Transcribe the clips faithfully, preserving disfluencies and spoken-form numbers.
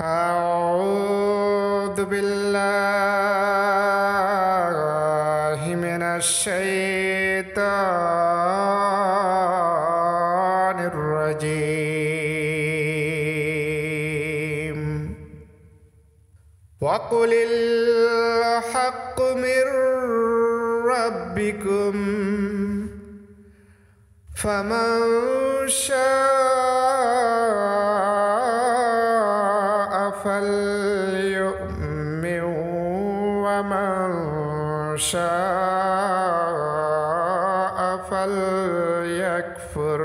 أعوذ بالله من الشيطان الرجيم وقل الحق من ربكم فمن شاء فليؤمن ومن شاء فليكفر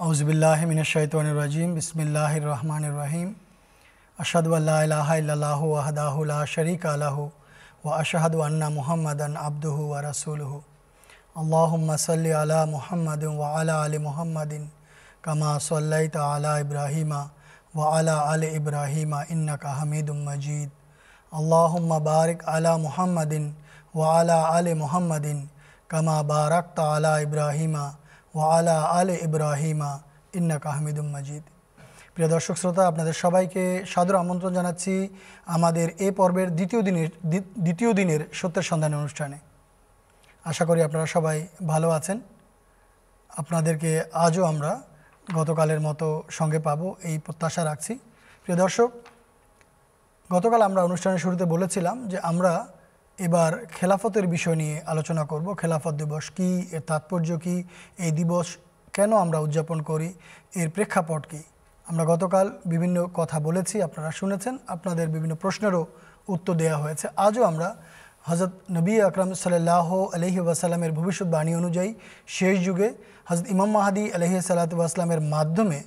أعوذ بالله من الشيطان الرجيم بسم الله الرحمن الرحيم আশহাদু আল্লা ইলাহা ইল্লাল্লাহু ওয়াহদাহু লা শারীকা লাহু ওয়া আশহাদু আন্না মুহাম্মাদান আবদুহু ওয়া রাসূলুহু আল্লাহুম্মা সাল্লি আলা মুহাম্মাদিন ওয়া আলা আলি মুহাম্মাদিন কামা সাল্লাইতা আলা ইব্রাহিমা ওয়া আলা আলি ইব্রাহিমা ইন্নাকা হামিদুম মাজিদ আল্লাহুম্মা বারিক আলা মুহাম্মাদিন ওয়া আলা আলি মুহাম্মাদিন কামা বারাকতা আলা ইব্রাহিমা ওয়া আলা আলি ইব্রাহিমা ইন্নাকা হামিদুম মাজিদ। প্রিয় দর্শক শ্রোতা, আপনাদের সবাইকে সাদর আমন্ত্রণ জানাচ্ছি আমাদের এ পর্বের দ্বিতীয় দিনের দ্বিতীয় দিনের সত্যের সন্ধান অনুষ্ঠানে। আশা করি আপনারা সবাই ভালো আছেন। আপনাদেরকে আজও আমরা গতকালের মতো সঙ্গে পাবো এই প্রত্যাশা রাখছি। প্রিয় দর্শক, গতকাল আমরা অনুষ্ঠানের শুরুতে বলেছিলাম যে আমরা এবার খেলাফতের বিষয় নিয়ে আলোচনা করব। খেলাফত দিবস কী, এর তাৎপর্য কী, এই দিবস কেন আমরা উদযাপন করি, এর প্রেক্ষাপট কী। আমরা গতকাল বিভিন্ন কথা বলেছি, আপনারা শুনেছেন, আপনাদের বিভিন্ন প্রশ্নেরও উত্তর দেওয়া হয়েছে। আজও আমরা হযরত নবী আকরাম সাল্লাল্লাহু আলাইহি ওয়াসাল্লামের ভবিষ্যৎবাণী অনুযায়ী শেষ যুগে হযরত ঈমাম মাহ্দী আলাইহিস সালাতু ওয়াস সালামের মাধ্যমে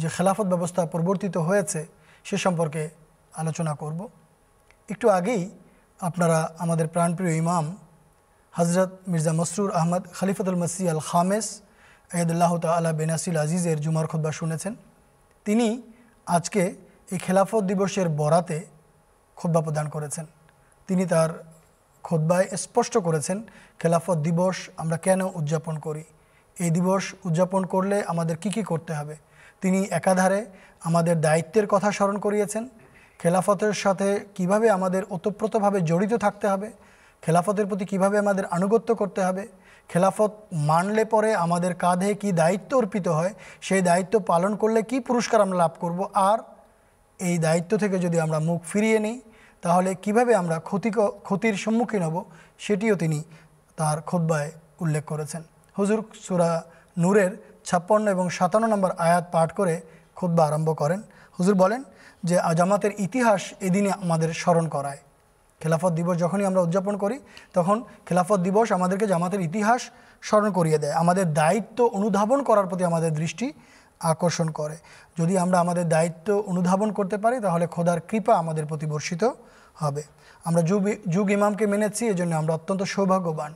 যে খেলাফত ব্যবস্থা পরিবর্তিত হয়েছে সে সম্পর্কে আলোচনা করব। একটু আগেই আপনারা আমাদের প্রাণপ্রিয় ইমাম হযরত মির্জা মাসরুর আহমদ খলিফাতুল মাসিহ আল খামেস আয়াদুল্লাহ তাআলা বেনাসিল আজিজের জুমার খুতবা শুনেছেন। তিনি আজকে এই খেলাফত দিবসের বরাতে খুতবা প্রদান করেছেন। তিনি তার খুতবায় স্পষ্ট করেছেন খেলাফত দিবস আমরা কেন উদযাপন করি, এই দিবস উদযাপন করলে আমাদের কি কি করতে হবে। তিনি একাধারে আমাদের দায়িত্বের কথা স্মরণ করিয়েছেন, খেলাফতের সাথে কিভাবে আমাদের ওতপ্রোতভাবে জড়িত থাকতে হবে, খেলাফতের প্রতি কিভাবে আমাদের আনুগত্য করতে হবে, খেলাফত মানলে পরে আমাদের কাঁধে কি দায়িত্ব অর্পিত হয়, সেই দায়িত্ব পালন করলে কি পুরস্কার আমরা লাভ করব, আর এই দায়িত্ব থেকে যদি আমরা মুখ ফিরিয়ে নিই তাহলে কিভাবে আমরা ক্ষতি ক্ষতির সম্মুখীন হব, সেটিও তিনি তার খুতবায় উল্লেখ করেছেন। হুযূর সূরা নূরের ছাপ্পান্ন এবং সাতান্ন নম্বর আয়াত পাঠ করে খুতবা আরম্ভ করেন। হুযূর বলেন যে জামাতের ইতিহাস এদিনে আমাদের স্মরণ করায়। খেলাফত দিবস যখনই আমরা উদযাপন করি তখন খেলাফত দিবস আমাদেরকে জামাতের ইতিহাস স্মরণ করিয়ে দেয়, আমাদের দায়িত্ব অনুধাবন করার প্রতি আমাদের দৃষ্টি আকর্ষণ করে। যদি আমরা আমাদের দায়িত্ব অনুধাবন করতে পারি তাহলে খোদার কৃপা আমাদের প্রতি বর্ষিত হবে। আমরা যুগ যুগ ইমামকে মেনেছি, এজন্য আমরা অত্যন্ত সৌভাগ্যবান।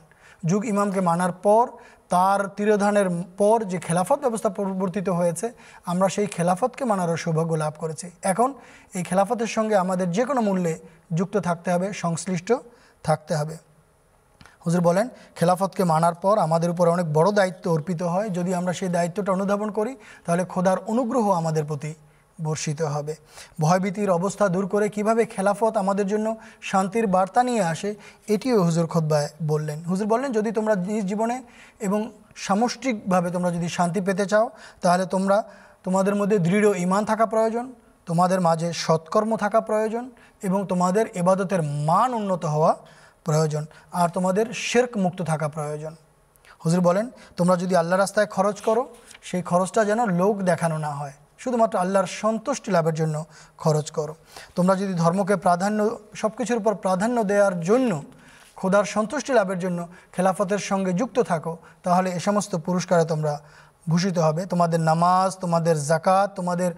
যুগ ইমামকে মানার পর, তার তিরোধানের পর যে খেলাফত ব্যবস্থা পরিবর্তিত হয়েছে, আমরা সেই খেলাফতকে মানারও সৌভাগ্য লাভ করেছি। এখন এই খেলাফতের সঙ্গে আমাদের যে কোনো মূল্যে যুক্ত থাকতে হবে, সংশ্লিষ্ট থাকতে হবে। হুযূর বলেন খেলাফতকে মানার পর আমাদের উপর অনেক বড় দায়িত্ব অর্পিত হয়। যদি আমরা সেই দায়িত্বটা অনুধাবন করি তাহলে খোদার অনুগ্রহ আমাদের প্রতি বর্ষিত হবে। ভয়ভীতির অবস্থা দূর করে কিভাবে খেলাফত আমাদের জন্য শান্তির বার্তা নিয়ে আসে, এটিও হুযূর খুতবায় বললেন। হুযূর বললেন যদি তোমরা নিজ জীবনে এবং সামষ্টিকভাবে তোমরা যদি শান্তি পেতে চাও তাহলে তোমরা তোমাদের মধ্যে দৃঢ় ঈমান থাকা প্রয়োজন, তোমাদের মাঝে সৎকর্ম থাকা প্রয়োজন এবং তোমাদের ইবাদতের মান উন্নত হওয়া প্রয়োজন, আর তোমাদের শিরক মুক্ত থাকা প্রয়োজন। হুযূর বলেন তোমরা যদি আল্লাহর রাস্তায় খরচ করো সেই খরচটা যেন লোক দেখানো না হয়, শুধুমাত্র আল্লাহর সন্তুষ্টি লাভের জন্য খরচ করো। তোমরা যদি ধর্মকে প্রাধান্য, সব কিছুর উপর প্রাধান্য দেওয়ার জন্য, খোদার সন্তুষ্টি লাভের জন্য খেলাফতের সঙ্গে যুক্ত থাকো তাহলে এ সমস্ত পুরস্কারে তোমরা ভূষিত হবে। তোমাদের নামাজ, তোমাদের যাকাত, তোমাদের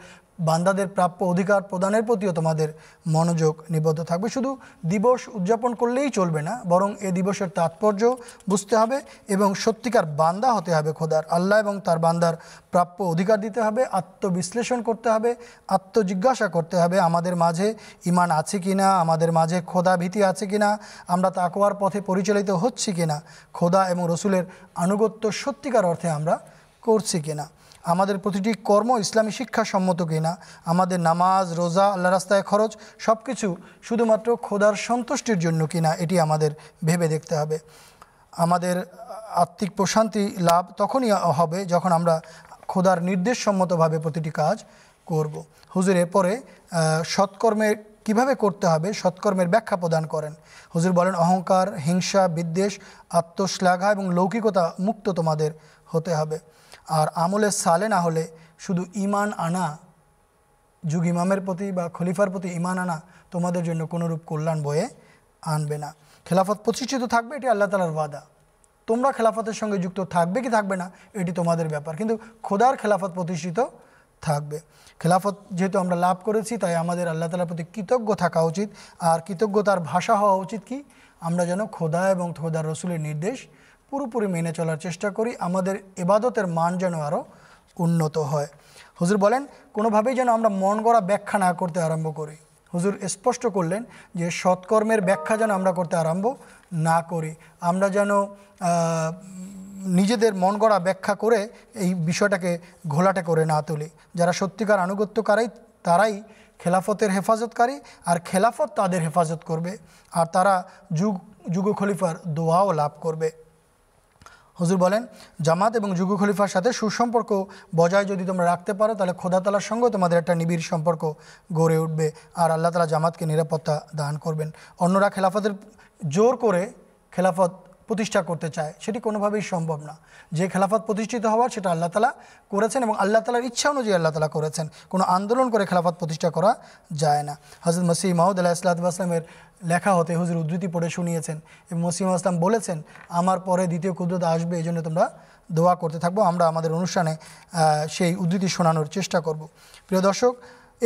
বান্দাদের প্রাপ্য অধিকার প্রদানের প্রতিও তোমাদের মনোযোগ নিবদ্ধ থাকবে। শুধু দিবস উদযাপন করলেই চলবে না, বরং এ দিবসের তাৎপর্য বুঝতে হবে এবং সত্যিকার বান্দা হতে হবে। খোদার আল্লাহ এবং তার বান্দার প্রাপ্য অধিকার দিতে হবে, আত্মবিশ্লেষণ করতে হবে, আত্মজিজ্ঞাসা করতে হবে আমাদের মাঝে ইমান আছে কি না, আমাদের মাঝে খোদা ভীতি আছে কি না, আমরা তাকওয়ার পথে পরিচালিত হচ্ছি কি না, খোদা এবং রসুলের আনুগত্য সত্যিকার অর্থে আমরা করছি কি না, আমাদের প্রতিটি কর্ম ইসলামী শিক্ষা সম্মত কিনা, আমাদের নামাজ রোজা আল্লাহ রাস্তায় খরচ সব কিছু শুধুমাত্র খোদার সন্তুষ্টির জন্য কিনা, এটি আমাদের ভেবে দেখতে হবে। আমাদের আত্মিক প্রশান্তি লাভ তখনই হবে যখন আমরা খোদার নির্দেশ সম্মতভাবে প্রতিটি কাজ করব। হুজুর এরপরে সৎকর্মের কিভাবে করতে হবে সৎকর্মের ব্যাখ্যা প্রদান করেন। হুজুর বলেন, অহংকার, হিংসা, বিদ্বেষ, আত্মশ্লাঘা এবং লৌকিকতা মুক্ত তোমাদের হতে হবে। আর আমলে সালে না হলে শুধু ইমান আনা, যুগ ইমামের প্রতি বা খলিফার প্রতি ইমান আনা তোমাদের জন্য কোনোরূপ কল্যাণ বয়ে আনবে না। খেলাফত প্রতিষ্ঠিত থাকবে, এটি আল্লাহ তাআলার ওয়াদা। তোমরা খেলাফতের সঙ্গে যুক্ত থাকবে কি থাকবে না এটি তোমাদের ব্যাপার, কিন্তু খোদার খেলাফত প্রতিষ্ঠিত থাকবে। খেলাফত যেহেতু আমরা লাভ করেছি, তাই আমাদের আল্লাহ তাআলার প্রতি কৃতজ্ঞ থাকা উচিত। আর কৃতজ্ঞতার ভাষা হওয়া উচিত কি, আমরা যেন খোদা এবং খোদার রসুলের নির্দেশ পুরোপুরি মেনে চলার চেষ্টা করি, আমাদের ইবাদতের মান যেন আরও উন্নত হয়। হুজুর বলেন, কোনোভাবেই যেন আমরা মন গড়া ব্যাখ্যা না করতে আরম্ভ করি। হুজুর স্পষ্ট করলেন যে সৎকর্মের ব্যাখ্যা যেন আমরা করতে আরম্ভ না করি, আমরা যেন নিজেদের মন গড়া ব্যাখ্যা করে এই বিষয়টাকে ঘোলাটে করে না তুলি। যারা সত্যিকার আনুগত্যকারী তারাই খেলাফতের হেফাজতকারী, আর খেলাফত তাদের হেফাজত করবে, আর তারা যুগ যুগ খলিফার দোয়াও লাভ করবে। হুজুর বলেন, জামাত এবং যুগ খলিফার সাথে সুসম্পর্ক বজায় যদি তোমরা রাখতে পারো, তাহলে খোদা তাআলার সঙ্গে তোমাদের একটা নিবিড় সম্পর্ক গড়ে উঠবে, আর আল্লাহ তাআলা জামাতকে নিরাপত্তা দান করবেন। অন্যরা খেলাফতের জোর করে খেলাফত প্রতিষ্ঠা করতে চায়, সেটি কোনোভাবেই সম্ভব না। যে খেলাফত প্রতিষ্ঠিত হওয়ার সেটা আল্লাহ তাআলা করেছেন এবং আল্লাহ তাআলার ইচ্ছা অনুযায়ী আল্লাহ তাআলা করেছেন। কোনো আন্দোলন করে খেলাফত প্রতিষ্ঠা করা যায় না। হযরত মসিহ মাউদ আলাইহিস সালাতু ওয়াস সালামের লেখা হতে হুজুর উদ্ধৃতি পড়ে শুনিয়েছেন এবং মসিহ মাউদ ইসলাম বলেছেন, আমার পরে দ্বিতীয় কুদরত আসবে, এই জন্য তোমরা দোয়া করতে থাকবো। আমরা আমাদের অনুষ্ঠানে সেই উদ্ধৃতি শোনানোর চেষ্টা করব। প্রিয় দর্শক,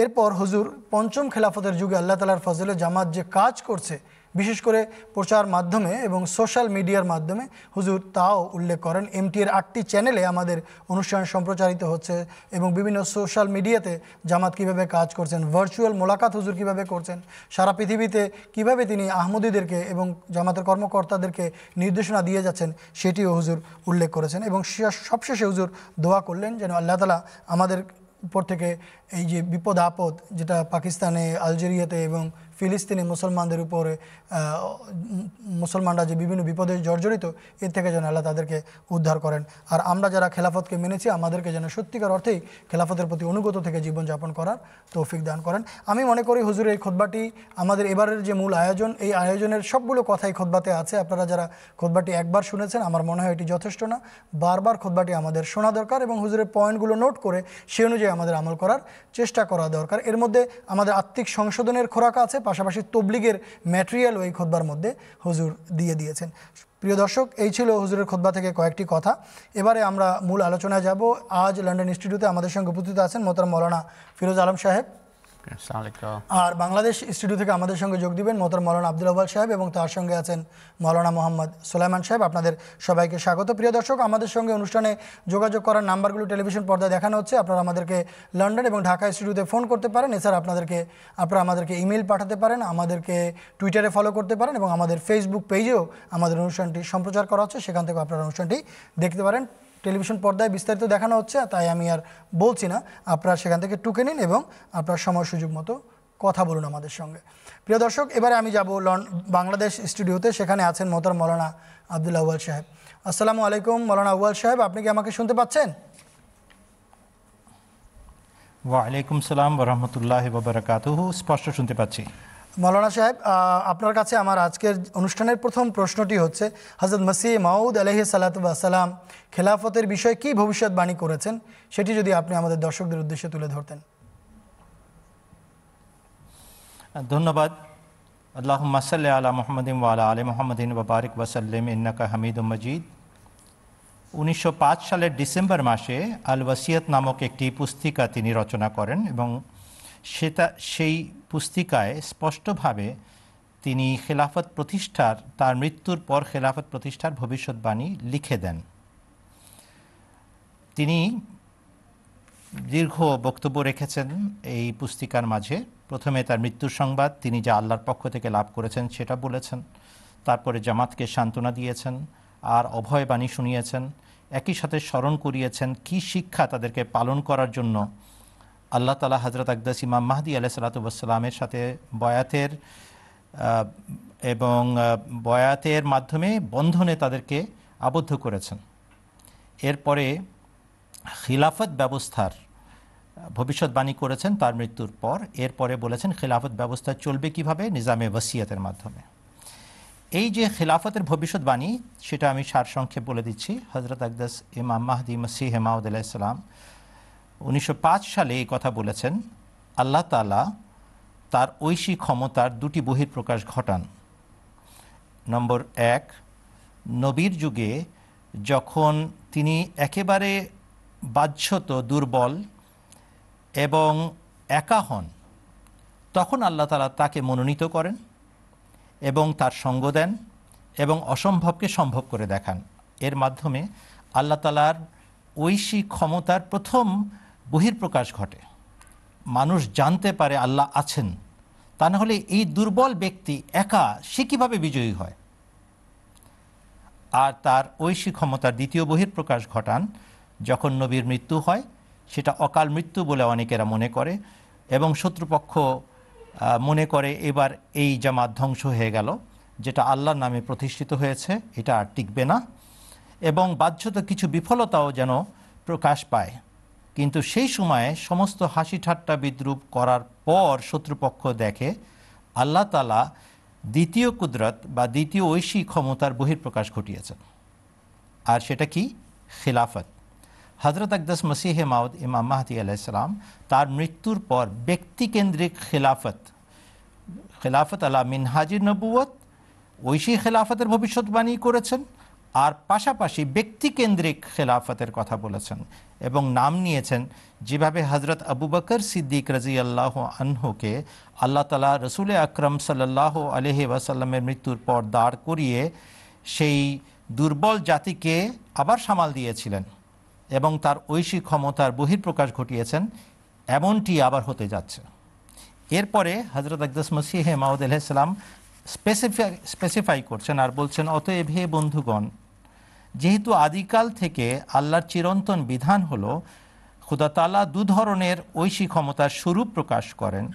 এরপর হুজুর পঞ্চম খেলাফতের যুগে আল্লাহ তাআলার ফজলে জামাত যে কাজ করছে, বিশেষ করে প্রচার মাধ্যমে এবং সোশ্যাল মিডিয়ার মাধ্যমে, হুজুর তাও উল্লেখ করেন। এমটিএর আটটি চ্যানেলে আমাদের অনুষ্ঠান সম্প্রচারিত হচ্ছে এবং বিভিন্ন সোশ্যাল মিডিয়াতে জামাত কীভাবে কাজ করছেন, ভার্চুয়াল মোলাকাত হুজুর কীভাবে করছেন, সারা পৃথিবীতে কীভাবে তিনি আহমদীদেরকে এবং জামাতের কর্মকর্তাদেরকে নির্দেশনা দিয়ে যাচ্ছেন, সেটিও হুজুর উল্লেখ করেছেন। এবং সবশেষে হুজুর দোয়া করলেন যেন আল্লাহ তাআলা আমাদের উপর থেকে এই যে বিপদ আপদ যেটা পাকিস্তানে, আলজেরিয়াতে এবং ফিলিস্তিনে মুসলমানদের উপরে মুসলমানরা যে বিভিন্ন বিপদে জর্জরিত, এর থেকে যেন আল্লাহ তাদেরকে উদ্ধার করেন। আর আমরা যারা খেলাফতকে মেনেছি, আমাদেরকে যেন সত্যিকার অর্থেই খেলাফতের প্রতি অনুগত থেকে জীবনযাপন করার তৌফিক দান করেন। আমি মনে করি হুজুরের এই খুতবাটি আমাদের এবারের যে মূল আয়োজন, এই আয়োজনের সবগুলো কথাই খুতবাতে আছে। আপনারা যারা খুতবাটি একবার শুনেছেন, আমার মনে হয় এটি যথেষ্ট না, বারবার খুতবাটি আমাদের শোনা দরকার এবং হুজুরের পয়েন্টগুলো নোট করে সে অনুযায়ী আমাদের আমল করার চেষ্টা করা দরকার। এর মধ্যে আমাদের আত্মিক সংশোধনের খোরাক আছে, পাশাপাশি তবলিগের ম্যাটেরিয়াল ওই খুতবার মধ্যে হুজুর দিয়ে দিয়েছেন। প্রিয় দর্শক, এই ছিল হুজুরের খুতবা থেকে কয়েকটি কথা। এবারে আমরা মূল আলোচনায় যাব। আজ লন্ডন ইনস্টিটিউটে আমাদের সঙ্গে উপস্থিত আছেন মোহতারম মাওলানা ফিরোজ আলম সাহেব, আর বাংলাদেশ ইনস্টিটিউট থেকে আমাদের সঙ্গে যোগ দিবেন মোহতারম মাওলানা আব্দুল আউয়াল সাহেব, এবং তার সঙ্গে আছেন মাওলানা মোহাম্মদ সুলাইমান সাহেব। আপনাদের সবাইকে স্বাগত। প্রিয় দর্শক, আমাদের সঙ্গে অনুষ্ঠানে যোগাযোগ করার নাম্বারগুলো টেলিভিশন পর্দায় দেখানো হচ্ছে। আপনারা আমাদেরকে লন্ডন এবং ঢাকা ইনস্টিটিউটে ফোন করতে পারেন। এছাড়া আপনাদেরকে আপনারা আমাদেরকে ইমেল পাঠাতে পারেন, আমাদেরকে টুইটারে ফলো করতে পারেন এবং আমাদের ফেসবুক পেজেও আমাদের অনুষ্ঠানটি সম্প্রচার করা হচ্ছে, সেখান থেকে আপনারা অনুষ্ঠানটি দেখতে পারেন। টেলিভিশন পর্দায় বিস্তারিত দেখানো হচ্ছে, তাই আমি আর বলছি না। আপনারা সেখান থেকে টুকে নিন এবং আপনার সময় সুযোগ মতো কথা বলুন আমাদের সঙ্গে। প্রিয় দর্শক, এবারে আমি যাব বাংলাদেশ স্টুডিওতে, সেখানে আছেন মোহতারম মাওলানা আব্দুল আউয়াল সাহেব। আসসালামু আলাইকুম মাওলানা আউয়াল সাহেব, আপনি কি আমাকে শুনতে পাচ্ছেন? ওয়ালাইকুম সালাম ওয়া রাহমাতুল্লাহি ওয়া বারাকাতুহু, স্পষ্ট শুনতে পাচ্ছি। মাওলানা সাহেব, আপনার কাছে আমার আজকের অনুষ্ঠানের প্রথম প্রশ্নটি হচ্ছে, হযরত মসিহ মাউদ আলাইহিস সালাতু ওয়াস সালাম খেলাফতের বিষয়ে কি ভবিষ্যৎবাণী করেছেন, সেটি যদি আপনি আমাদের দর্শকদের উদ্দেশ্যে তুলে ধরতেন। ধন্যবাদ। আল্লাহুম্মা সাল্লি আলা মুহাম্মাদিন ওয়া আলা আলি মুহাম্মাদিন ওয়া বারিক ওয়া সাল্লিম ইন্নাকা হামিদুম মাজিদ। উনিশশো পাঁচ সালের ডিসেম্বর মাসে আল ওয়াসিয়াত নামক একটি পুস্তিকা তিনি রচনা করেন এবং সেটা সেই পুস্তিকায় স্পষ্টভাবে তিনি খেলাফত প্রতিষ্ঠার তার মৃত্যুর পর খেলাফত প্রতিষ্ঠার ভবিষ্যৎবাণী লিখে দেন। তিনি দীর্ঘ বক্তব্য রেখেছেন এই পুস্তিকার মাঝে। প্রথমে তার মৃত্যুর সংবাদ, তিনি যা আল্লাহর পক্ষ থেকে লাভ করেছেন সেটা বলেছেন, তারপরে জামাতকে সান্ত্বনা দিয়েছেন আর অভয়বাণী শুনিয়েছেন, একই সাথে স্মরণ করিয়েছেন কি শিক্ষা তাদেরকে পালন করার জন্য আল্লাহ তাআলা হযরত আকদাস ইমাম মাহ্দী আলাইহিসসালাতু ওয়াসসালামের সাথে বয়াতের এবং বয়াতের মাধ্যমে বন্ধনে তাদেরকে আবদ্ধ করেছেন। এরপরে খিলাফত ব্যবস্থার ভবিষ্যৎবাণী করেছেন তার মৃত্যুর পর। এরপরে বলেছেন খিলাফত ব্যবস্থা চলবে কিভাবে, নিজামে ওয়াসিয়াতের মাধ্যমে। এই যে খিলাফতের ভবিষ্যৎবাণী সেটা আমি সারসংক্ষেপে বলে দিচ্ছি। হযরত আকদাস ইমাম মাহদী মসিহে মাউদ আলাইহিস সালাম উনিশশো পাঁচ সালে এই কথা বলেছেন, আল্লাহ তাআলা তার ঐশী ক্ষমতার দুটি বহিঃপ্রকাশ ঘটান। নম্বর এক, নবীর যুগে যখন তিনি একেবারে বাহ্যত দুর্বল এবং একা হন তখন আল্লাহ তাআলা তাকে মনোনীত করেন এবং তার সঙ্গ দেন এবং অসম্ভবকে সম্ভব করে দেখান। এর মাধ্যমে আল্লাহ তাআলার ঐশী ক্ষমতার প্রথম বহিঃপ্রকাশ ঘটে, মানুষ জানতে পারে আল্লাহ আছেন। তা না হলে এই দুর্বল ব্যক্তি একা সে কীভাবে বিজয়ী হয়। আর তার ঐশী ক্ষমতার দ্বিতীয় বহিঃপ্রকাশ ঘটান যখন নবীর মৃত্যু হয়। সেটা অকাল মৃত্যু বলে অনেকেরা মনে করে এবং শত্রুপক্ষ মনে করে এবার এই জামাত ধ্বংস হয়ে গেল, যেটা আল্লাহর নামে প্রতিষ্ঠিত হয়েছে এটা আর টিকবে না এবং বাহ্যত কিছু বিফলতাও যেন প্রকাশ পায়। কিন্তু সেই সময়ে সমস্ত হাসি ঠাট্টা বিদ্রুপ করার পর শত্রুপক্ষ দেখে আল্লাহ তাআলা দ্বিতীয় কুদরত বা দ্বিতীয় ঐশী ক্ষমতার বহিঃপ্রকাশ ঘটিয়েছেন। আর সেটা কি? খিলাফত। হযরত আকদাস মসিহে মাউদ ইমাম মাহদী আলাইহিস সালাম তার মৃত্যুর পর ব্যক্তিকেন্দ্রিক খিলাফত, খিলাফত আলা মিনহাজির নবুয়ত, ঐশী খিলাফতের ভবিষ্যৎবাণী করেছেন আর পাশাপাশি ব্যক্তিকেন্দ্রিক খিলাফতের কথা বলেছেন এবং নাম নিয়েছেন যেভাবে হযরত আবু বকর সিদ্দিক রাদিয়াল্লাহু আনহুকে আল্লাহ তাআলা রাসূল আকরাম সাল্লাল্লাহু আলাইহি ওয়াসাল্লামের মৃত্যুর পর দাঁড় করিয়ে সেই দুর্বল জাতিকে আবার সামাল দিয়েছিলেন এবং তার ঐশী ক্ষমতার বহিঃপ্রকাশ ঘটিয়েছেন। এমনটি আবার হতে যাচ্ছে। এরপরে হযরত আকদাস মসিহে মাউদ আলাইহিস সালাম স্পেসিফাই স্পেসিফাই করছেন আর বলছেন, অতএব হে বন্ধুগণ, যেহেতু আদিকাল থেকে আল্লাহর চিরন্তন বিধান হলো খোদা তাআলা দু ধরনের ঐশী ক্ষমতার স্বরূপ প্রকাশ করেন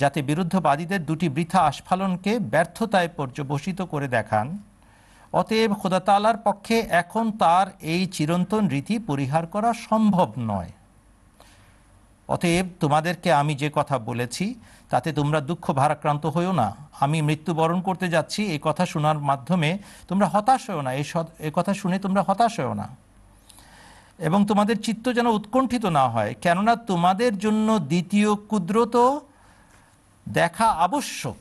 যাতে বিরুদ্ধবাদীদের দুটি বৃথা আস্ফালনকে ব্যর্থতায় পর্যবসিত করে দেখান। অতএব খোদা তাআলার পক্ষে এখন তার এই চিরন্তন রীতি পরিহার করা সম্ভব নয়। অতএব তোমাদেরকে আমি যে কথা বলেছি তাতে তোমরা দুঃখ ভারাক্রান্ত হইও না। আমি মৃত্যুবরণ করতে যাচ্ছি এই কথা শোনার মাধ্যমে তোমরা হতাশ হইও না, এই এই কথা শুনে তোমরা হতাশ হইও না এবং তোমাদের চিত্ত যেন উৎকণ্ঠিত না হয়, কেননা তোমাদের জন্য দ্বিতীয় কুদরত দেখা আবশ্যক।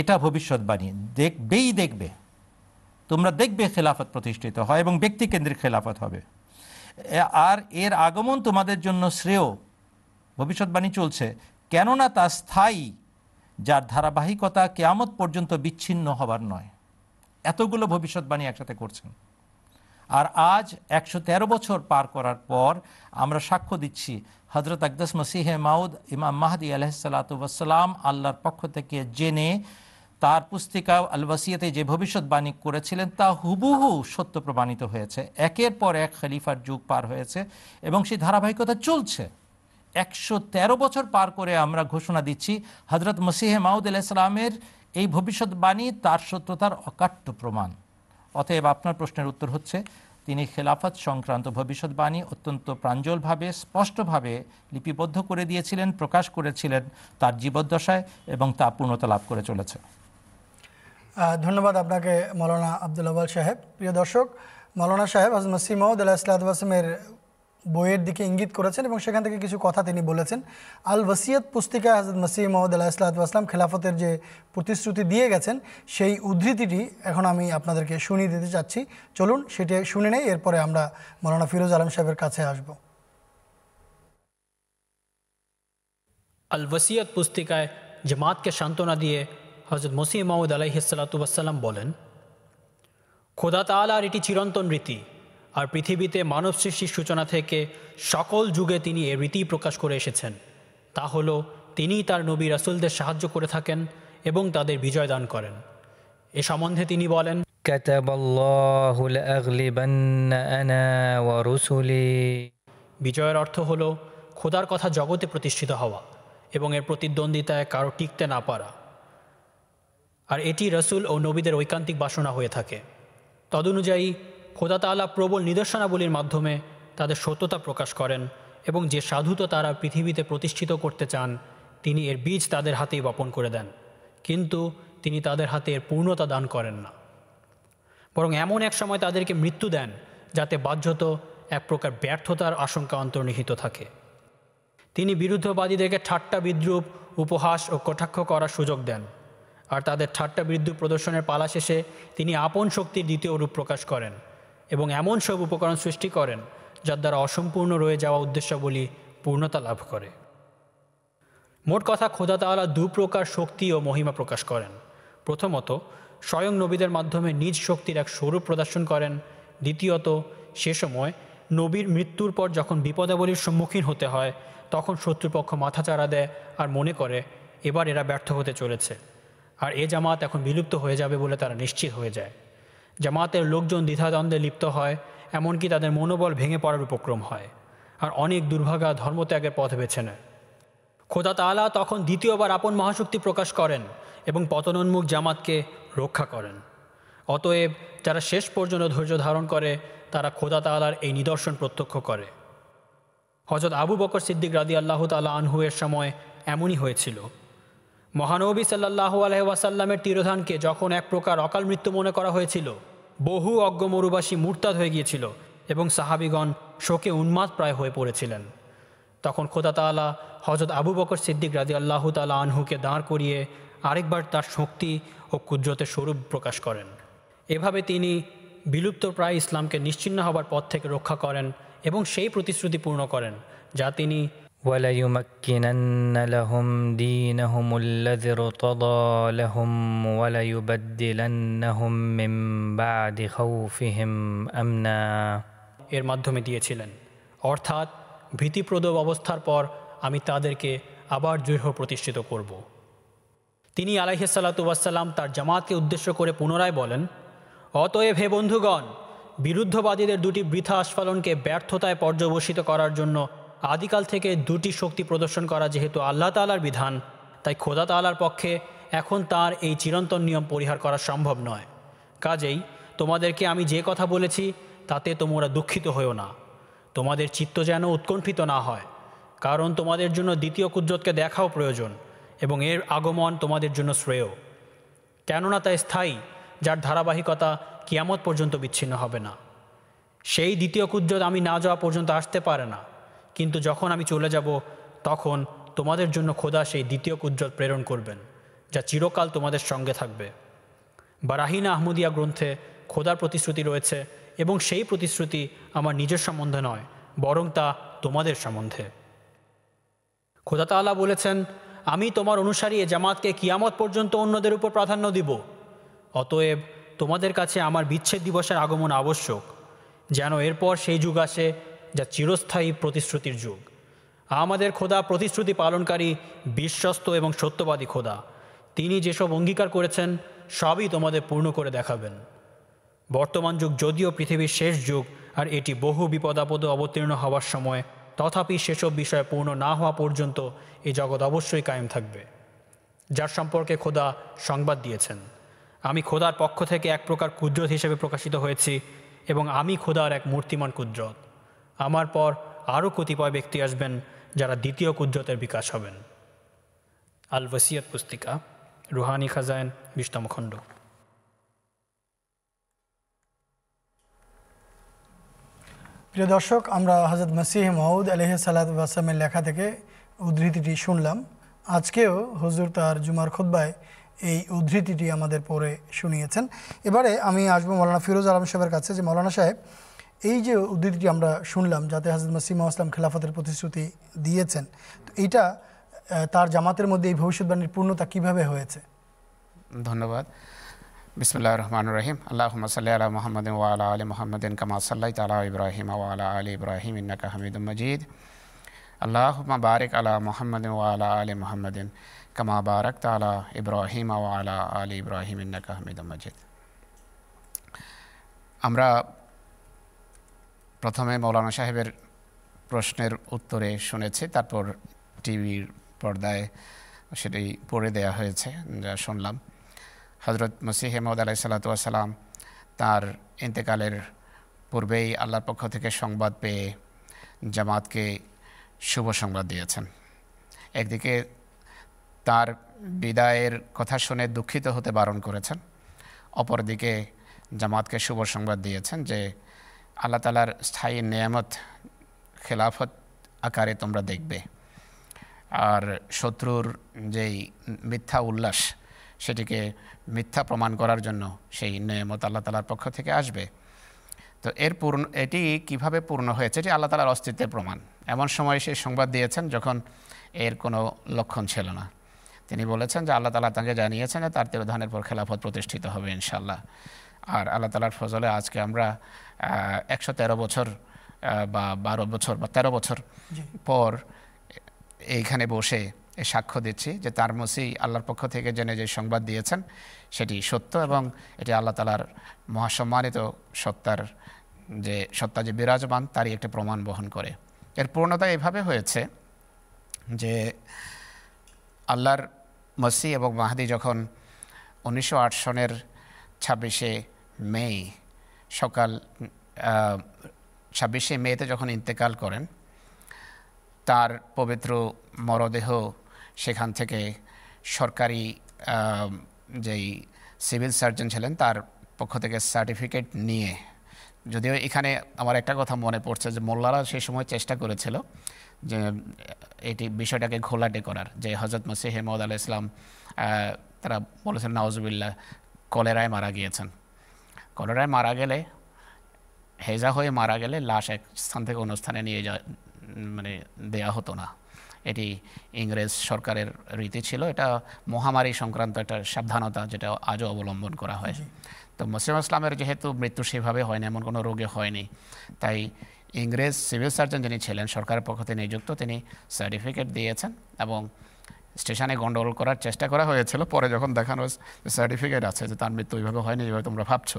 এটা ভবিষ্যৎবাণী, দেখবেই দেখবে, তোমরা দেখবে খেলাফত প্রতিষ্ঠিত হয় এবং ব্যক্তিকেন্দ্রিক খেলাফত হবে আর এর আগমন তোমাদের জন্য শ্রেয়। ভবিষ্যৎবাণী চলছে, কেননা তা স্থায়ী, যার ধারাবাহিকতা কিয়ামত পর্যন্ত বিচ্ছিন্ন হবার নয়। এতগুলো ভবিষ্যৎবাণী একসাথে করছেন। আর আজ একশো তেরো বছর পার করার পর আমরা সাক্ষ্য দিচ্ছি হযরত আকদাস মসিহে মাউদ ইমাম মাহদী আলাইহিসসালাতু ওয়াসসালাম আল্লাহর পক্ষ থেকে জেনে তার পুস্তিকা আল ওয়াসিয়াতে যে ভবিষ্যৎবাণী করেছিলেন তা হুবহু সত্য প্রমাণিত হয়েছে। একের পর এক খলিফার যুগ পার হয়েছে এবং সেই ধারাবাহিকতা চলছে। একশো তেরো বছর পার করে আমরা ঘোষণা দিচ্ছি হযরত মসিহে মাউদ আলাইহিস সালামের এই ভবিষ্যৎবাণী তার সত্যতার অকাট্য প্রমাণ। অতএব আপনার প্রশ্নের উত্তর হচ্ছে তিনি খেলাফত সংক্রান্ত ভবিষ্যৎবাণী অত্যন্ত প্রাঞ্জলভাবে স্পষ্টভাবে লিপিবদ্ধ করে দিয়েছিলেন, প্রকাশ করেছিলেন তার জীবদ্দশায় এবং তা পূর্ণতা লাভ করে চলেছে। ধন্যবাদ আপনাকে মৌলানা আব্দুল আউয়াল সাহেব। প্রিয় দর্শক, মৌলানা সাহেব হযরত মসিহ মাউদ আলাইহিস সালামের বইয়ের দিকে ইঙ্গিত করেছেন এবং সেখান থেকে কিছু কথা তিনি বলেছেন। আল ওয়াসিয়াত পুস্তিকায় হযরত মসীহ মওউদ আলাইহিস সালাতু ওয়াস সালাম খেলাফতের যে প্রতিশ্রুতি দিয়ে গেছেন সেই উদ্ধৃতিটি এখন আমি আপনাদেরকে শুনিয়ে দিতে চাচ্ছি। চলুন সেটা শুনে নেই, এরপরে আমরা মাওলানা ফিরোজ আলম সাহেবের কাছে আসব। আল ওয়াসিয়াত পুস্তিকায় জামাতকে সান্ত্বনা দিয়ে হযরত মসীহ মওউদ আলাইহিস সালাতু ওয়াস সালাম বলেন, খোদা তাআলার এটি চিরন্তন রীতি, আর পৃথিবীতে মানব সৃষ্টির সূচনা থেকে সকল যুগে তিনি এ রীতি প্রকাশ করে এসেছেন। তা হল তিনি তার নবী রাসূলদের সাহায্য করে থাকেন এবং তাদের বিজয় দান করেন। এ সম্বন্ধে তিনি বলেন, কাতাবাল্লাহুল আগলিবান্না আনা ওয়া রুসুলি। বিজয়ের অর্থ হল খোদার কথা জগতে প্রতিষ্ঠিত হওয়া এবং এর প্রতিদ্বন্দ্বিতায় কারো টিকতে না পারা, আর এটি রাসূল ও নবীদের ঐকান্তিক বাসনা হয়ে থাকে। তদনুযায়ী খোদা তাআলা প্রবল নিদর্শনাবলীর মাধ্যমে তাদের সত্যতা প্রকাশ করেন এবং যে সাধুতা তারা পৃথিবীতে প্রতিষ্ঠিত করতে চান তিনি এর বীজ তাদের হাতেই বপন করে দেন, কিন্তু তিনি তাদের হাতে এর পূর্ণতা দান করেন না, বরং এমন এক সময় তাদেরকে মৃত্যু দেন যাতে বাহ্যত এক প্রকার ব্যর্থতার আশঙ্কা অন্তর্নিহিত থাকে। তিনি বিরুদ্ধবাদীদেরকে ঠাট্টা বিদ্রুপ, উপহাস ও কটাক্ষ করার সুযোগ দেন, আর তাদের ঠাট্টা বিদ্রুপ প্রদর্শনের পালা শেষে তিনি আপন শক্তির দ্বিতীয় রূপ প্রকাশ করেন এবং এমন সব উপকরণ সৃষ্টি করেন যার দ্বারা অসম্পূর্ণ রয়ে যাওয়া উদ্দেশ্যাবলী পূর্ণতা লাভ করে। মোট কথা, খোদা তাআলা দু প্রকার শক্তি ও মহিমা প্রকাশ করেন। প্রথমত, স্বয়ং নবীদের মাধ্যমে নিজ শক্তির এক স্বরূপ প্রদর্শন করেন। দ্বিতীয়ত, সে সময় নবীর মৃত্যুর পর যখন বিপদাবলীর সম্মুখীন হতে হয় তখন শত্রুপক্ষ মাথাচাড়া দেয় আর মনে করে এবার এরা ব্যর্থ হতে চলেছে, আর এ জামাত এখন বিলুপ্ত হয়ে যাবে বলে তারা নিশ্চিত হয়ে যায়। জামাতের লোকজন দ্বিধাদ্বন্দ্বে লিপ্ত হয়, এমনকি তাদের মনোবল ভেঙে পড়ার উপক্রম হয়, আর অনেক দুর্ভাগা ধর্মত্যাগের পথ বেছে নেয়। খোদা তাআলা তখন দ্বিতীয়বার আপন মহাশক্তি প্রকাশ করেন এবং পতনোন্মুখ জামাতকে রক্ষা করেন। অতএব যারা শেষ পর্যন্ত ধৈর্য ধারণ করে তারা খোদা তাআলার এই নিদর্শন প্রত্যক্ষ করে। হযরত আবু বকর সিদ্দিক রাদিয়াল্লাহু তাআলা আনহু এর সময় এমনই হয়েছিল। মহানবী সাল্লাল্লাহু আলাইহি ওয়াসাল্লামের তিরোধানকে যখন এক প্রকার অকাল মৃত্যু মনে করা হয়েছিল, বহু অজ্ঞ মরুবাসী মুরতাদ হয়ে গিয়েছিল এবং সাহাবীগণ শোকে উন্মাদ প্রায় হয়ে পড়েছিলেন। তখন খোদা তাআলা হযরত আবু বকর সিদ্দিক রাদিয়াল্লাহু তাআলা আনহুকে দাঁড় করিয়ে আরেকবার তার শক্তি ও কুদরতের স্বরূপ প্রকাশ করেন। এভাবে তিনি বিলুপ্তপ্রায় ইসলামকে নিশ্চিহ্ন হবার পথ থেকে রক্ষা করেন এবং সেই প্রতিশ্রুতি পূর্ণ করেন যা তিনি وَلَيُمَكِّنَنَّ لَهُمْ دِينَهُمُ الَّذِي ارْتَضَى لَهُمْ وَلَيُبَدِّلَنَّهُمْ مِنْ بَعْدِ خَوْفِهِمْ أَمْنًا এর মাধ্যমে দিয়েছিলেন, অর্থাৎ ভীতিপ্রদ অবস্থার পর আমি তাদেরকে আবার দৃঢ় প্রতিষ্ঠিত করব। তিনি আলাইহিস সালাতু ওয়াস সালাম তার জামাতকে উদ্দেশ্য করে পুনরায় বলেন, অতএব হে বন্ধুগণ, বিরুদ্ধবাদীদের দুটি বৃথা আস্ফালনকে ব্যর্থতায় পর্যবসিত করার জন্য আদিকাল থেকে দুটি শক্তি প্রদর্শন করা যেহেতু আল্লাহ তাআলার বিধান, তাই খোদা তাআলার পক্ষে এখন তার এই চিরন্তন নিয়ম পরিহার করা সম্ভব নয়। কাজেই তোমাদেরকে আমি যে কথা বলেছি তাতে তোমরা দুঃখিত হও না, তোমাদের চিত্ত যেন উৎকণ্ঠিত না হয়, কারণ তোমাদের জন্য দ্বিতীয় কুদরতকে দেখাও প্রয়োজন এবং এর আগমন তোমাদের জন্য শ্রেয়, কেননা তা স্থায়ী, যার ধারাবাহিকতা কিয়ামত পর্যন্ত বিচ্ছিন্ন হবে না। সেই দ্বিতীয় কুদরত আমি না যাওয়া পর্যন্ত আসতে পারে না, কিন্তু যখন আমি চলে যাব তখন তোমাদের জন্য খোদা সেই দ্বিতীয় কুদরত প্রেরণ করবেন যা চিরকাল তোমাদের সঙ্গে থাকবে। বারাহিন-এ-আহমদিয়া গ্রন্থে খোদার প্রতিশ্রুতি রয়েছে এবং সেই প্রতিশ্রুতি আমার নিজের সম্বন্ধে নয়, বরং তা তোমাদের সম্বন্ধে। খোদা তাআলা বলেছেন, আমি তোমার অনুসারী এ জামাতকে কিয়ামত পর্যন্ত অন্যদের উপর প্রাধান্য দিব। অতএব তোমাদের কাছে আমার বিচ্ছেদ দিবসের আগমন আবশ্যক, যেন এরপর সেই যুগ আসে যা চিরস্থায়ী প্রতিশ্রুতির যুগ। আমাদের খোদা প্রতিশ্রুতি পালনকারী, বিশ্বস্ত এবং সত্যবাদী খোদা। তিনি যেসব অঙ্গীকার করেছেন সবই তোমাদের পূর্ণ করে দেখাবেন। বর্তমান যুগ যদিও পৃথিবীর শেষ যুগ আর এটি বহু বিপদাপদ অবতীর্ণ হওয়ার সময়, তথাপি সেসব বিষয় পূর্ণ না হওয়া পর্যন্ত এই জগৎ অবশ্যই কায়েম থাকবে, যার সম্পর্কে খোদা সংবাদ দিয়েছেন। আমি খোদার পক্ষ থেকে এক প্রকার কুদরত হিসেবে প্রকাশিত হয়েছি এবং আমি খোদার এক মূর্তিমান কুদরত। আমার পর আরও কতিপয় ব্যক্তি আসবেন যারা দ্বিতীয় কুদরতের বিকাশ হবেন। আল ওয়াসিয়াত পুস্তিকা, রুহানি খাজাইন, বিশতম খণ্ড। প্রিয় দর্শক, আমরা হযরত মসীহ মউদ আলাইহিস সালাতু ওয়াস সালামের লেখা থেকে উদ্ধৃতিটি শুনলাম। আজকেও হুজুর তার জুমার খুতবায় এই উদ্ধৃতিটি আমাদের পড়ে শুনিয়েছেন। এবারে আমি আসবো মৌলানা ফিরোজ আলম সাহেবের কাছে, যে মৌলানা সাহেব এই যে উদ্ধৃতিটি আমরা শুনলাম যাতে হযরত মসীহ মউদ ইসলাম খেলাফতের প্রতিশ্রুতি দিয়েছেন, তো এইটা তার জামাতের মধ্যে এই ভবিষ্যৎবাণীর পূর্ণতা কীভাবে হয়েছে? ধন্যবাদ। বিসমিল্লাহির রহমানির রহিম। আল্লাহুম্মা সাল্লি আলা মুহাম্মাদিন ওয়া আলা আলি মুহাম্মাদিন কামা সাল্লাইতা আলা ইব্রাহিম ওয়া আলা আলি ইব্রাহিম ইন্নাকা হামিদুম মাজিদ। আল্লাহুম্মা বারিক আলা মুহাম্মাদিন ওয়া আলা আলি মুহাম্মাদিন কামা বারাকতা আলা ইব্রাহিম ওয়া আলা আলি ইব্রাহিম ইন্নাকা হামিদুম মাজিদ। আমরা প্রথমে মৌলানা সাহেবের প্রশ্নের উত্তরে শুনেছি, তারপর টিভির পর্দায় সেটাই পড়ে দেয়া হয়েছে যা শুনলাম। হজরত মসীহ মউদ আলাইহিস সালাতু ওয়াস সালাম তার ইন্তেকালের পূর্বেই আল্লাহর পক্ষ থেকে সংবাদ পেয়ে জামাতকে শুভ সংবাদ দিয়েছেন। একদিকে তার বিদায়ের কথা শুনে দুঃখিত হতে বারণ করেছেন, অপরদিকে জামাতকে শুভ সংবাদ দিয়েছেন যে আল্লাহ তাআলার স্থায়ী নিয়ামত খেলাফত আকারে তোমরা দেখবে, আর শত্রুর যেই মিথ্যা উল্লাস সেটিকে মিথ্যা প্রমাণ করার জন্য সেই নিয়ামত আল্লাহ তাআলার পক্ষ থেকে আসবে। তো এর পূর্ণ এটি কীভাবে পূর্ণ হয়েছে, এটি আল্লাহ তাআলার অস্তিত্বের প্রমাণ। এমন সময় সেই সংবাদ দিয়েছেন যখন এর কোনো লক্ষণ ছিল না। তিনি বলেছেন যে আল্লাহ তাআলা তাঁকে জানিয়েছেন যে তার তিরোধানের পর খেলাফত প্রতিষ্ঠিত হবে ইনশাআল্লাহ। আর আল্লাহ তাআলার ফজলে আজকে আমরা একশো তেরো বছর বা বারো বছর বা তেরো বছর পর এইখানে বসে এ সাক্ষ্য দিচ্ছি যে তার মসীহ আল্লাহর পক্ষ থেকে জেনে যে সংবাদ দিয়েছেন সেটি সত্য, এবং এটি আল্লাহ তাআলার মহাসম্মানিত সত্তার যে সত্তা যে বিরাজমান তারই একটা প্রমাণ বহন করে। এর পূর্ণতা এভাবে হয়েছে যে আল্লাহর মসীহ এবং মাহদী যখন উনিশশো আট সনের ছাব্বিশে মে সকাল ছাব্বিশে মেতে যখন ইন্তেকাল করেন, তার পবিত্র মরদেহ সেখান থেকে সরকারি যেই সিভিল সার্জন ছিলেন তার পক্ষ থেকে সার্টিফিকেট নিয়ে, যদিও এখানে আমার একটা কথা মনে পড়ছে যে মোল্লারা সেই সময় চেষ্টা করেছিল যে এটি বিষয়টাকে ঘোলাটে করার, যে হযরত মসীহ মউদ আলাইহিস সালাম তারা বলেছেন নাউজুবিল্লাহ কলেরায় মারা গিয়েছেন। কলেরায় মারা গেলে হেজা হয়ে মারা গেলে লাশ এক স্থান থেকে অন্য স্থানে নিয়ে যাওয়া মানে দেয়া হতো না, এটি ইংরেজ সরকারের রীতি ছিল। এটা মহামারী সংক্রান্ত একটা সাবধানতা যেটা আজও অবলম্বন করা হয়। তো মসীহ ইসলামের যেহেতু মৃত্যু সেভাবে হয়নি, এমন কোনো রোগে হয়নি, তাই ইংরেজ সিভিল সার্জন যিনি ছিলেন সরকারের পক্ষ থেকে নিযুক্ত তিনি সার্টিফিকেট দিয়েছেন, এবং স্টেশনে গন্ডগোল করার চেষ্টা করা হয়েছিল। পরে যখন দেখানো সার্টিফিকেট আছে যে তার মৃত্যু ওইভাবে হয়নি যেভাবে তোমরা ভাবছো,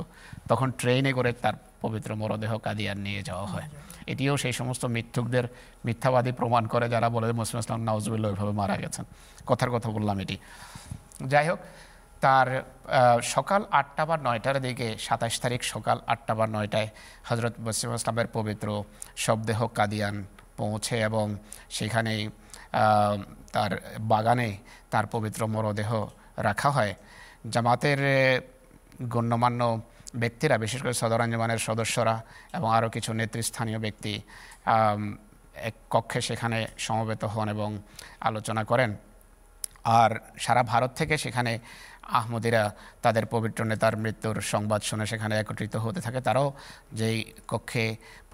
তখন ট্রেনে করে তার পবিত্র মরদেহ কাদিয়ান নিয়ে যাওয়া হয়। এটিও সেই সমস্ত মিথ্যুকদের মিথ্যাবাদী প্রমাণ করে যারা বলে মসীহ ইসলাম নাউজুবিল্লাহ ওইভাবে মারা গেছেন। কথার কথা বললাম এটি। যাই হোক, তার সকাল আটটা বা নয়টার দিকে সাতাশ তারিখ সকাল আটটা বা নয়টায় হজরত মসীহ ইসলামের পবিত্র শবদেহ কাদিয়ান পৌঁছে, এবং সেখানে তার বাগানে তার পবিত্র মরদেহ রাখা হয়। জামাতের গণ্যমান্য ব্যক্তিরা, বিশেষ করে সদর আঞ্জুমানের সদস্যরা এবং আরও কিছু নেতৃস্থানীয় ব্যক্তি এক কক্ষে সেখানে সমবেত হন এবং আলোচনা করেন। আর সারা ভারত থেকে সেখানে আহমদীরা তাদের পবিত্র নেতার মৃত্যুর সংবাদ শুনে সেখানে একত্রিত হতে থাকে। তারাও যেই কক্ষে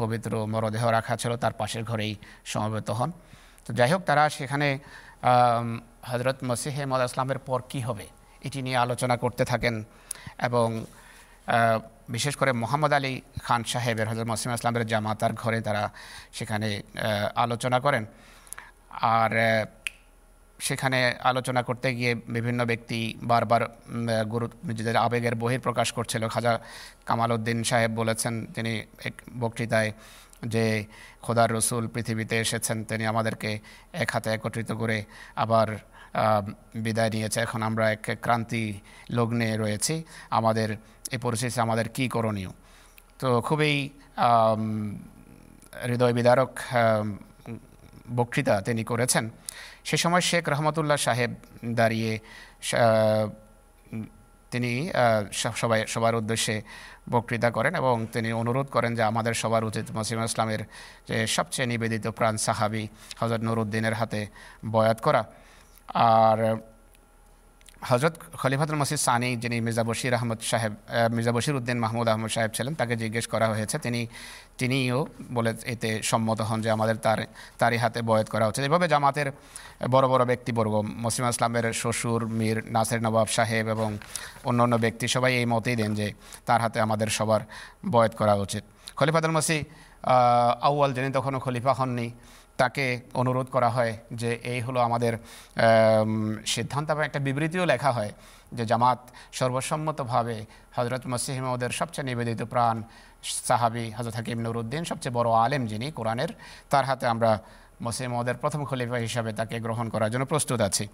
পবিত্র মরদেহ রাখা ছিল তার পাশের ঘরেই সমবেত হন। তো যাই হোক, তারা সেখানে হজরত মসীহ মউদ ইসলামের পর কী হবে এটি নিয়ে আলোচনা করতে থাকেন, এবং বিশেষ করে মুহাম্মদ আলী খান সাহেবের হজরত মসীহ মউদ ইসলামের জামাতার ঘরে তারা সেখানে আলোচনা করেন। আর সেখানে আলোচনা করতে গিয়ে বিভিন্ন ব্যক্তি বারবার গুরু নিজেদের আবেগের বহির প্রকাশ করছিল। খাজা কামালউদ্দিন সাহেব বলেছেন তিনি এক বক্তৃতায় যে খোদার রসুল পৃথিবীতে এসেছেন, তিনি আমাদেরকে এক হাতে একত্রিত করে আবার বিদায় নিয়েছে, এখন আমরা এক ক্রান্তি লগ্নে রয়েছি, আমাদের এই পরিস্থিতি আমাদের কী করণীয়। তো খুবই হৃদয় বিদারক বক্তৃতা তিনি করেছেন। সে সময় শেখ রহমাতুল্লাহ সাহেব দাঁড়িয়ে তিনি সবাই সবার উদ্দেশ্যে বক্তৃতা করেন এবং তিনি অনুরোধ করেন যে আমাদের সবার উচিত মসিহ ইসলামের যে সবচেয়ে নিবেদিত প্রাণ সাহাবি হজরত নুরউদ্দিনের হাতে বয়াত করা। আর হজরত খলিফাতুল মসিহ সানি, যিনি মির্জা বশির আহমদ সাহেব মির্জা বশির-উদ্দিন মাহমুদ আহমদ সাহেব ছিলেন, তাকে জিজ্ঞেস করা হয়েছে, তিনি তিনিও বলে এতে সম্মত হন যে আমাদের তার তারই হাতে বয়াত করা উচিত। এভাবে জামাতের বড় বড় ব্যক্তিবর্গ, মসিহ ইসলামের শ্বশুর মীর নাসির নবাব সাহেব এবং অন্যান্য ব্যক্তি সবাই এই মতেই দেন যে তার হাতে আমাদের সবার বয়াত করা উচিত। খলিফাতুল মসিহ আউয়াল, যিনি তখনও খলিফা হননি, তাকে অনুরোধ করা হয় যে এই হলো আমাদের সিদ্ধান্ত, এবং একটা বিবৃতিও লেখা হয় যে জামাত সর্বসম্মতভাবে হজরত মসিহ মউদের সবচেয়ে নিবেদিত প্রাণ সাহাবি হজরত হাকিম নুরউদ্দিন, সবচেয়ে বড় আলেম যিনি কোরআনের, তার হাতে আমরা মসিহ মউদের প্রথম খলিফা হিসাবে তাকে গ্রহণ করার জন্য প্রস্তুত আছি।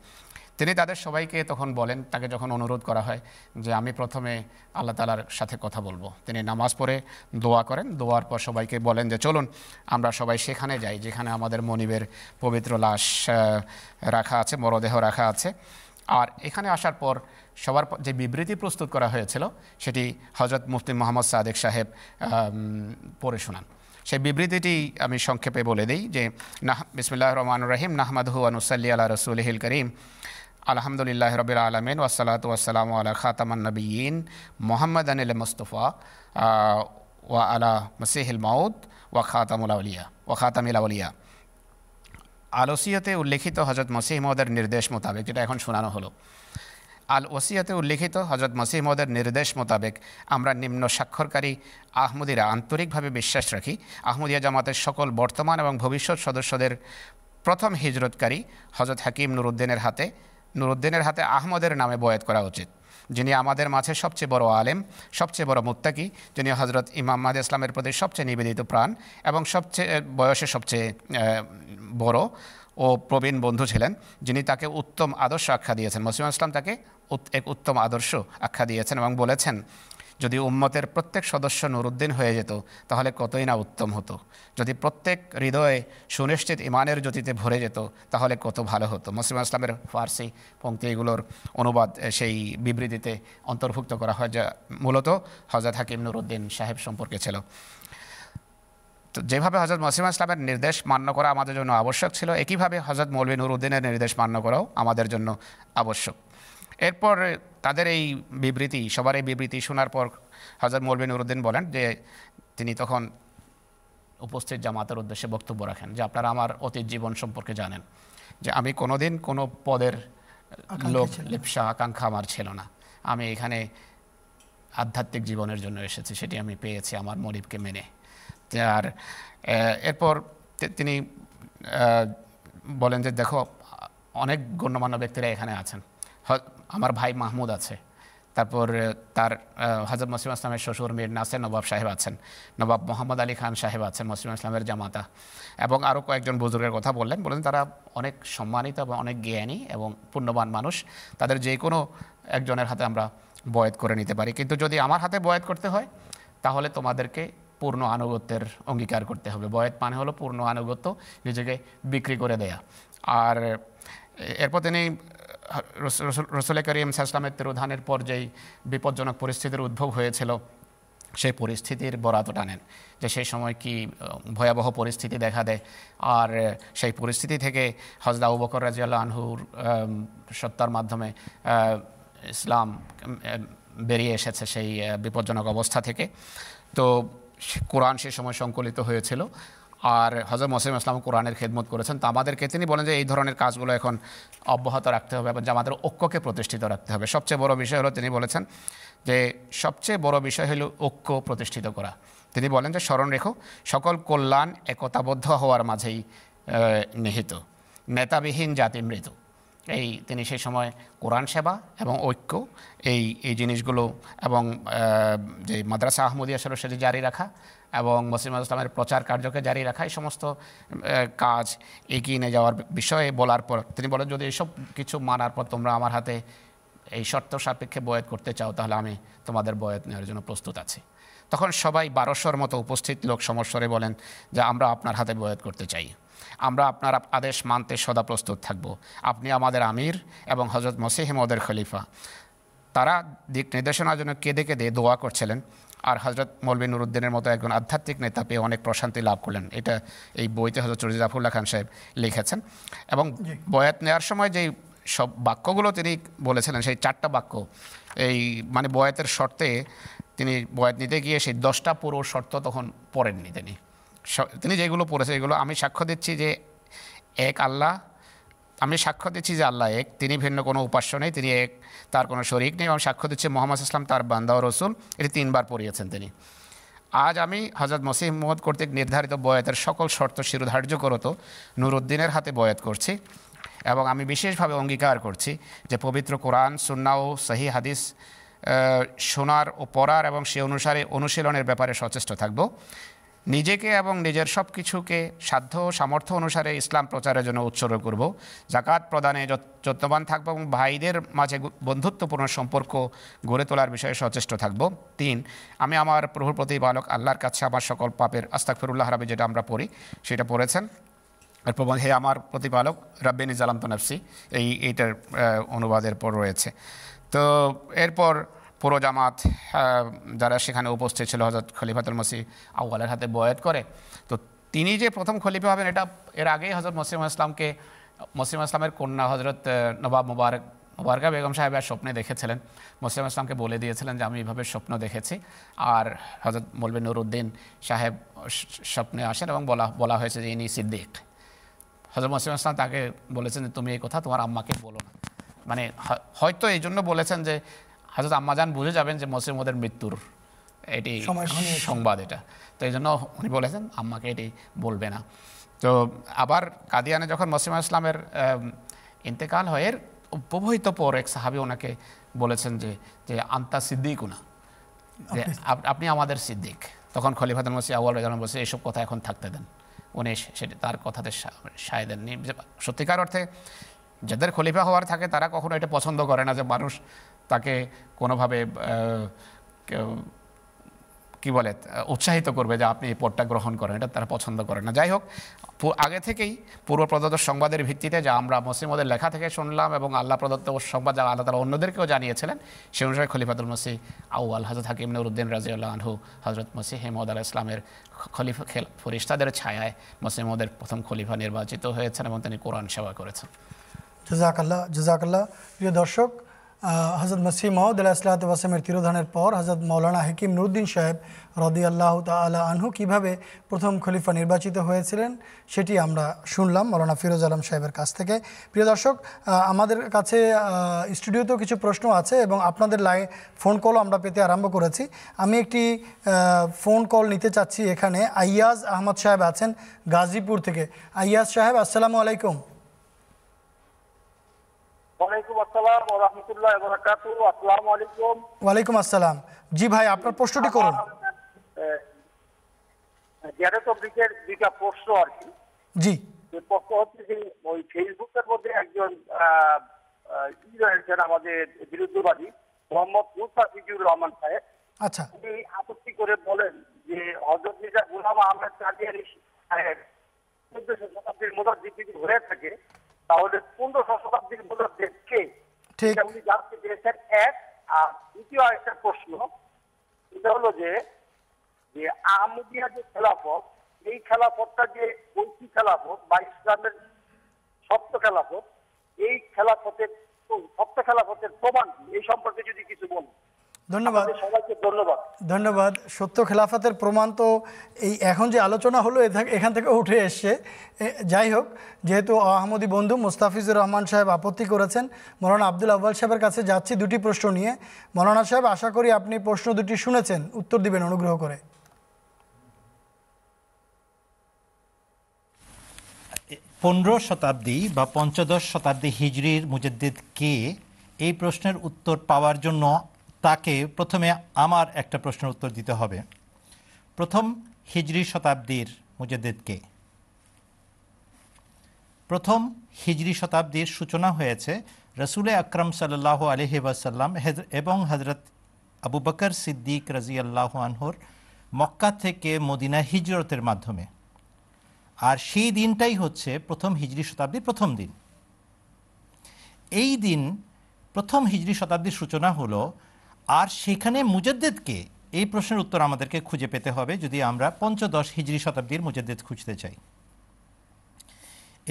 তিনি তাদের সবাইকে তখন বলেন, তাকে যখন অনুরোধ করা হয় যে আমি প্রথমে আল্লাহ তাআলার সাথে কথা বলবো, তিনি নামাজ পড়ে দোয়া করেন, দোয়ার পর সবাইকে বলেন যে চলুন আমরা সবাই সেখানে যাই যেখানে আমাদের মনিবের পবিত্র লাশ রাখা আছে, মরদেহ রাখা আছে। আর এখানে আসার পর সবার যে বিবৃতি প্রস্তুত করা হয়েছিল সেটি হজরত মুফতি মুহাম্মদ সাদিক সাহেব পড়ে শোনান। সেই বিবৃতিটি আমি সংক্ষেপে বলে দিই যে নাহ বিসমিল্লাহির রহমানির রহিম নাহমাদুহু ওয়া নুসাল্লি আলা রাসূলিহিল করিম আলহামদুলিল্লাহি রাব্বিল আলামিন ওয়াসসালাতু ওয়াসসালামু আলা খাতামান নাবিয়িন মুহাম্মাদান আল মুস্তাফা ওয়া আলা মাসিহিল মাউত ওয়া খাতামুল আউলিয়া ওয়া খাতামিল আউলিয়া। আল-ওয়াসিয়াতে উল্লেখিত হযরত মসিহ মউদের নির্দেশ মোতাবেক, যেটা এখন শোনানো হলো, আল-ওয়াসিয়াতে উল্লেখিত হযরত মসিহ মউদের নির্দেশ মোতাবেক আমরা নিম্ন স্বাক্ষরকারী আহমদীরা আন্তরিকভাবে বিশ্বাস রাখি, আহমদীয়া জামাতের সকল বর্তমান এবং ভবিষ্যৎ সদস্যদের প্রথম হিজরতকারী হযরত হাকিম নুরউদ্দিনের হাতে নুরউদ্দিনের হাতে আহমদের নামে বয়াত করা উচিত, যিনি আমাদের মাঝে সবচেয়ে বড় আলেম, সবচেয়ে বড় মুত্তাকি, যিনি হজরত ইমাম মাহ্দী ইসলামের প্রতি সবচেয়ে নিবেদিত প্রাণ এবং সবচেয়ে বয়সে সবচেয়ে বড় ও প্রবীণ বন্ধু ছিলেন, যিনি তাকে উত্তম আদর্শ আখ্যা দিয়েছেন। মসিহ ইসলাম তাকে এক উত্তম আদর্শ আখ্যা দিয়েছেন এবং বলেছেন যদি উম্মতের প্রত্যেক সদস্য নুরউদ্দিন হয়ে যেত তাহলে কতই না উত্তম হতো, যদি প্রত্যেক হৃদয়ে সুনিশ্চিত ইমানের জ্যোতিতে ভরে যেত তাহলে কত ভালো হতো। মসিহ ইসলামের ফার্সি পংক্তিগুলোর অনুবাদ সেই বিবৃতিতে অন্তর্ভুক্ত করা হয়, যা মূলত হযরত হাকিম নুরউদ্দিন সাহেব সম্পর্কে ছিল। তো যেভাবে হযরত মসিহ ইসলামের নির্দেশ মান্য করা আমাদের জন্য আবশ্যক ছিল, একইভাবে হযরত মৌলভী নুরউদ্দিনের নির্দেশ মান্য করাও আমাদের জন্য আবশ্যক। এরপর তাদের এই বিবৃতি, সবার এই বিবৃতি শোনার পর হযরত মৌলভী নুরউদ্দিন বলেন, যে তিনি তখন উপস্থিত জামাতের উদ্দেশ্যে বক্তব্য রাখেন যে আপনারা আমার অতীত জীবন সম্পর্কে জানেন যে আমি কোনোদিন কোনো পদের লোভ লিপ্সা আকাঙ্ক্ষা আমার ছিল না, আমি এখানে আধ্যাত্মিক জীবনের জন্য এসেছি, সেটি আমি পেয়েছি আমার মনিবকে মেনে। আর এরপর তিনি বলেন যে দেখো অনেক গণ্যমান্য ব্যক্তিরা এখানে আছেন, আমার ভাই মাহমুদ আছে, তারপর তার হযরত মসিহ ইসলামের শ্বশুর মীর নাসির নবাব সাহেব আছেন, নবাব মোহাম্মদ আলী খান সাহেব আছেন মসিহ ইসলামের জামাতা, এবং আরও কয়েকজন বুজুর্গের কথা বললেন। বলেন তারা অনেক সম্মানিত এবং অনেক জ্ঞানী এবং পুণ্যবান মানুষ, তাদের যে কোনো একজনের হাতে আমরা বয়াত করে নিতে পারি, কিন্তু যদি আমার হাতে বয়াত করতে হয় তাহলে তোমাদেরকে পূর্ণ আনুগত্যের অঙ্গীকার করতে হবে। বয়াত মানে হলো পূর্ণ আনুগত্য, নিজেকে বিক্রি করে দেয়া। আর এরপর তিনি রাসূল কারীম সাল্লাল্লাহু আলাইহি ওয়াসাল্লামের তিরোধানের পর যেই বিপজ্জনক পরিস্থিতির উদ্ভব হয়েছিল সেই পরিস্থিতির বরাত টানেন, যে সেই সময় কি ভয়াবহ পরিস্থিতি দেখা দেয়। আর সেই পরিস্থিতি থেকে হযরত আবু বকর রাদিয়াল্লাহু আনহুর সত্তার মাধ্যমে ইসলাম বেরিয়ে এসেছে সেই বিপজ্জনক অবস্থা থেকে। তো কোরআন সেই সময় সংকলিত হয়েছিল, আর হযরত মসিহ ইসলাম কোরআনের খেদমত করেছেন। তো আমাদেরকে তিনি বলেন যে এই ধরনের কাজগুলো এখন অব্যাহত রাখতে হবে এবং জামাতের ঐক্যকে প্রতিষ্ঠিত রাখতে হবে। সবচেয়ে বড় বিষয় হলো, তিনি বলেছেন যে সবচেয়ে বড় বিষয় হলো ঐক্য প্রতিষ্ঠিত করা। তিনি বলেন যে স্মরণ রেখো সকল কল্যাণ একতাবদ্ধ হওয়ার মাঝেই নিহিত, নেতাবিহীন জাতি মৃত। এই তিনি সেই সময় কোরআন সেবা এবং ঐক্য এই এই জিনিসগুলো এবং যে মাদ্রাসা আহমদীয়া ছিল সেটি জারি রাখা এবং মসিহ ইসলামের প্রচার কার্যকে জারি রাখা, এই সমস্ত কাজ এগিয়ে নিয়ে যাওয়ার বিষয়ে বলার পর তিনি বলেন যদি এসব কিছু মানার পর তোমরা আমার হাতে এই শর্ত সাপেক্ষে বয়াত করতে চাও তাহলে আমি তোমাদের বয়াত নেওয়ার জন্য প্রস্তুত আছি। তখন সবাই বারোশোর মতো উপস্থিত লোক সমস্বরে বলেন যে আমরা আপনার হাতে বয়াত করতে চাই, আমরা আপনার আদেশ মানতে সদা প্রস্তুত থাকব, আপনি আমাদের আমির এবং হযরত মসিহ মউদের খলিফা, তারা দিক নির্দেশনার জন্য কেঁদে কেঁদে দোয়া করছিলেন। আর হজরত মৌলভী নুরুদ্দিনের মতো একজন আধ্যাত্মিক নেতা পেয়ে অনেক প্রশান্তি লাভ করলেন। এটা এই বইতে হজরত চৌধুরী জাফরুল্লাহ খান সাহেব লিখেছেন। এবং বয়াত নেওয়ার সময় যেই সব বাক্যগুলো তিনি বলেছিলেন, সেই চারটা বাক্য এই মানে বয়াতের শর্তে তিনি বয়াত নিতে গিয়ে সেই দশটা পুরো শর্ত তখন পড়েননি। তিনি তিনি যেগুলো পড়েছেন এগুলো, আমি সাক্ষ্য দিচ্ছি যে এক আল্লাহ, আমি সাক্ষ্য দিচ্ছি যে আল্লাহ এক, তিনি ভিন্ন কোনো উপাস্য নেই, তিনি এক, তার কোনো শরিক নেই, এবং সাক্ষ্য দিচ্ছি মোহাম্মদ ইসলাম তার বান্দা ও রসুল। এটি তিনবার পড়িয়েছেন তিনি। আজ আমি হজরত মসিহ মহম্মদ কর্তৃক নির্ধারিত বয়াতের সকল শর্ত শিরোধার্য করত নুরুদ্দিনের হাতে বয়াত করছি, এবং আমি বিশেষভাবে অঙ্গীকার করছি যে পবিত্র কোরআন, সুন্নাহ ও সহিহ হাদিস শোনার ও পড়ার এবং সে অনুসারে অনুশীলনের ব্যাপারে সচেষ্ট থাকব। নিজেকে এবং নিজের সব কিছুকে সাধ্য সামর্থ্য অনুসারে ইসলাম প্রচারের জন্য উৎসর্গ করব। জাকাত প্রদানে যত্নবান থাকব এবং ভাইদের মাঝে বন্ধুত্বপূর্ণ সম্পর্ক গড়ে তোলার বিষয়ে সচেষ্ট থাকব। তিন, আমি আমার প্রভুর প্রতিপালক আল্লাহর কাছে আমার সকল পাপের আস্তাগফিরুল্লাহ রাব্বি, যেটা আমরা পড়ি সেটা পড়েছেন। এরপর হে আমার প্রতিপালক, রাব্বিনি জালামতু নাফসি, এই এইটার অনুবাদের পর রয়েছে। তো এরপর পুরো জামাত যারা সেখানে উপস্থিত ছিল, হজরত খলিফাতুল মসিহ আউয়ালের হাতে বয়াত করে। তো তিনি যে প্রথম খলিফা হবেন এটা এর আগেই হজরত মসিহ ইসলামকে মসিহ ইসলামের কন্যা হজরত নবাব মুবারক মুবারকা বেগম সাহেবের স্বপ্নে দেখেছিলেন। মসিহ ইসলামকে বলে দিয়েছিলেন যে আমি এইভাবে স্বপ্ন দেখেছি। আর হজরত মৌলভী নুরুদ্দিন সাহেব স্বপ্নে আসেন এবং বলা বলা হয়েছে যে ইনি সিদ্দিক। হজরত মসিহ ইসলাম তাকে বলেছেন যে তুমি এই কথা তোমার আম্মাকে বলো না, মানে হয়তো এই জন্য বলেছেন যে হজরত আম্মাজান বুঝে যাবেন যে মসিহ মহম্মদের মৃত্যুর এটি সংবাদ, এটা তো এই জন্য উনি বলেছেন আম্মাকে এটি বলবে না। তো আবার কাদিয়ানে যখন মসিহ ইসলামের ইন্তেকাল হয় এর উপভূত পর এক সাহাবি ওনাকে বলেছেন যে যে আন্তা সিদ্দিক, উনা যে আপনি আমাদের সিদ্দিক। তখন খলিফাতুল মসিহ আউয়াল রাদিয়াল্লাহু আনহু বলেছেন এইসব কথা এখন থাকতে দেন। উনি সেটি তার কথাতে সায় দেননি। সত্যিকার অর্থে যাদের খলিফা হওয়ার থাকে তারা কখনো এটা পছন্দ করে না যে মানুষ তাকে কোনোভাবে কি বলে উৎসাহিত করবে যে আপনি এই পদটা গ্রহণ করেন, এটা তারা পছন্দ করে না। যাই হোক, আগে থেকেই পূর্ব প্রদত্ত সংবাদের ভিত্তিতে যা আমরা মসিহদের লেখা থেকে শুনলাম এবং আল্লাহ প্রদত্ত সংবাদ যা আল্লাহ তাআলা অন্যদেরকেও জানিয়েছিলেন, সে অনুসারে খলিফাতুল মসিহ আউয়াল হযরত হাকিম নুরউদ্দিন রাদিয়াল্লাহু আনহু হযরত মসিহ মউদ আলাইহিস সালামের খলিফা ফেরেশতাদের ছায়ায় মসিহদের প্রথম খলিফা নির্বাচিত হয়েছেন এবং তিনি কোরআন সেবা করেছেন। জাযাকাল্লাহ জাযাকাল্লাহ। প্রিয় দর্শক, হজরত মসিহ মউদ আলাইহিসসালাতু ওয়াসসালামের তিরোধানের পর হজরত মৌলানা হাকিম নুরউদ্দিন সাহেব রাদিয়াল্লাহু তাআলা আনহু কীভাবে প্রথম খলিফা নির্বাচিত হয়েছিলেন সেটি আমরা শুনলাম মৌলানা ফিরোজ আলম সাহেবের কাছ থেকে। প্রিয় দর্শক, আমাদের কাছে স্টুডিওতেও কিছু প্রশ্ন আছে এবং আপনাদের লাই ফোন কলও আমরা পেতে আরম্ভ করেছি। আমি একটি ফোন কল নিতে চাচ্ছি। এখানে আইয়াজ আহমদ সাহেব আছেন গাজীপুর থেকে। আইয়াজ সাহেব, আসসালামু আলাইকুম। ওয়ালাইকুম আসসালাম। জি ভাই, আপনার প্রশ্নটি করুন। দুইটা প্রশ্ন আর কি। জি, প্রশ্ন হচ্ছে যে ওই ফেসবুকের মধ্যে একজন ই রয়েছেন আমাদের বিরুদ্ধবাদী মোহাম্মদ মুর্তা ফিজুর রহমান সাহেব। আচ্ছা, উনি আপত্তি করে বলেন যে হযরত মির্জা গোলাম আহমদ কাদিয়ানী সাহেব চোদ্দশো শতাব্দীর মুজাদ্দেদ যদি হয়ে থাকে তাহলে পনেরোশো শতাব্দীর মুজাদ্দেদ কে? উনি জানতে চেয়েছেন এক। আর দ্বিতীয় একটা প্রশ্ন, এটা হলো যে আহমদীয়া যে খেলাফত, এই খেলাফতটা যে ঐশী খেলাফত বা ইসলামের সপ্ত খেলাফত, এই খেলাফতের সপ্ত খেলাফতের প্রমাণ এই সম্পর্কে যদি কিছু বলেন। ধন্যবাদ, সবাইকে ধন্যবাদ। ধন্যবাদ। সত্য খেলাফতের প্রমাণ তো এই এখন যে আলোচনা হলো এখান থেকে উঠে এসছে। যাই হোক, যেহেতু আহমদী বন্ধু মুস্তাফিজুর রহমান সাহেব আপত্তি করেছেন, মৌলানা আব্দুল আউয়াল সাহেবের কাছে যাচ্ছি দুটি প্রশ্ন নিয়ে। মৌলানা সাহেব, আশা করি আপনি প্রশ্ন দুটি শুনেছেন, উত্তর দিবেন অনুগ্রহ করে। পনেরো শতাব্দী বা পঞ্চদশ শতাব্দী হিজরির মুজাদ্দেদ কে, এই প্রশ্নের উত্তর পাওয়ার জন্য তাকে প্রথমে আমার একটা প্রশ্নের উত্তর দিতে হবে। প্রথম হিজরি শতাব্দীর মুজাদ্দেদ কে? প্রথম হিজরি শতাব্দীর সূচনা হয়েছে রাসূল আকরাম সাল্লাল্লাহু আলাইহি ওয়াসাল্লাম এবং হযরত আবু বকর সিদ্দিক রাদিয়াল্লাহু আনহুর মক্কা থেকে মদিনা হিজরতের মাধ্যমে। আর সেই দিনটাই হচ্ছে প্রথম হিজরি শতাব্দীর প্রথম দিন। এই দিন প্রথম হিজরি শতাব্দীর সূচনা হলো, আর সেখানে মুজাদ্দেদকে, এই প্রশ্নের উত্তর আমাদেরকে খুঁজে পেতে হবে যদি আমরা পঞ্চদশ হিজরি শতাব্দীর মুজাদ্দেদ খুঁজতে চাই।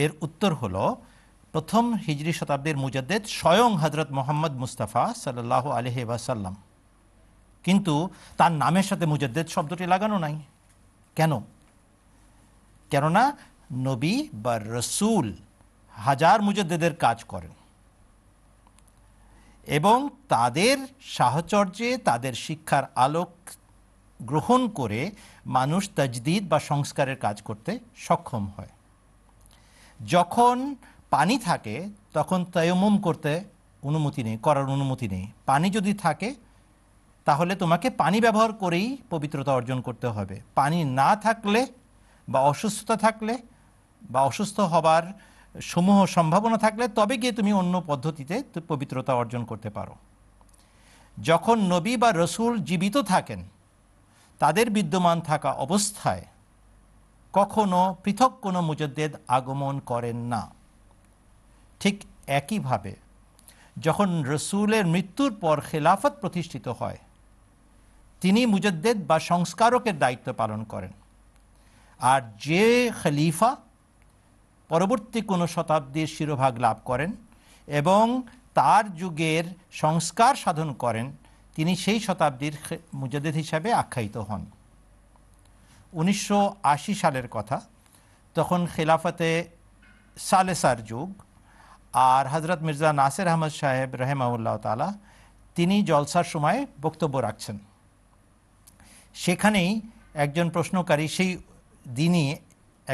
এর উত্তর হলো, প্রথম হিজরি শতাব্দীর মুজাদ্দেদ স্বয়ং হজরত মোহাম্মদ মুস্তাফা সাল্লাল্লাহু আলাইহি ওয়াসাল্লাম, কিন্তু তার নামের সাথে মুজাদ্দেদ শব্দটি লাগানো নাই। কেন? কেননা নবী বা রসুল হাজার মুজাদ্দেদের কাজ করেন এবং তাদের সাহচর্যে, তাদের শিক্ষার আলোক গ্রহণ করে মানুষ তাজদিদ বা সংস্কারের কাজ করতে সক্ষম হয়। যখন পানি থাকে তখন তায়াম্মুম করতে অনুমতি নেই, করার অনুমতি নেই। পানি যদি থাকে তাহলে তোমাকে পানি ব্যবহার করেই পবিত্রতা অর্জন করতে হবে। পানি না থাকলে বা অসুস্থতা থাকলে বা অসুস্থ হবার সমূহ সম্ভাবনা থাকলে তবে গিয়ে তুমি অন্য পদ্ধতিতে পবিত্রতা অর্জন করতে পারো। যখন নবী বা রসুল জীবিত থাকেন, তাদের বিদ্যমান থাকা অবস্থায় কখনো পৃথক কোনো মুজাদ্দেদ আগমন করেন না। ঠিক একইভাবে যখন রসুলের মৃত্যুর পর খেলাফত প্রতিষ্ঠিত হয়, তিনি মুজাদ্দেদ বা সংস্কারকের দায়িত্ব পালন করেন। আর যে খলিফা পরবর্তী কোনো শতাব্দীর শিরোভাগ লাভ করেন এবং তার যুগের সংস্কার সাধন করেন, তিনি সেই শতাব্দীর মুজাদ্দেদ হিসাবে আখ্যায়িত হন। উনিশশো আশি সালের কথা, তখন খেলাফতে সালেসার যুগ, আর হজরত মির্জা নাসির আহমদ সাহেব রহেমাউল্লাহ তাআলা তিনি জলসার সময় বক্তব্য রাখছেন। সেখানেই একজন প্রশ্নকারী, সেই দিনই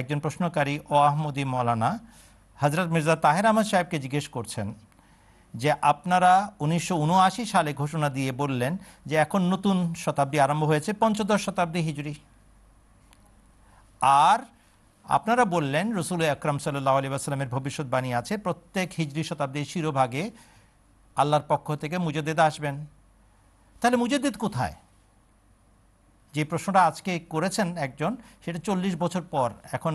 একজন প্রশ্নকারী ও আহমদী মৌলানা হজরত মির্জা তাহির আহমদ সাহেবকে জিজ্ঞেস করছেন যে, আপনারা উনিশশো উনআশি সালে ঘোষণা দিয়ে বললেন যে এখন নতুন শতাব্দী আরম্ভ হয়েছে, পঞ্চদশ শতাব্দী হিজরি, আর আপনারা বললেন রসুল আকরাম সাল্লাল্লাহু আলাইহি ওয়াসাল্লামের ভবিষ্যৎবাণী আছে, প্রত্যেক হিজরি শতাব্দীর শিরোভাগে আল্লাহর পক্ষ থেকে মুজাদ্দেদ আসবেন, তাহলে মুজাদ্দেদ কোথায়? যে প্রশ্নটা আজকে করেছেন একজন, সেটা চল্লিশ বছর পর, এখন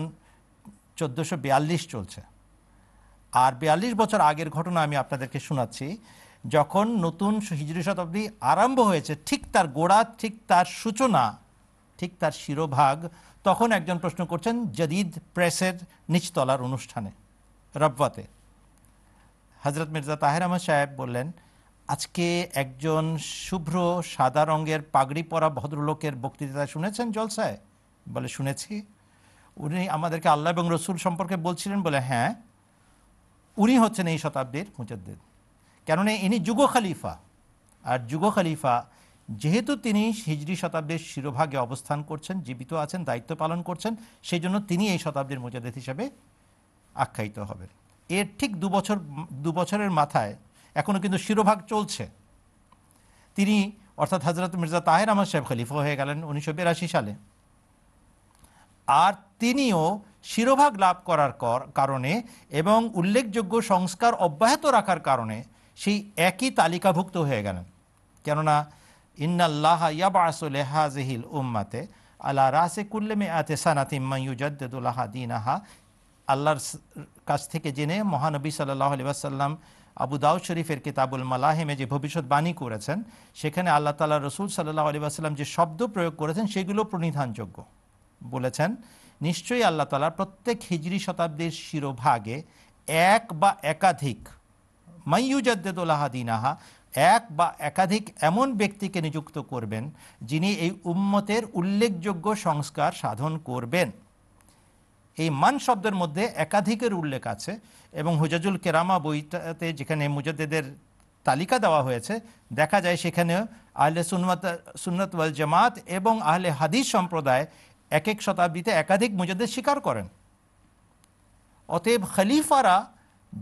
চোদ্দোশো বিয়াল্লিশ চলছে, আর বিয়াল্লিশ বছর আগের ঘটনা আমি আপনাদেরকে শোনাচ্ছি। যখন নতুন হিজরি শতাব্দী আরম্ভ হয়েছে, ঠিক তার গোড়া, ঠিক তার সূচনা, ঠিক তার শিরোভাগ, তখন একজন প্রশ্ন করছেন জদিদ প্রেসের নিচতলার অনুষ্ঠানে রব্বাতে। হজরত মির্জা তাহির আহমদ সাহেব বললেন, আজকে একজন শুভ্র সাদা রঙের পাগড়ি পরা ভদ্রলোকের বক্তৃতা শুনেছেন জলসায়? বলে শুনেছি। উনি আমাদেরকে আল্লাহ এবং রসুল সম্পর্কে বলছিলেন? বলে হ্যাঁ, উনি হচ্ছেন এই শতাব্দীর মুজাদ্দেদ। কেননা ইনি যুগ খলিফা, আর যুগ খলিফা যেহেতু তিনি হিজরি শতাব্দীর শিরোভাগে অবস্থান করছেন, জীবিত আছেন, দায়িত্ব পালন করছেন, সেই জন্য তিনি এই শতাব্দীর মুজাদ্দেদ হিসাবে আখ্যায়িত হবেন। এর ঠিক দু বছর দু বছরের মাথায়, এখনও কিন্তু শিরোভাগ চলছে, তিনি অর্থাৎ হজরত মির্জা তাহির আহমদ সাহেব খলিফা হয়ে গেলেন উনিশশো বিরাশি সালে, আর তিনিও শিরোভাগ লাভ করার কারণে এবং উল্লেখযোগ্য সংস্কার অব্যাহত রাখার কারণে সেই একই তালিকাভুক্ত হয়ে গেলেন। কেননা ইন্নাল্লাহ ইয়াবআসু লিহাযিহিল উম্মাতে আলা রাসি কুল্লি মিআতি সানাতিন মান ইউজাদ্দিদু লাহা দীনাহা, আল্লাহর কাছ থেকে জেনে মহানবী সাল্লাল্লাহু আলাইহি ওয়াসাল্লাম আবু দাউদ শরীফের কিতাবুল মালাহিমে যে ভবিষ্যৎবাণী করেছেন, সেখানে আল্লাহ তাআলা রাসূল সাল্লাল্লাহু আলাইহি ওয়াসাল্লাম যে শব্দ প্রয়োগ করেছেন সেগুলো প্রণিধানযোগ্য। বলেছেন, নিশ্চয়ই আল্লাহ তাআলা প্রত্যেক হিজরি শতাব্দীর শিরোভাগে এক বা একাধিক মান ইউজাদ্দিদু লাহা দীনাহা, এক বা একাধিক এমন ব্যক্তিকে নিযুক্ত করবেন যিনি এই উম্মতের উল্লেখযোগ্য সংস্কার সাধন করবেন। এই মান শব্দের মধ্যে একাধিকের উল্লেখ আছে এবং হুজাজুল কেরামা বইটাতে যেখানে মুজাদ্দেদের তালিকা দেওয়া হয়েছে, দেখা যায় সেখানে আহলে সুন্নাত সুন্নাত ওয়াল জামাত এবং আহলে হাদিস সম্প্রদায় এক এক শতাব্দীতে একাধিক মুজাদ্দেদ স্বীকার করেন। অতএব খলিফারা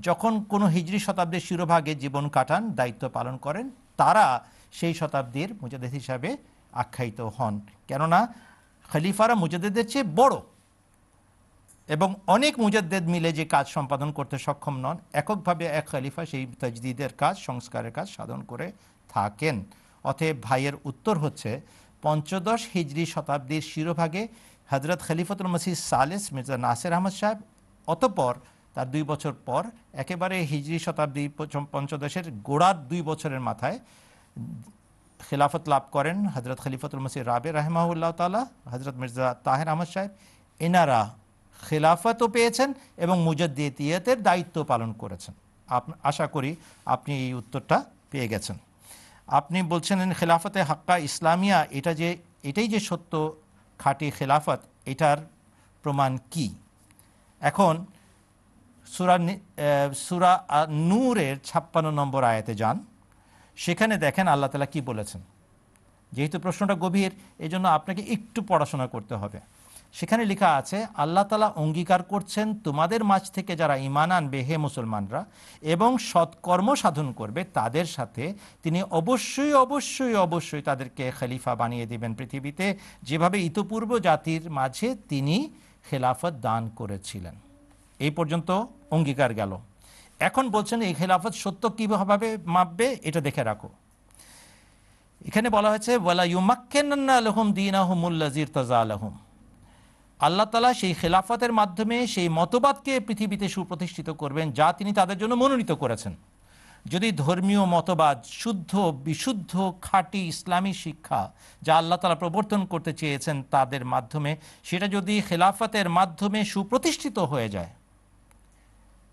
যখন কোনো হিজরি শতাব্দীর শিরোভাগে জীবন কাটান, দায়িত্ব পালন করেন, তারা সেই শতাব্দীর মুজাদ্দেদ হিসাবে আখ্যায়িত হন। কেননা খলিফারা মুজাদ্দেদের চেয়ে বড় এবং অনেক মুজাদ্দেদ মিলে যে কাজ সম্পাদন করতে সক্ষম নন, এককভাবে এক খলিফা সেই তাজদিদের কাজ, সংস্কারের কাজ সাধন করে থাকেন। অতএব ভাইয়ের উত্তর হচ্ছে পঞ্চদশ হিজরি শতাব্দীর শিরোভাগে হজরত খলিফাতুল মাসিহ সালেস মির্জা নাসির আহমদ সাহেব, অতঃপর তার দুই বছর পর একেবারে হিজরি শতাব্দী পঞ্চদশের গোড়ার দুই বছরের মাথায় খিলাফত লাভ করেন হজরত খলিফাতুল মসিহ রাবে রাহিমাহুল্লাহ তাআলা, হজরত মির্জা তাহির আহমদ সাহেব। এনারা খিলাফতও পেয়েছেন এবং মুজাদ্দেদিয়াতের দায়িত্ব পালন করেছেন। আপ আশা করি আপনি এই উত্তরটা পেয়ে গেছেন। আপনি বলছেন খিলাফতে হাক্কা ইসলামিয়া, এটা যে এটাই যে সত্য খাঁটি খিলাফত, এটার প্রমাণ কি? এখন সূরা সূরা নূরের ছাপ্পান্ন নম্বর আয়াতে যান, সেখানে দেখেন আল্লাহ তাআলা কি বলেছেন। যেহেতু প্রশ্নটা গভীর, এই জন্য আপনাকে একটু পড়াশোনা করতে হবে। সেখানে লেখা আছে, আল্লাহ তাআলা অঙ্গীকার করছেন তোমাদের মাঝ থেকে যারা ঈমান আনবে হে মুসলমানরা এবং সৎকর্ম সাধন করবে, তাদের সাথে তিনি অবশ্যই অবশ্যই অবশ্যই তাদেরকে খলিফা বানিয়ে দিবেন পৃথিবীতে, যেভাবে ইতপূর্ব জাতির মাঝে তিনি খেলাফত দান করেছিলেন। এই পর্যন্ত অঙ্গীকার গেল। এখন বলছেন এই খেলাফত সত্য কীভাবে মাপবে, এটা দেখে রাখো। এখানে বলা হয়েছে ওয়ালা ইউমাক্কিনান্না লাহুম দীনাহুমুল্লাযী তাযালাহুম, আল্লাহ তাআলা সেই খেলাফতের মাধ্যমে সেই মতবাদকে পৃথিবীতে সুপ্রতিষ্ঠিত করবেন যা তিনি তাদের জন্য মনোনীত করেছেন। যদি ধর্মীয় মতবাদ, শুদ্ধ বিশুদ্ধ খাঁটি ইসলামী শিক্ষা যা আল্লাহ তাআলা প্রবর্তন করতে চেয়েছেন তাদের মাধ্যমে, সেটা যদি খেলাফতের মাধ্যমে সুপ্রতিষ্ঠিত হয়ে যায়,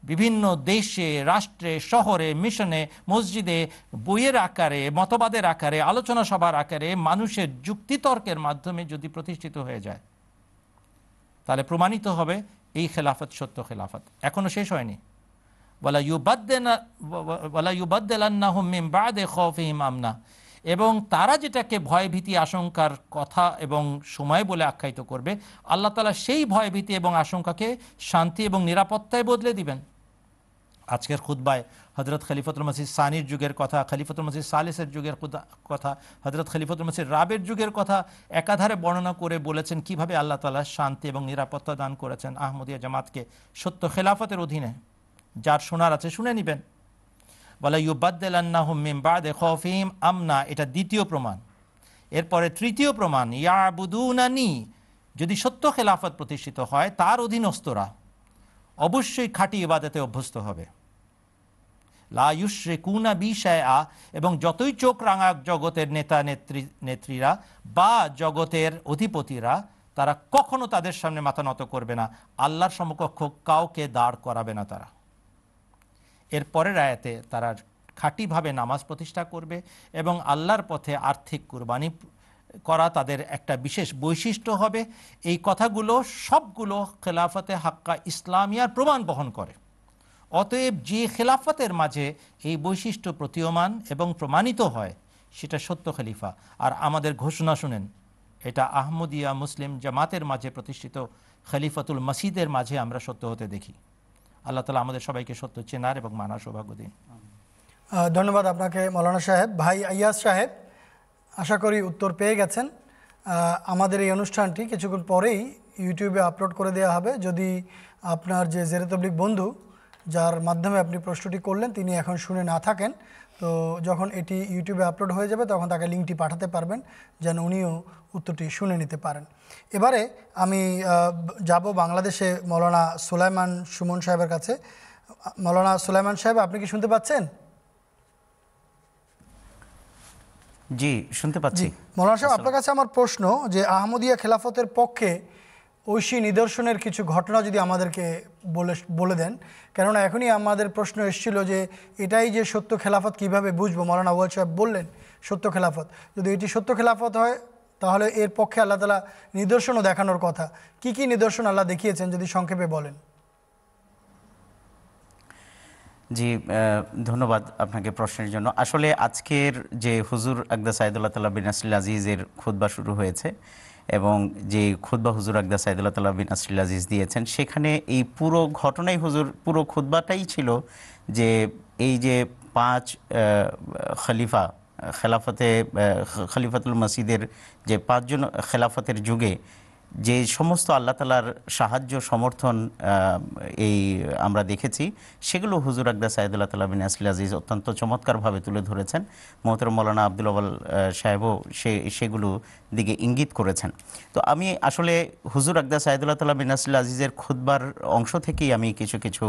বিভিন্ন দেশে রাষ্ট্রে শহরে মিশনে মসজিদে বইয়ের আকারে মতবাদের আকারে আলোচনা সভার আকারে মানুষের যুক্তিতর্কের মাধ্যমে যদি প্রতিষ্ঠিত হয়ে যায়, তাহলে প্রমাণিত হবে এই খেলাফত সত্য খেলাফত। এখনও শেষ হয়নি। ওয়ালা ইউবাদদিনা ওয়ালা ইউবাদদিলান্নাহুম মিন বা'দি খাওফিহিম আমনা, এবং তারা যেটাকে ভয়ভীতি আশঙ্কার কথা এবং সময় বলে আখ্যায়িত করবে, আল্লাহ তাআলা সেই ভয়ভীতি এবং আশঙ্কাকে শান্তি এবং নিরাপত্তায় বদলে দিবেন। আজকের খুতবায় হযরত খলিফাতুল মসিহ সানির যুগের কথা, খলিফাতুল মসিহ সালিসের যুগের কথা, হযরত খলিফাতুল মসিহ রাবের যুগের কথা একাধারে বর্ণনা করে বলেছেন কিভাবে আল্লাহ তাআলা শান্তি এবং নিরাপত্তা দান করেছেন আহমদীয়া জামাতকে সত্য খেলাফতের অধীনে। যার শোনার আছে শুনে নেবেন। ওয়ালা ইউবাদদিলান্নাহুম মিন বা'দি খাওফিহিম আমনা, এটা দ্বিতীয় প্রমাণ। এরপরে তৃতীয় প্রমাণ, ইয়াবুদুনানি, যদি সত্য খেলাফত প্রতিষ্ঠিত হয় তার অধীনস্থরা অবশ্যই খাঁটি ইবাদতে অভ্যস্ত হবে। লা ইউশরিকুনা বিশাইআ, এবং যতই চোখ রাঙাক জগতের নেতা নেত্রী নেত্রীরা বা জগতের অধিপতিরা, তারা কখনো তাদের সামনে মাথা নত করবে না, আল্লাহর সমকক্ষ কাউকে দাঁড় করাবে না তারা। এর পরের আয়াতে তারা খাঁটিভাবে নামাজ প্রতিষ্ঠা করবে এবং আল্লাহর পথে আর্থিক কুরবানি করা তাদের একটা বিশেষ বৈশিষ্ট্য হবে। এই কথাগুলো সবগুলো খেলাফতে হাক্কা ইসলামিয়ার প্রমাণ বহন করে। অতএব যে খেলাফতের মাঝে এই বৈশিষ্ট্য প্রতীয়মান এবং প্রমাণিত হয় সেটা সত্য খলিফা। আর আমাদের ঘোষণা শুনেন, এটা আহমদিয়া মুসলিম জামাতের মাঝে প্রতিষ্ঠিত খলিফাতুল মসিদের মাঝে আমরা সত্য হতে দেখি। আল্লাহ তাআলা আমাদের সবাইকে সত্য চেনার এবং মানার সৌভাগ্য দিন। ধন্যবাদ আপনাকে মৌলানা সাহেব। ভাই আয়াস সাহেব, আশা করি উত্তর পেয়ে গেছেন। আমাদের এই অনুষ্ঠানটি কিছুক্ষণ পরেই ইউটিউবে আপলোড করে দেওয়া হবে। যদি আপনার যে জেরে তবলিগ বন্ধু যার মাধ্যমে আপনি প্রশ্নটি করলেন তিনি এখন শুনে না থাকেন, তো যখন এটি ইউটিউবে আপলোড হয়ে যাবে তখন তাকে লিঙ্কটি পাঠাতে পারবেন যেন উনিও উত্তরটি শুনে নিতে পারেন। এবারে আমি যাব বাংলাদেশে মৌলানা সুলাইমান সুমন সাহেবের কাছে। মৌলানা সুলাইমান সাহেব, আপনি কি শুনতে পাচ্ছেন? জি, শুনতে পাচ্ছি। মৌলানা সাহেব, আপনার কাছে আমার প্রশ্ন যে আহমদিয়া খেলাফতের পক্ষে ঐশী নিদর্শনের কিছু ঘটনা যদি আমাদেরকে বলে বলে দেন, কেননা এখনই আমাদের প্রশ্ন এসেছিল যে এটাই যে সত্য খেলাফত কিভাবে বুঝবো। মৌলানা ওয়াল সাহেব বললেন সত্য খেলাফত, যদি এটি সত্য খেলাফত হয় তাহলে এর পক্ষে আল্লাহ তাআলা নিদর্শনও দেখানোর কথা। কি কি নিদর্শন আল্লাহ দেখিয়েছেন যদি সংক্ষেপে বলেন। জি, ধন্যবাদ আপনাকে প্রশ্নের জন্য। আসলে আজকের যে হুজুর আকদা সাইদুল্লাহ তাআলা বিন নাসরুল আজিজের খুতবা শুরু হয়েছে এবং যে খুতবা হুজুর আকদা সাইদুল্লাহ তাআলা বিন নাসরুল আজিজ দিয়েছেন, সেখানে এই পুরো ঘটনাই হুজুর পুরো খুতবাটাই ছিল যে এই যে পাঁচ খলিফা খেলাফতে খলিফাতুল মসিদের যে পাঁচজন খেলাফতের যুগে যে সমস্ত আল্লাহ তালার সাহায্য সমর্থন এই আমরা দেখেছি, সেগুলো হুজুর আকদা সাইদুল্লাহ তাল্লাহ বিন আসিল আজিজ অত্যন্ত চমৎকারভাবে তুলে ধরেছেন। মোহতরম মৌলানা আব্দুল আওয়াল সাহেবও সে সেগুলো দিকে ইঙ্গিত করেছেন। তো আমি আসলে হুজুর আকদা সাইদুল্লাহ তাল্লাহ বিন আসিল আজিজের খুতবার অংশ থেকেই আমি কিছু কিছু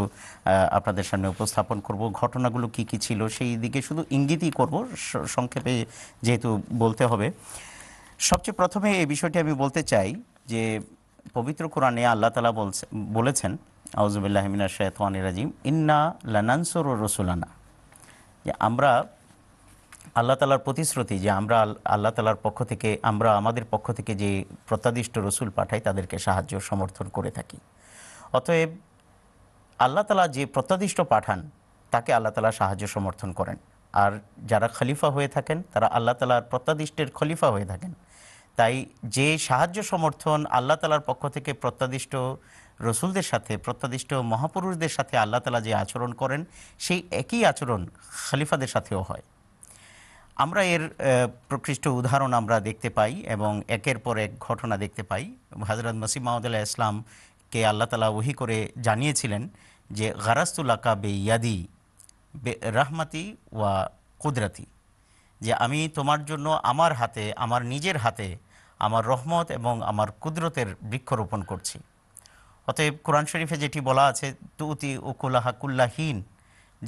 আপনাদের সামনে উপস্থাপন করব। ঘটনাগুলো কি কি ছিল সেই দিকে শুধু ইঙ্গিতই করব, সংক্ষেপে যেহেতু বলতে হবে। সবচেয়ে প্রথমে এই বিষয়টি আমি বলতে চাই যে পবিত্র কোরআনে আল্লাহ তাআলা বলেছেন, আউযুবিল্লাহি মিনাশ শাইতানির রাজিম, ইন্না লানানসুরু রাসূলানা, যে আমরা আল্লাহ তাআলার প্রতিশ্রুতি যে আমরা আল্লাহ তাআলার পক্ষ থেকে আমরা আমাদের পক্ষ থেকে যে প্রত্যাদিষ্ট রসুল পাঠাই তাদেরকে সাহায্য সমর্থন করে থাকি। অতএব আল্লাহ তাআলা যে প্রত্যাদিষ্ট পাঠান তাকে আল্লাহ তাআলা সাহায্য সমর্থন করেন, আর যারা খলিফা হয়ে থাকেন তারা আল্লাহ তাআলার প্রত্যাদিষ্টের খলিফা হয়ে থাকেন। তাই যে সাহায্য সমর্থন আল্লাহ তালার পক্ষ থেকে প্রত্যাদিষ্ট রসুলদের সাথে, প্রত্যাদিষ্ট মহাপুরুষদের সাথে আল্লাহ তালা যে আচরণ করেন সেই একই আচরণ খলিফাদের সাথেও হয়। আমরা এর প্রকৃষ্ট উদাহরণ আমরা দেখতে পাই এবং একের পর এক ঘটনা দেখতে পাই। হযরত মসিহ মাউদ আলাইহিস সালামকে আল্লাহ তালা ওহী করে জানিয়েছিলেন যে গারাস্তু লাকা বেয়াদি রাহমাতি ওয়া কুদরাতি, যে আমি তোমার জন্য আমার হাতে, আমার নিজের হাতে আমার রহমত এবং আমার কুদরতের বৃক্ষরোপণ করছি। অতএব কোরআন শরীফে যেটি বলা আছে তুতি উকুলাহা কুল্লাহীন,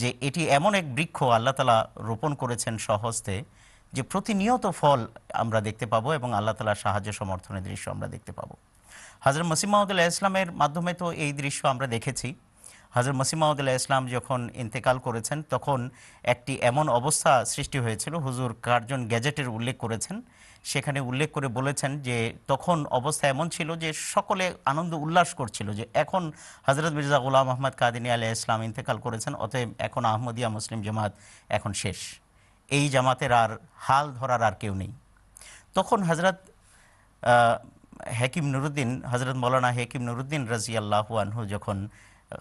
যে এটি এমন এক বৃক্ষ আল্লাহ তাআলা রোপণ করেছেন সহস্তে যে প্রতিনিয়ত ফল আমরা দেখতে পাবো এবং আল্লাহ তাআলার সাহায্য সমর্থনের দৃশ্য আমরা দেখতে পাবো। হযরত মসিহ মাউদ আলাইহিস সালামের মাধ্যমে তো এই দৃশ্য আমরা দেখেছি। হযরত মসিহ মাউদ আলাইহিস সালাম যখন ইন্তেকাল করেছেন তখন একটি এমন অবস্থা সৃষ্টি হয়েছিল, হুজুর কার্জন গ্যাজেটের উল্লেখ করেছেন, সেখানে উল্লেখ করে বলেছেন যে তখন অবস্থা এমন ছিল যে সকলে আনন্দ উল্লাস করছিল যে এখন হযরত মির্জা গোলাম আহমদ কাদিনী আলাইহিস সালাম ইন্তেকাল করেছেন, অতএব এখন আহমদীয়া মুসলিম জামাত এখন শেষ, এই জামাতের আর হাল ধরার আর কেউ নেই। তখন হযরত হাকিম নুরউদ্দিন, হযরত মৌলানা হাকিম নুরউদ্দিন রাদিয়াল্লাহু আনহু যখন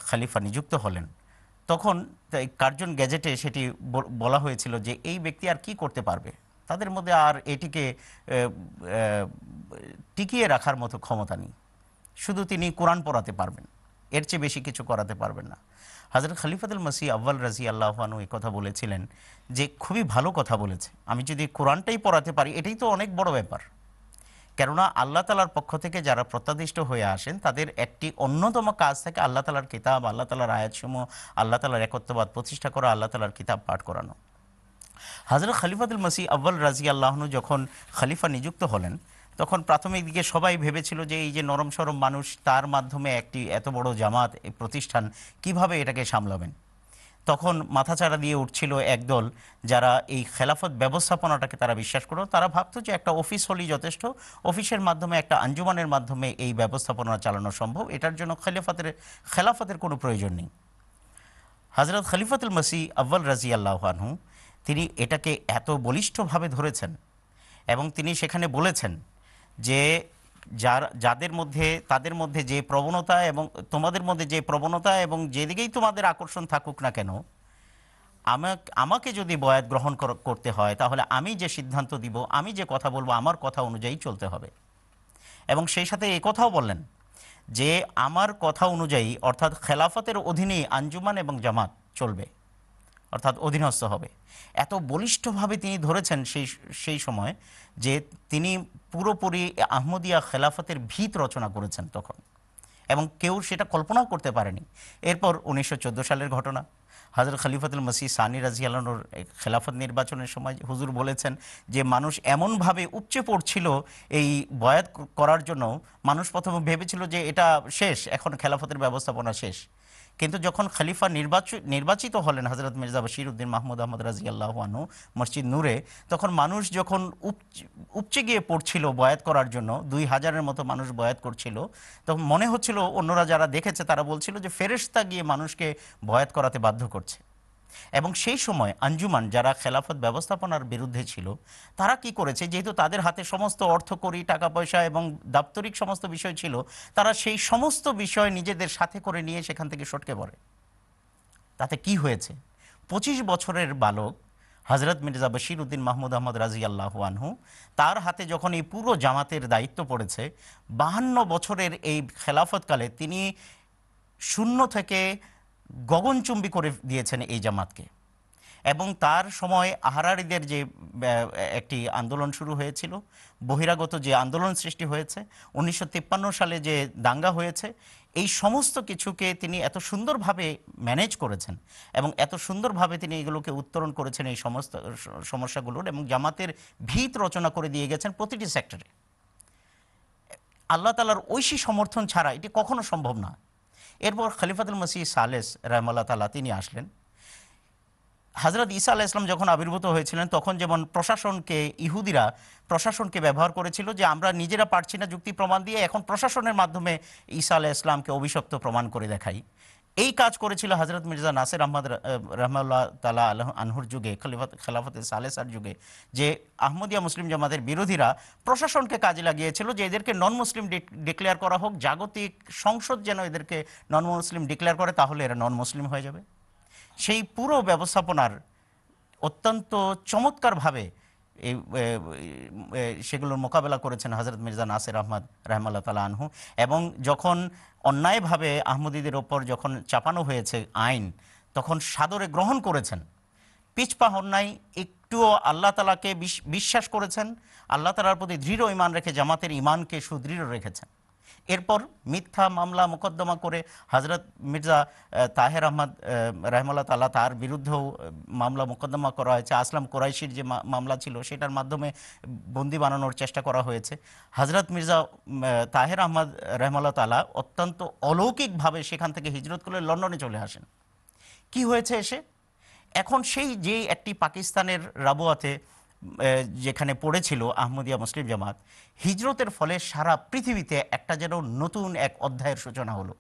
খলিফা নিযুক্ত হলেন তখন কার্জন গ্যাজেটে সেটি বলা হয়েছিল যে এই ব্যক্তি আর কি করতে পারবে, তাদের মধ্যে আর এটিকে টিকিয়ে রাখার মতো ক্ষমতা নেই, শুধু তিনি কোরআন পড়াতে পারবেন, এর চেয়ে বেশি কিছু করাতে পারবেন না। হযরত খলিফাতুল মসিহ আউয়াল রাদিয়াল্লাহু আনহু এই কথা বলেছিলেন যে খুবই ভালো কথা বলেছে, আমি যদি কোরআনটাই পড়াতে পারি এটাই তো অনেক বড় ব্যাপার, কেননা আল্লাহ তালার পক্ষ থেকে যারা প্রত্যাদিষ্ট হয়ে আসেন তাদের একটি অন্যতম কাজ থাকে আল্লাহ তালার কিতাব, আল্লাহ তালার আয়াতসমূহ, আল্লাহ তালার একত্ববাদ প্রতিষ্ঠা করা, আল্লাহ তালার কিতাব পাঠ করানো। হযরত খলিফাতুল মসিহ আউয়াল রাদিয়াল্লাহু আনহু যখন খলিফা নিযুক্ত হলেন তখন প্রাথমিক দিকে সবাই ভেবেছিল যে এই যে নরম সরম মানুষ, তার মাধ্যমে একটি এত বড় জামাত প্রতিষ্ঠান কিভাবে এটাকে সামলাবেন। তখন মাথাচাড়া দিয়ে উঠছিল একদল যারা এই খেলাফত ব্যবস্থাপনাটাকে তারা বিশ্বাস করল, তারা ভাবত যে একটা অফিস হলেই যথেষ্ট, অফিসের মাধ্যমে একটা আঞ্জুমানের মাধ্যমে এই ব্যবস্থাপনা চালানো সম্ভব, এটার জন্য খেলাফতের খেলাফতের কোনো প্রয়োজন নেই। হযরত খলিফাতুল মসিহ আউয়াল রাদিয়াল্লাহু আনহু তিনি এটাকে এত বলিষ্ঠভাবে ধরেছেন এবং তিনি সেখানে বলেছেন যে যারা যাদের মধ্যে তাদের মধ্যে যে প্রবণতা এবং তোমাদের মধ্যে যে প্রবণতা এবং যেদিকেই তোমাদের আকর্ষণ থাকুক না কেন, আমাকে আমাকে যদি বয়াত গ্রহণ করতে হয় তাহলে আমি যে সিদ্ধান্ত দিব, আমি যে কথা বলবো, আমার কথা অনুযায়ী চলতে হবে। এবং সেই সাথে এই কথাও বললেন যে আমার কথা অনুযায়ী অর্থাৎ খেলাফতের অধীনেই আঞ্জুমান এবং জামাত চলবে, অর্থাৎ অধীনস্থ হবে। এত বলিষ্ঠভাবে তিনি ধরেছেন সেই সেই সময় যে তিনি পুরোপুরি আহমদিয়া খেলাফতের ভিত রচনা করেছেন তখন, এবং কেউ সেটা কল্পনাও করতে পারেনি। এরপর উনিশশো চোদ্দো সালের ঘটনা, হযরত খলিফাতুল মসিহ সানি রাদিয়াল্লাহু আনহুর খেলাফত নির্বাচনের সময় হুজুর বলেছেন যে মানুষ এমনভাবে উপচে পড়ছিল এই বয়াত করার জন্য, মানুষ প্রথমে ভেবেছিল যে এটা শেষ, এখন খেলাফতের ব্যবস্থাপনা শেষ, কিন্তু যখন খলিফা নির্বাচিত নির্বাচিত হলেন হযরত মির্জা বাশির-ud-Din মাহমুদ আহমদ রাদিয়াল্লাহু আনহু মসজিদ নূরে, তখন মানুষ যখন উপচে গিয়ে পড়ছিল বয়াত করার জন্য, দুই হাজারের মতো মানুষ বয়াত করছিল, তখন মনে হচ্ছিল অন্যরা যারা দেখেছে তারা বলছিল যে ফেরেশতা গিয়ে মানুষকে বয়াত করাতে বাধ্য করছে। এবং সেই সময় আঞ্জুমান যারা খেলাফত ব্যবস্থাপনার বিরুদ্ধে ছিল তারা কি করেছে, যেহেতু তাদের হাতে সমস্ত অর্থ কড়ি, টাকা পয়সা এবং দাপ্তরিক সমস্ত বিষয় ছিল, তারা সেই সমস্ত বিষয় নিজেদের সাথে করে নিয়ে সেখান থেকে সটকে পড়ে। তাতে কি হয়েছে, পঁচিশ বছরের বালক হজরত মির্জা বশির-উদ্দিন মাহমুদ আহমদ রাদিয়াল্লাহু আনহু, তার হাতে যখন এই পুরো জামাতের দায়িত্ব পড়েছে বাহান্ন বছরের এই খেলাফতকালে, তিনি শূন্য থেকে গগনচুম্বী করে দিয়েছেন এই জামাতকে। এবং তার সময় আহরারিদের যে একটি আন্দোলন শুরু হয়েছিল, বহিরাগত যে আন্দোলন সৃষ্টি হয়েছে, উনিশশো তিপ্পান্ন সালে যে দাঙ্গা হয়েছে, এই সমস্ত কিছুকে তিনি এত সুন্দরভাবে ম্যানেজ করেছেন এবং এত সুন্দরভাবে তিনি এগুলোকে উত্তরণ করেছেন এই সমস্ত সমস্যাগুলোর, এবং জামাতের ভিত রচনা করে দিয়ে গেছেন প্রতিটি সেক্টরে। আল্লাহ তাআলার ঐশী সমর্থন ছাড়া এটি কখনো সম্ভব না। এরপর খলিফাতুল মসিহ সালেস রাহিমাহুল্লাহ তাআলা তিনি আসলেন। হজরত ঈসা আলাইহিস সালাম যখন আবির্ভূত হয়েছিলেন তখন যেমন প্রশাসনকে ইহুদিরা প্রশাসনকে ব্যবহার করেছিল যে আমরা নিজেরা পারছি না যুক্তি প্রমাণ দিয়ে, এখন প্রশাসনের মাধ্যমে ঈসা আলাইহিস সালামকে অভিশপ্ত প্রমাণ করে দেখাই। এই কাজ করেছিল হজরত মির্জা নাসির আহমদ রাহমাতুল্লাহ তাআলা আনহুর যুগে, খলিফা খেলাফতে সালেসার যুগে, যে আহমদীয়া মুসলিম জামাতের বিরোধীরা প্রশাসনকে কাজে লাগিয়েছিল যে এদেরকে নন মুসলিম ডিক্লেয়ার করা হোক, জাগতিক সংসদ যেন এদেরকে নন মুসলিম ডিক্লেয়ার করে, তাহলে এরা নন মুসলিম হয়ে যাবে। সেই পুরো ব্যবস্থাপনার অত্যন্ত চমৎকারভাবে এই সেগুলোর মোকাবেলা করেছেন হজরত মির্জা নাসির আহমদ রাহমাতুল্লাহ তাআলা আনহু। এবং যখন অন্যায়ভাবে আহমদীদের ওপর যখন চাপানো হয়েছে আইন, তখন সাদরে গ্রহণ করেছেন, পিছপা হন নাই, একটুও আল্লাহ তাআলাকে বিশ্বাস করেছেন, আল্লাহ তাআলার প্রতি দৃঢ় ঈমান রেখে জামাতের ঈমানকে সুদৃঢ় রেখেছেন। এরপর মিথ্যা মামলা মোকদ্দমা করে হজরত মির্জা তাহের আহমদ রাহিমাহুল্লাহ তাআলা তার বিরুদ্ধেও মামলা মোকদ্দমা করা হয়েছে। আসলাম কোরাইশির যে মামলা ছিল সেটার মাধ্যমে বন্দি বানানোর চেষ্টা করা হয়েছে। হজরত মির্জা তাহের আহমদ রাহিমাহুল্লাহ তাআলা অত্যন্ত অলৌকিকভাবে সেখান থেকে হিজরত করে লন্ডনে চলে আসেন। কি হয়েছে এসে এখন সেই যে একটি পাকিস্তানের রাবোয়াতে যেখানে পড়েছিল আহমদীয়া মুসলিম জামাত, হিজরতের ফলে সারা পৃথিবীতে একটা যেন নতুন এক অধ্যায়ের সূচনা হলো।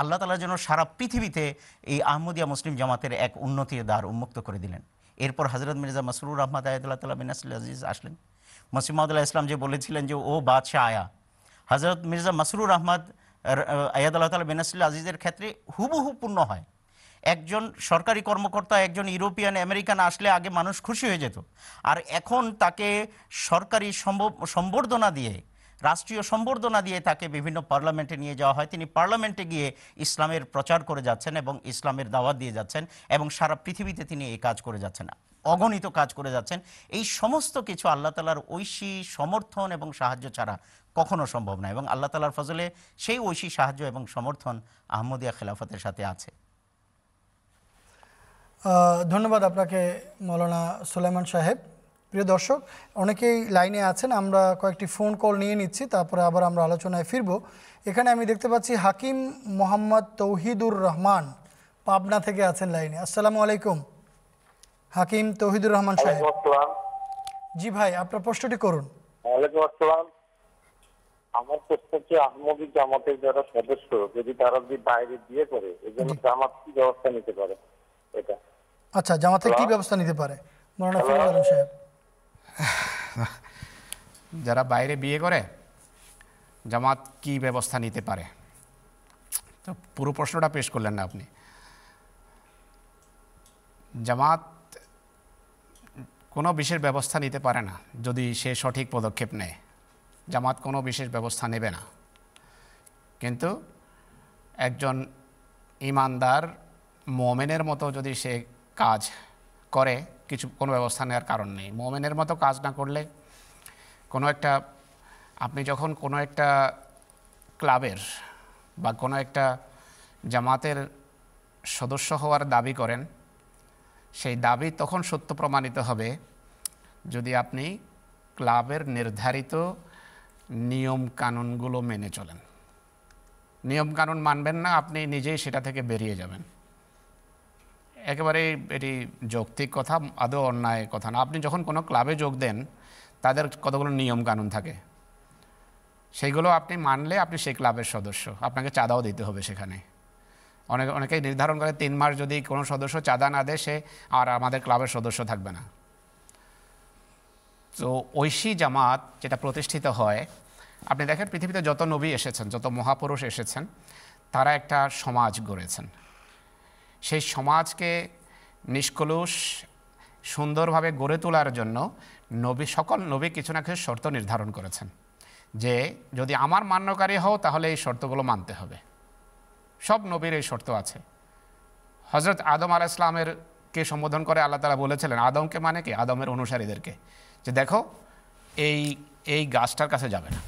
আল্লাহ তাআলা যেন সারা পৃথিবীতে এই আহমদীয়া মুসলিম জামাতের এক উন্নতির দ্বার উন্মুক্ত করে দিলেন। এরপর হজরত মির্জা মাসরুর আহমদ আয়াতুল্লাহ মির নাসির আজিজ আসলেন। মসিহ মাউদউল্লাহ ইসলাম যে বলেছিলেন যে ও বাদশাহ আয়া, হজরত মির্জা মাসরুর আহমদ আয়াতুল্লাহ মির নাসির আজিজের ক্ষেত্রে হুবহু পূর্ণ হয়। একজন সরকারি কর্মকর্তা, একজন ইউরোপিয়ান আমেরিকান আসলে আগে মানুষ খুশি হয়ে যেত, আর এখন তাকে সরকারি সম্বর্ধনা দিয়ে, রাষ্ট্রীয় সম্বর্ধনা দিয়ে তাকে বিভিন্ন পার্লামেন্টে নিয়ে যাওয়া হয়। তিনি পার্লামেন্টে গিয়ে ইসলামের প্রচার করে যাচ্ছেন এবং ইসলামের দাওয়াত দিয়ে যাচ্ছেন এবং সারা পৃথিবীতে তিনি এই কাজ করে যাচ্ছেন, অগণিত কাজ করে যাচ্ছেন। এই সমস্ত কিছু আল্লাহ তাআলার ঐশী সমর্থন এবং সাহায্য ছাড়া কখনো সম্ভব না, এবং আল্লাহ তাআলার ফজলে সেই ঐশী সাহায্য এবং সমর্থন আহমদীয়া খেলাফতের সাথে আছে। ধন্যবাদ আপনাকে মৌলানা সুলাইমান সাহেব। প্রিয় দর্শক, অনেকেই লাইনে আছেন, আমরা কয়েকটি ফোন কল নিয়ে নিচ্ছি, তারপরে আবার আমরা আলোচনায় ফিরব। এখানে আমি দেখতে পাচ্ছি হাকিম মোহাম্মদ তৌহিদুর রহমান পাবনা থেকে আছেন লাইনে। আসসালামু আলাইকুম হাকিম তৌহিদুর রহমান সাহেব। জি ভাই, আপনার প্রশ্নটি করুন। ওয়ালাইকুম আসসালাম। আমার প্রশ্ন হচ্ছে, আহমদী জামাতের যারা সদস্য যদি তারা যদি বাইরে বিয়ে করে, এজন্য জামাত কি ব্যবস্থা নিতে পারে? আচ্ছা, জামাতে কি ব্যবস্থা নিতে পারে? মাওলানা ফিরোজ আলম সাহেব, যারা বাইরে বিয়ে করে জামাত কি ব্যবস্থা নিতে পারে? তো পুরো প্রশ্নটা পেশ করলেন না আপনি। জামাত কোনো বিশেষ ব্যবস্থা নিতে পারে না যদি সে সঠিক পদক্ষেপ নেয়। জামাত কোনো বিশেষ ব্যবস্থা নেবে না, কিন্তু একজন ইমানদার মোমেনের মতো যদি সে কাজ করে, কিছু কোনো ব্যবস্থা নেওয়ার কারণ নেই। মোমেনের মতো কাজ না করলে, কোনো একটা, আপনি যখন কোনো একটা ক্লাবের বা কোনো একটা জামাতের সদস্য হওয়ার দাবি করেন, সেই দাবি তখন সত্য প্রমাণিত হবে যদি আপনি ক্লাবের নির্ধারিত নিয়ম কানুনগুলো মেনে চলেন। নিয়ম কানুন মানবেন না, আপনি নিজেই সেটা থেকে বেরিয়ে যাবেন। একেবারে এটি যৌক্তিক কথা, আদৌ অন্যায় কথা না। আপনি যখন কোনো ক্লাবে যোগ দেন, তাদের কতগুলো নিয়ম কানুন থাকে, সেইগুলো আপনি মানলে আপনি সেই ক্লাবের সদস্য। আপনাকে চাঁদাও দিতে হবে সেখানে। অনেক অনেকেই নির্ধারণ করে তিন মাস যদি কোনো সদস্য চাঁদা না দেয়, সে আর আমাদের ক্লাবের সদস্য থাকবে না। তো ঐশী জামাত যেটা প্রতিষ্ঠিত হয়, আপনি দেখেন পৃথিবীতে যত নবী এসেছেন, যত মহাপুরুষ এসেছেন, তারা একটা সমাজ গড়েছেন। সেই সমাজকে নিষ্কলুষ সুন্দরভাবে গড়ে তোলার জন্য নবী সকল নবী কিছু না কিছু শর্ত নির্ধারণ করেছেন, যে যদি আমার মান্যকারী হও তাহলে এই শর্তগুলো মানতে হবে। সব নবীর এই শর্ত আছে। হজরত আদম আলাইহিস সালামের কে সম্বোধন করে আল্লাহ তাআলা বলেছিলেন, আদমকে মানে কি আদমের অনুসারীদেরকে, যে দেখো এই এই গাছটার কাছে যাবে না।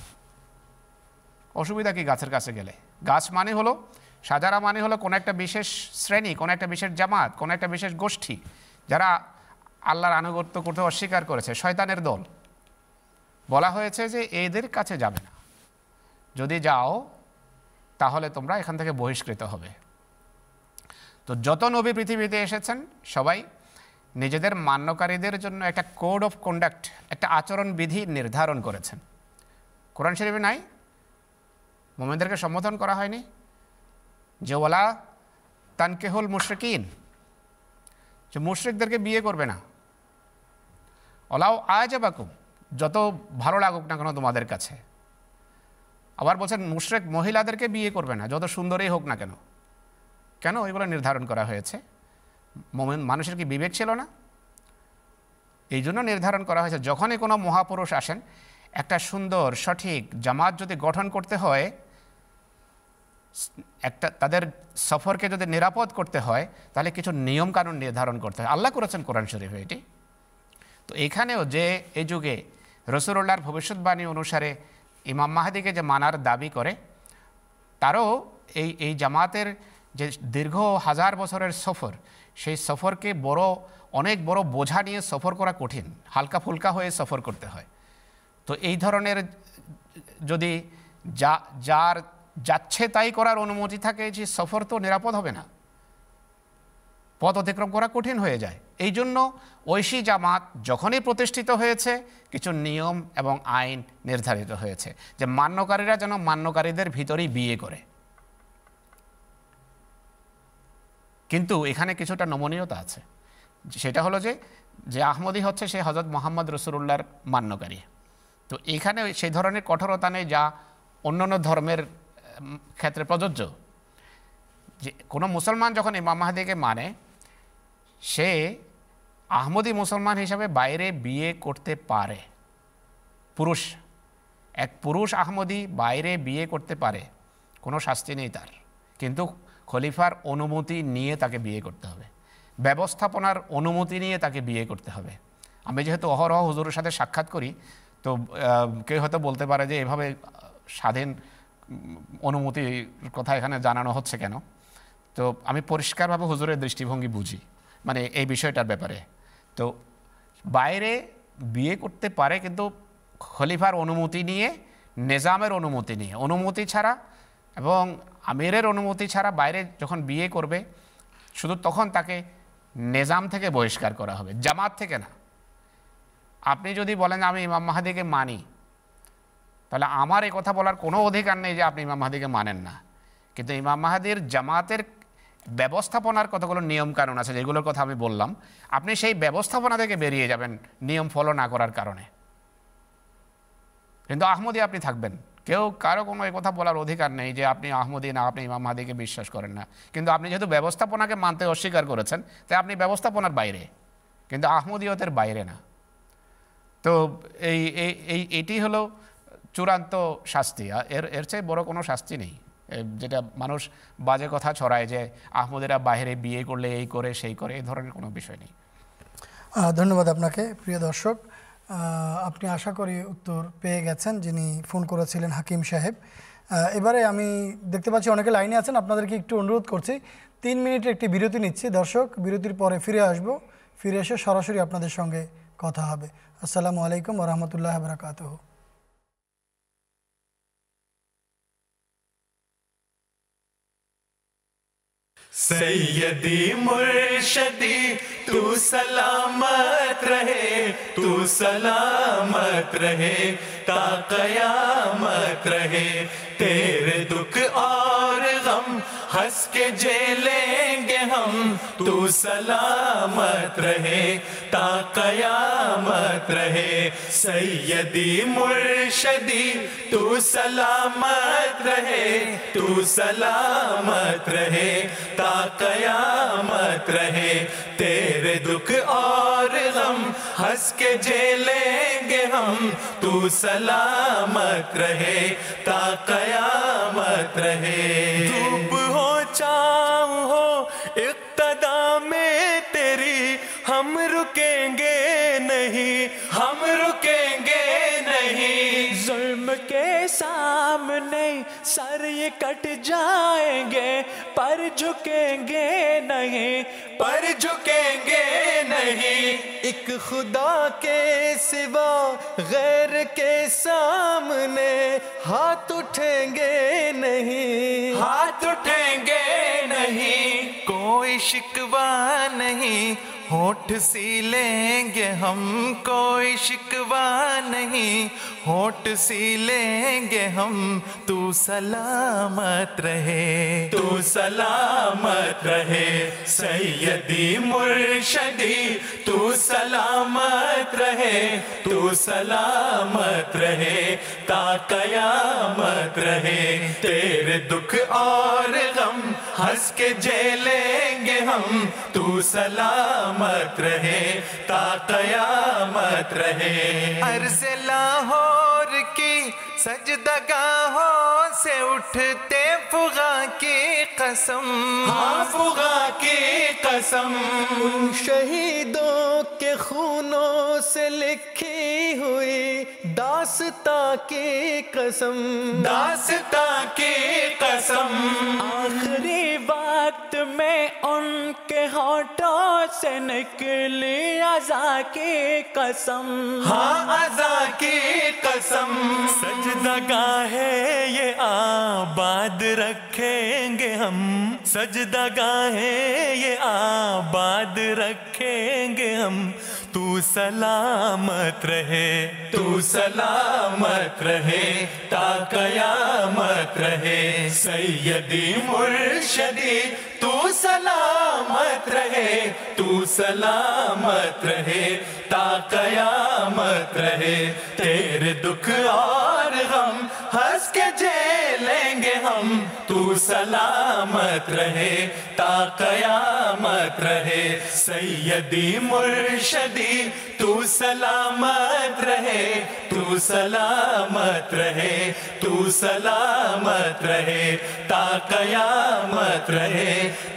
অসুবিধা কি গাছের কাছে গেলে? গাছ মানে হলো, সাজারা মানে হলো কোনো একটা বিশেষ শ্রেণী, কোনো একটা বিশেষ জামাত, কোনো একটা বিশেষ গোষ্ঠী যারা আল্লাহর আনুগত্য করতে অস্বীকার করেছে, শয়তানের দল। বলা হয়েছে যে এদের কাছে যাবে না, যদি যাও তাহলে তোমরা এখান থেকে বহিষ্কৃত হবে। তো যত নবী পৃথিবীতে এসেছেন সবাই নিজেদের মান্যকারীদের জন্য একটা কোড অফ কন্ডাক্ট, একটা আচরণবিধি নির্ধারণ করেছেন। কোরআন শরীফে নাই? মুমিনদেরকে সম্বোধন করা হয়নি যে ওয়ালা তানকিহুল মুশরিকিন, যে মুশরিকদেরকে বিয়ে করবে না। ওয়ালাউ আজাবাকুম, যত ভালো লাগুক না কেন তোমাদের কাছে। আবার বলছেন মুশরিক মহিলাদেরকে বিয়ে করবে না, যত সুন্দরই হোক না কেন। কেন এগুলো নির্ধারণ করা হয়েছে? মোমেন মানুষের কি বিবেক ছিল না? এই জন্য নির্ধারণ করা হয়েছে যখনই কোনো মহাপুরুষ আসেন, একটা সুন্দর সঠিক জামাত যদি গঠন করতে হয়, একটা তাদের সফরকে যদি নিরাপদ করতে হয়, তাহলে কিছু নিয়মকানুন নির্ধারণ করতে হয়। আল্লাহ করেছেন কোরআন শরীফে এটি। তো এখানেও যে এই যুগে রাসূলুল্লাহর ভবিষ্যৎবাণী অনুসারে ইমাম মাহদীকে যে মানার দাবি করে, তারও এই এই জামাতের যে দীর্ঘ হাজার বছরের সফর, সেই সফরকে বড় অনেক বড় বোঝা নিয়ে সফর করা কঠিন, হালকা ফুলকা হয়ে সফর করতে হয়। তো এই ধরনের যদি যা যার যাচ্ছে তাই করার অনুমতি থাকে, যে সফর তো নিরাপদ হবে না, পথ অতিক্রম করা কঠিন হয়ে যায়। এই জন্য ঐশী জামাত যখনই প্রতিষ্ঠিত হয়েছে, কিছু নিয়ম এবং আইন নির্ধারিত হয়েছে যে মান্যকারীরা যেন মান্যকারীদের ভিতরেই বিয়ে করে। কিন্তু এখানে কিছুটা নমনীয়তা আছে, সেটা হলো যে যে আহমদী হচ্ছে সে হজরত মুহাম্মদ রাসূলুল্লাহর মান্যকারী। তো এখানে সেই ধরনের কঠোরতা নেই যা অন্যান্য ধর্মের ক্ষেত্রে প্রযোজ্য। যে কোনো মুসলমান যখন ইমাম মাহদীকে মানে, সে আহমদী মুসলমান হিসাবে বাইরে বিয়ে করতে পারে। পুরুষ, এক পুরুষ আহমদী বাইরে বিয়ে করতে পারে, কোনো শাস্তি নেই তার। কিন্তু খলিফার অনুমতি নিয়ে তাকে বিয়ে করতে হবে, ব্যবস্থাপনার অনুমতি নিয়ে তাকে বিয়ে করতে হবে। আমি যেহেতু অহরহ হুজুরের সাথে সাক্ষাৎ করি, তো কেউ হয়তো বলতে পারে যে এভাবে স্বাধীন অনুমতির কথা এখানে জানানো হচ্ছে কেন। তো আমি পরিষ্কারভাবে হুজুরের দৃষ্টিভঙ্গি বুঝি, মানে এই বিষয়টার ব্যাপারে। তো বাইরে বিয়ে করতে পারে, কিন্তু খলিফার অনুমতি নিয়ে, নিজামের অনুমতি নিয়ে, অনুমতি ছাড়া এবং আমিরের অনুমতি ছাড়া বাইরে যখন বিয়ে করবে, শুধু তখন তাকে নিজাম থেকে বহিষ্কার করা হবে, জামাত থেকে না। আপনি যদি বলেন আমি ইমাম মাহদীকে মানি, তাহলে আমার এই কথা বলার কোনো অধিকার নেই যে আপনি ইমাম মাহদীকে মানেন না। কিন্তু ইমাম মাহদীর জামাতের ব্যবস্থাপনার কতগুলো নিয়মকানুন আছে, যেগুলোর কথা আমি বললাম, আপনি সেই ব্যবস্থাপনা থেকে বেরিয়ে যাবেন নিয়ম ফলো না করার কারণে। কিন্তু আহমদী আপনি থাকবেন, কেউ কারো কোনো এই কথা বলার অধিকার নেই যে আপনি আহমদী না, আপনি ইমাম মাহদীকে বিশ্বাস করেন না। কিন্তু আপনি যেহেতু ব্যবস্থাপনাকে মানতে অস্বীকার করেছেন, তাই আপনি ব্যবস্থাপনার বাইরে, কিন্তু আহমদীয়তের বাইরে না। তো এই এই এটি হলো চূড়ান্ত শাস্তি, এর এর চেয়ে বড় কোনো শাস্তি নেই। যেটা মানুষ বাজে কথা ছড়ায় যে আহমদীরা বাইরে বিয়ে করলে এই করে সেই করে, এই ধরনের কোনো বিষয় নেই। ধন্যবাদ আপনাকে। প্রিয় দর্শক, আপনি আশা করি উত্তর পেয়ে গেছেন, যিনি ফোন করেছিলেন হাকিম সাহেব। এবারে আমি দেখতে পাচ্ছি অনেকে লাইনে আছেন, আপনাদেরকে একটু অনুরোধ করছি, তিন মিনিটের একটি বিরতি নিচ্ছি দর্শক। বিরতির পরে ফিরে আসব, ফিরে এসে সরাসরি আপনাদের সঙ্গে কথা হবে। আসসালামু আলাইকুম ওয়া রাহমাতুল্লাহি ওয়া বারাকাতুহু। सैयदी मुर्शदी तू सलामत रहे, तू सलामत रहे, ता कयामत रहे। तेरे दुख और गम हंस के झेलेंगे हम, तू सलामत रहे ता कयामत रहे। सैयदी मुर्शदी तू सलामत रहे, तू सलामत रहे ता कयामत रहे। तेरे दुख और गम हंस के झेलेंगे हम, तू सलामत रहे ता कयामत रहे। धूप हो छाँव हो इक़्तिदा में तेरी हम रुकेंगे नहीं, हम रुकेंगे नहीं। जुल्म के सामने सर ये कट जाएंगे पर झुकेंगे नहीं, पर झुकेंगे नहीं। एक खुदा के सिवा गैर के सामने हाथ उठेंगे नहीं, हाथ उठेंगे नहीं। कोई शिकवा नहीं होठ सीलेंगे हम, कोई शिकवा नहीं होठ सीलेंगे हम। तू सलामत रहे, तू सलामत रहे। सैयदी मुर्शदी तू सलामत रहे, तू सलामत रहे ता कयामत रहे। तेरे दुख और गम हंस के झेलेंगे हम, तू सलामत मत रहे ता कयामत रहे। अर्ज़ लाहौर की सजदगाहों से उठते फुगा की कसम, हाँ फुगा की कसम। शहीदों के खूनों से लिखी हुई दास्तां की कसम, दास्तां की कसम। आखिरी वक्त में उनके होठों से निकली अज़ा की कसम, हाँ अज़ा की कसम। सजदगाहें ये आबाद रखेंगे हम, सजदगाहें ये आबाद रखेंगे हम। तू सलामत रहे, तू सलामत रहे ता कयामत रहे। सैयदी मुर्शदी तू सलामत रहे, तू सलामत रहे ता कयामत रहे। तेरे दुख और गम हंस के झेलेंगे हम, तू सलामत रहे ता कयामत रहे। सैयदी मुर्शदी तू सलामत रहे, तू सलामत रहे, तू सलामत रहे ता कयामत रहे,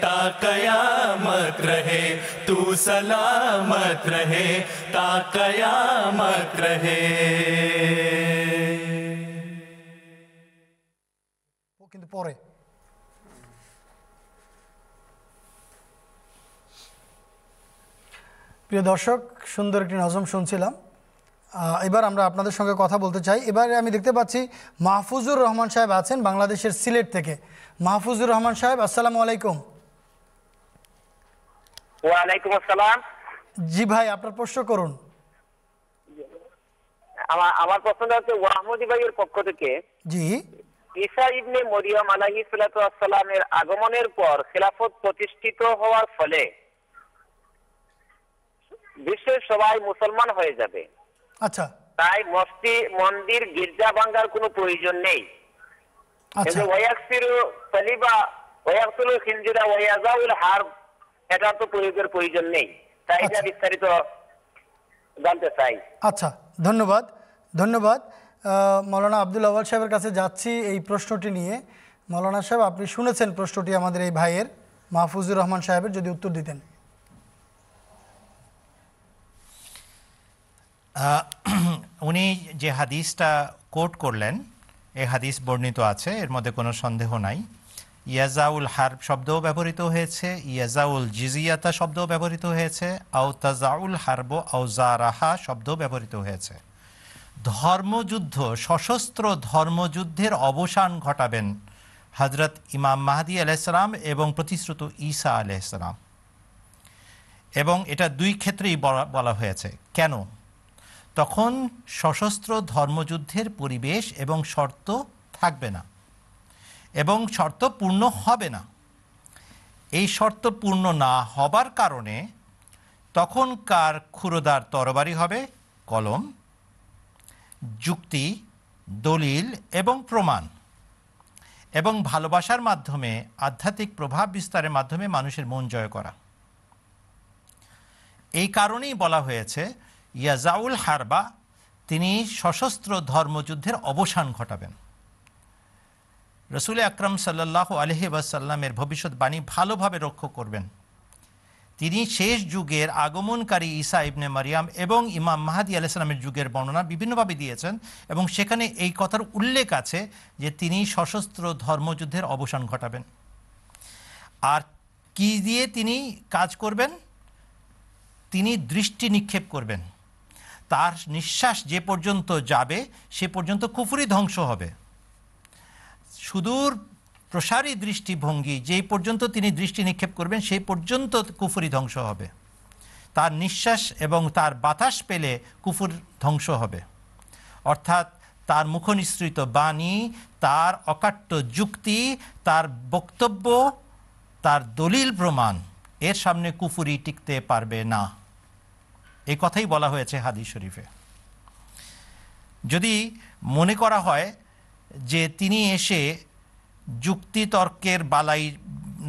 ता कयामत रहे। तू सलामत रहे ता कयामत रहे। ও কিন্তু পরে প্রিয় দর্শক, সুন্দর একটি নজম শুনছিলাম। এবার আমরা আপনাদের সঙ্গে কথা বলতে চাই। এবারে আমি দেখতে পাচ্ছি মাহফুজুর রহমান সাহেব আছেন বাংলাদেশের সিলেট থেকে। মাহফুজুর রহমান সাহেব, আসসালামু আলাইকুম। ওয়া আলাইকুম আসসালাম। জি ভাই, আপনার প্রশ্ন করুন। আমার আমার প্রশ্নটা হচ্ছে ওয়াহমদি ভাইয়ের পক্ষ থেকে। জি, ঈসা ইবনে মরিয়ম আলাইহিস সালাতু ওয়াস সালামের আগমনের পর খেলাফত প্রতিষ্ঠিত হওয়ার ফলে বিশ্বের সবাই মুসলমান হয়ে যাবে। আচ্ছা, তাই মসজিদ মন্দির গির্জা ভাঙার কোনো প্রয়োজন নেই। আচ্ছা, ওয়ায়াকসিরু সালিবা ওয়ায়াকতুল খিনজিরা ওয়ায়াজাউল হারব, এটা তো প্রয়োগের প্রয়োজন নেই। তাই যা বিস্তারিত জানতে চাই। আচ্ছা, ধন্যবাদ। ধন্যবাদ মাওলানা আব্দুল আউয়াল সাহেবের কাছে যাচ্ছি এই প্রশ্নটি নিয়ে। মাওলানা সাহেব, আপনি শুনেছেন প্রশ্নটি আমাদের এই ভাইয়ের মাহফুজুর রহমান সাহেবের, যদি উত্তর দিতেন। উনি যে হাদিসটা কোট করলেন, এই হাদিস বর্ণিত আছে, এর মধ্যে কোনো সন্দেহ নাই। ইয়াজাউল হার্ব শব্দও ব্যবহৃত হয়েছে, ইয়াজাউল জিজিয়াতা শব্দও ব্যবহৃত হয়েছে, আও তাজাউল হার্ব আউজারাহা শব্দও ব্যবহৃত হয়েছে। ধর্মযুদ্ধ, সশস্ত্র ধর্মযুদ্ধের অবসান ঘটাবেন হজরত ইমাম মাহ্দী আলাইহিসসালাম এবং প্রতিশ্রুত ঈসা আলাইহিসসালাম, এবং এটা দুই ক্ষেত্রেই বলা হয়েছে। কেন? তখন সশস্ত্র ধর্মযুদ্ধের পরিবেশ এবং শর্ত থাকবে না, এবং শর্ত পূর্ণ হবে না। এই শর্ত পূর্ণ না হবার কারণে তখনকার খুরদার তরবারি হবে কলম। যুক্তি, দলিল এবং প্রমাণ এবং ভালোবাসার মাধ্যমে আধ্যাত্মিক প্রভাব বিস্তারের মাধ্যমে মানুষের মন জয় করা। এই কারণেই বলা হয়েছে ইয়াজাউল হারবা, তিনি সশস্ত্র ধর্মযুদ্ধের অবসান ঘটাবেন। রসুল আকরাম সাল্লাল্লাহু আলাইহি ওয়াসাল্লামের ভবিষ্যৎবাণী ভালোভাবে রক্ষা করবেন। তিনি শেষ যুগের আগমনকারী ঈসা ইবনে মারিয়াম এবং ইমাম মাহ্দী আলাইহিস সালামের যুগের বর্ণনা বিভিন্নভাবে দিয়েছেন এবং সেখানে এই কথার উল্লেখ আছে যে তিনি সশস্ত্র ধর্মযুদ্ধের অবসান ঘটাবেন। আর কি দিয়ে তিনি কাজ করবেন? তিনি দৃষ্টি নিক্ষেপ করবেন, তার নিঃশ্বাস যে পর্যন্ত যাবে সে পর্যন্ত কুফরি ধ্বংস হবে। সুদূর প্রসারী দৃষ্টিভঙ্গি, যেই পর্যন্ত তিনি দৃষ্টি নিক্ষেপ করবেন সেই পর্যন্ত কুফরি ধ্বংস হবে। তার নিঃশ্বাস এবং তার বাতাস পেলে কুফর ধ্বংস হবে। অর্থাৎ তার মুখনিসৃত বাণী, তার অকাট্য যুক্তি, তার বক্তব্য, তার দলিল প্রমাণ, এর সামনে কুফরি টিকতে পারবে না। এই কথাই বলা হয়েছে হাদিস শরীফে। যদি মনে করা হয় যে তিনি এসে যুক্তিতর্কের বালাই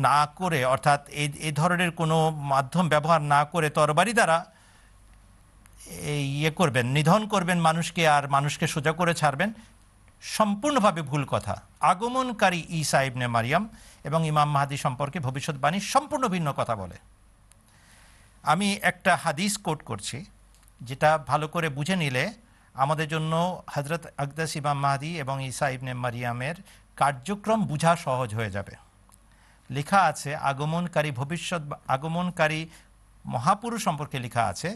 না করে, অর্থাৎ এই এই ধরনের কোনো মাধ্যম ব্যবহার না করে তরবারি দ্বারা ইয়ে করবেন, নিধন করবেন মানুষকে আর মানুষকে সোজা করে ছাড়বেন, সম্পূর্ণভাবে ভুল কথা। আগমনকারী ঈসা ইবনে মারিয়াম এবং ইমাম মাহদী সম্পর্কে ভবিষ্যৎবাণী সম্পূর্ণ ভিন্ন কথা বলে। আমি একটা হাদিস কোট করছি, যেটা ভালো করে বুঝে নিলে আমাদের জন্য হযরত আকদাস ইমাম মাহদী এবং ঈসা ইবনে মারিয়ামের কার্যক্রম বোঝা সহজ হয়ে যাবে। লেখা আছে, আগমনকারী ভবিষ্যৎ আগমনকারী মহাপুরুষ সম্পর্কে লেখা আছে,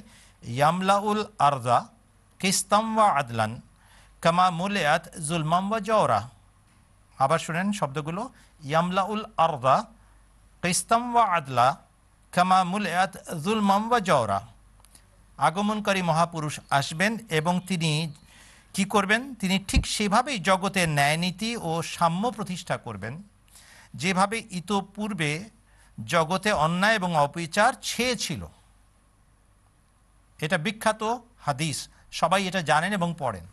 ইয়ামলাউল আরদা কিসতাম ওয়া আদলান কামা মুলিআত যুলমান ওয়া জাওরা। আবার শুনেন শব্দগুলো, ইয়ামলাউল আরদা কিসতাম ওয়া আদলা কামা মুলিআত যুলমান ওয়া জাওরা। আগমনকারী মহাপুরুষ আসবেন এবং তিনি কি করবেন? তিনি ঠিক সেভাবেই জগতের ন্যায়নীতি ও সাম্য প্রতিষ্ঠা করবেন, যেভাবে ইতোপূর্বে জগতে অন্যায় এবং অবিচার ছেয়ে ছিল। এটা বিখ্যাত হাদিস, সবাই এটা জানেন এবং পড়েন।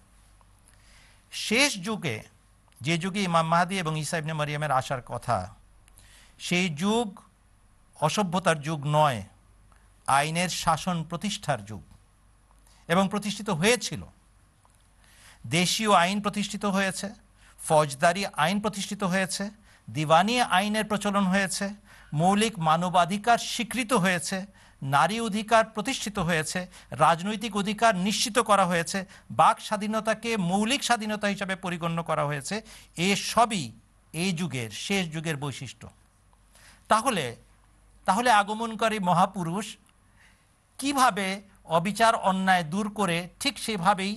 শেষ যুগে, যে যুগে ইমাম মাহদী এবং ঈসা ইবনে মারিয়ামের আসার কথা, সেই যুগ অসভ্যতার যুগ নয়, আইনের শাসন প্রতিষ্ঠার যুগ, এবং প্রতিষ্ঠিত হয়েছিল। দেশীয় আইন প্রতিষ্ঠিত হয়েছে, ফৌজদারি আইন প্রতিষ্ঠিত হয়েছে, দিওয়ানি আইনের প্রচলন হয়েছে, মৌলিক মানবাধিকার স্বীকৃত হয়েছে, নারী অধিকার প্রতিষ্ঠিত হয়েছে, রাজনৈতিক অধিকার নিশ্চিত করা হয়েছে, বাক স্বাধীনতাকে মৌলিক স্বাধীনতা হিসাবে পরিগণ্য করা হয়েছে। এ সবই এই যুগের, শেষ যুগের বৈশিষ্ট্য। তাহলে তাহলে আগমনকারী মহাপুরুষ কিভাবে অবিচার অন্যায় দূর করে ঠিক সেভাবেই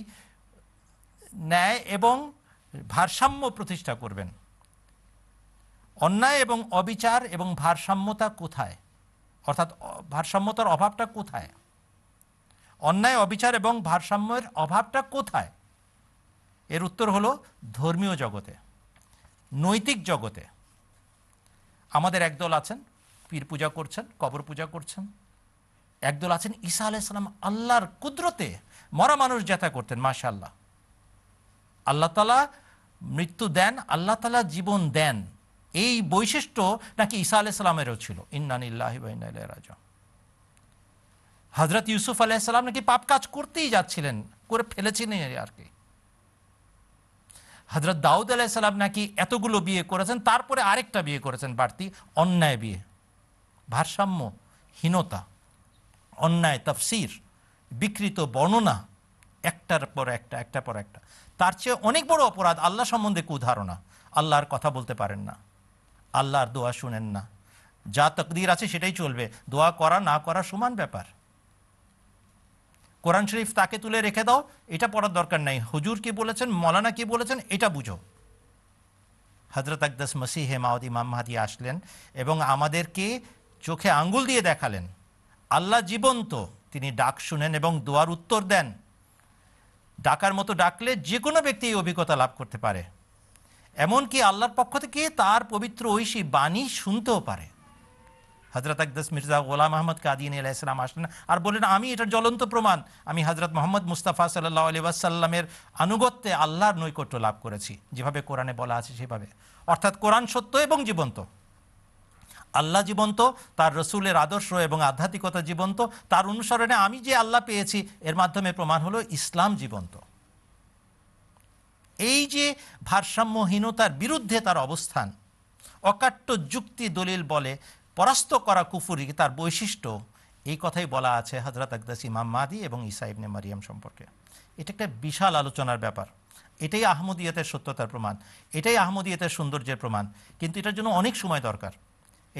ন্যায় এবং ভারসাম্য প্রতিষ্ঠা করবেন? অন্যায় এবং অবিচার এবং ভারসাম্যতা কোথায়, অর্থাৎ ভারসাম্যতার অভাবটা কোথায়? অন্যায়, অবিচার এবং ভারসাম্যের অভাবটা কোথায়? এর উত্তর হলো ধর্মীয় জগতে, নৈতিক জগতে। আমাদের একদল আছেন পীর পূজা করছেন, কবর পূজা করছেন। একদল আছেন ঈসা আলাইহিস সালাম আল্লাহর কুদরতে মরা মানুষ যাতা করতেন, মাশাআল্লাহ। আল্লাহ তাআলা মৃত্যু দেন, আল্লাহ তাআলা জীবন দেন, এই বৈশিষ্ট্য নাকি ঈসা আলাইহিস সালামেরও ছিল। ইন্না লিল্লাহি ওয়া ইন্না ইলাইহি রাজিউন। হযরত ইউসুফ আলাইহিস সালাম নাকি পাপ কাজ করতেই যাচ্ছিলেন, করে ফেলেছিলেন আর কি। হযরত দাউদ আলাইহিস সালাম নাকি এতগুলো বিয়ে করেছেন, তারপরে আরেকটা বিয়ে করেছেন বাড়তি, অন্যায় বিয়ে। ভারসাম্যহীনতা, অন্যায় তাফসির, বিকৃত বর্ণনা, একটার পর একটা একটার পর একটা। তার চেয়ে অনেক বড় অপরাধ আল্লাহ সম্বন্ধে কুধারণা। আল্লাহর কথা বলতে পারেন না, আল্লাহর দোয়া শুনেন না, যা তকদির আছে সেটাই চলবে, দোয়া করা না করা সমান ব্যাপার। কোরআন শরীফ তাকে তুলে রেখে দাও, এটা পড়ার দরকার নাই। হুজুর কি বলেছেন, মৌলানা কি বলেছেন, এটা বুঝো। হযরত আকদাস মসিহে মাউদ ইমাম মাহদী আসলেন এবং আমাদেরকে চোখে আঙ্গুল দিয়ে দেখালেন। আল্লাহ জীবন্ত, তিনি ডাক শুনেন এবং দোয়ার উত্তর দেন। ডাকার মতো ডাকলে যে কোনো ব্যক্তি এই অভিজ্ঞতা লাভ করতে পারে। এমনকি আল্লাহর পক্ষ থেকে তার পবিত্র ঐশী বাণী শুনতেও পারে। হজরত আকদাস মির্জা গোলাম আহমদ কাদিয়ানী আলাইহিস সালাম আসলেন আর বললেন, আমি এটার জ্বলন্ত প্রমাণ, আমি হজরত মোহাম্মদ মুস্তাফা সাল্লাল্লাহু আলাইহি ওয়াসাল্লামের আনুগত্যে আল্লাহর নৈকট্য লাভ করেছি, যেভাবে কোরআনে বলা আছে সেভাবে। অর্থাৎ কোরআন সত্য এবং জীবন্ত, আল্লাহ জীবন্ত, তার রসুলের আদর্শ এবং আধ্যাত্মিকতা জীবন্ত, তার অনুসরণে আমি যে আল্লাহ পেয়েছি এর মাধ্যমে প্রমাণ হলো ইসলাম জীবন্ত। এই যে ভারসাম্যহীনতার বিরুদ্ধে তার অবস্থান, অকাট্য যুক্তি দলিল বলে পরাস্ত করা কুফুরি তার বৈশিষ্ট্য, এই কথাই বলা আছে হযরত আকদাস ইমাম মাহ্দী এবং ঈসা ইবনে মারিয়াম সম্পর্কে। এটা একটা বিশাল আলোচনার ব্যাপার। এটাই আহমদিয়তের সত্যতার প্রমাণ, এটাই আহমদিয়তের সৌন্দর্যের প্রমাণ, কিন্তু এটার জন্য অনেক সময় দরকার।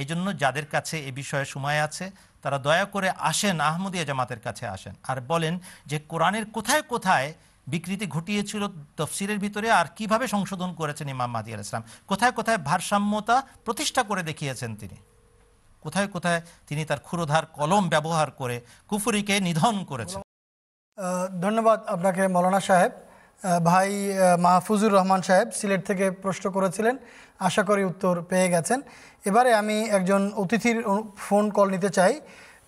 এই জন্য যাদের কাছে এ বিষয়ে সময় আছে তারা দয়া করে আসেন, আহমদিয়া জামাতের কাছে আসেন আর বলেন যে কোরআনের কোথায় কোথায় বিকৃতি ঘটিয়েছিল তফসিরের ভিতরে, আর কিভাবে সংশোধন করেছেন ইমাম মাহ্দী আলাইহিস সালাম, কোথায় কোথায় ভারসাম্যতা প্রতিষ্ঠা করে দেখিয়েছেন তিনি, কোথায় কোথায় তিনি তার ক্ষুরোধার কলম ব্যবহার করে কুফরিকে নিধন করেছেন। ধন্যবাদ আপনাকে মৌলানা সাহেব। ভাই মাহফুজুর রহমান সাহেব সিলেট থেকে প্রশ্ন করেছিলেন, আশা করি উত্তর পেয়ে গেছেন। এবারে আমি একজন অতিথির ফোন কল নিতে চাই।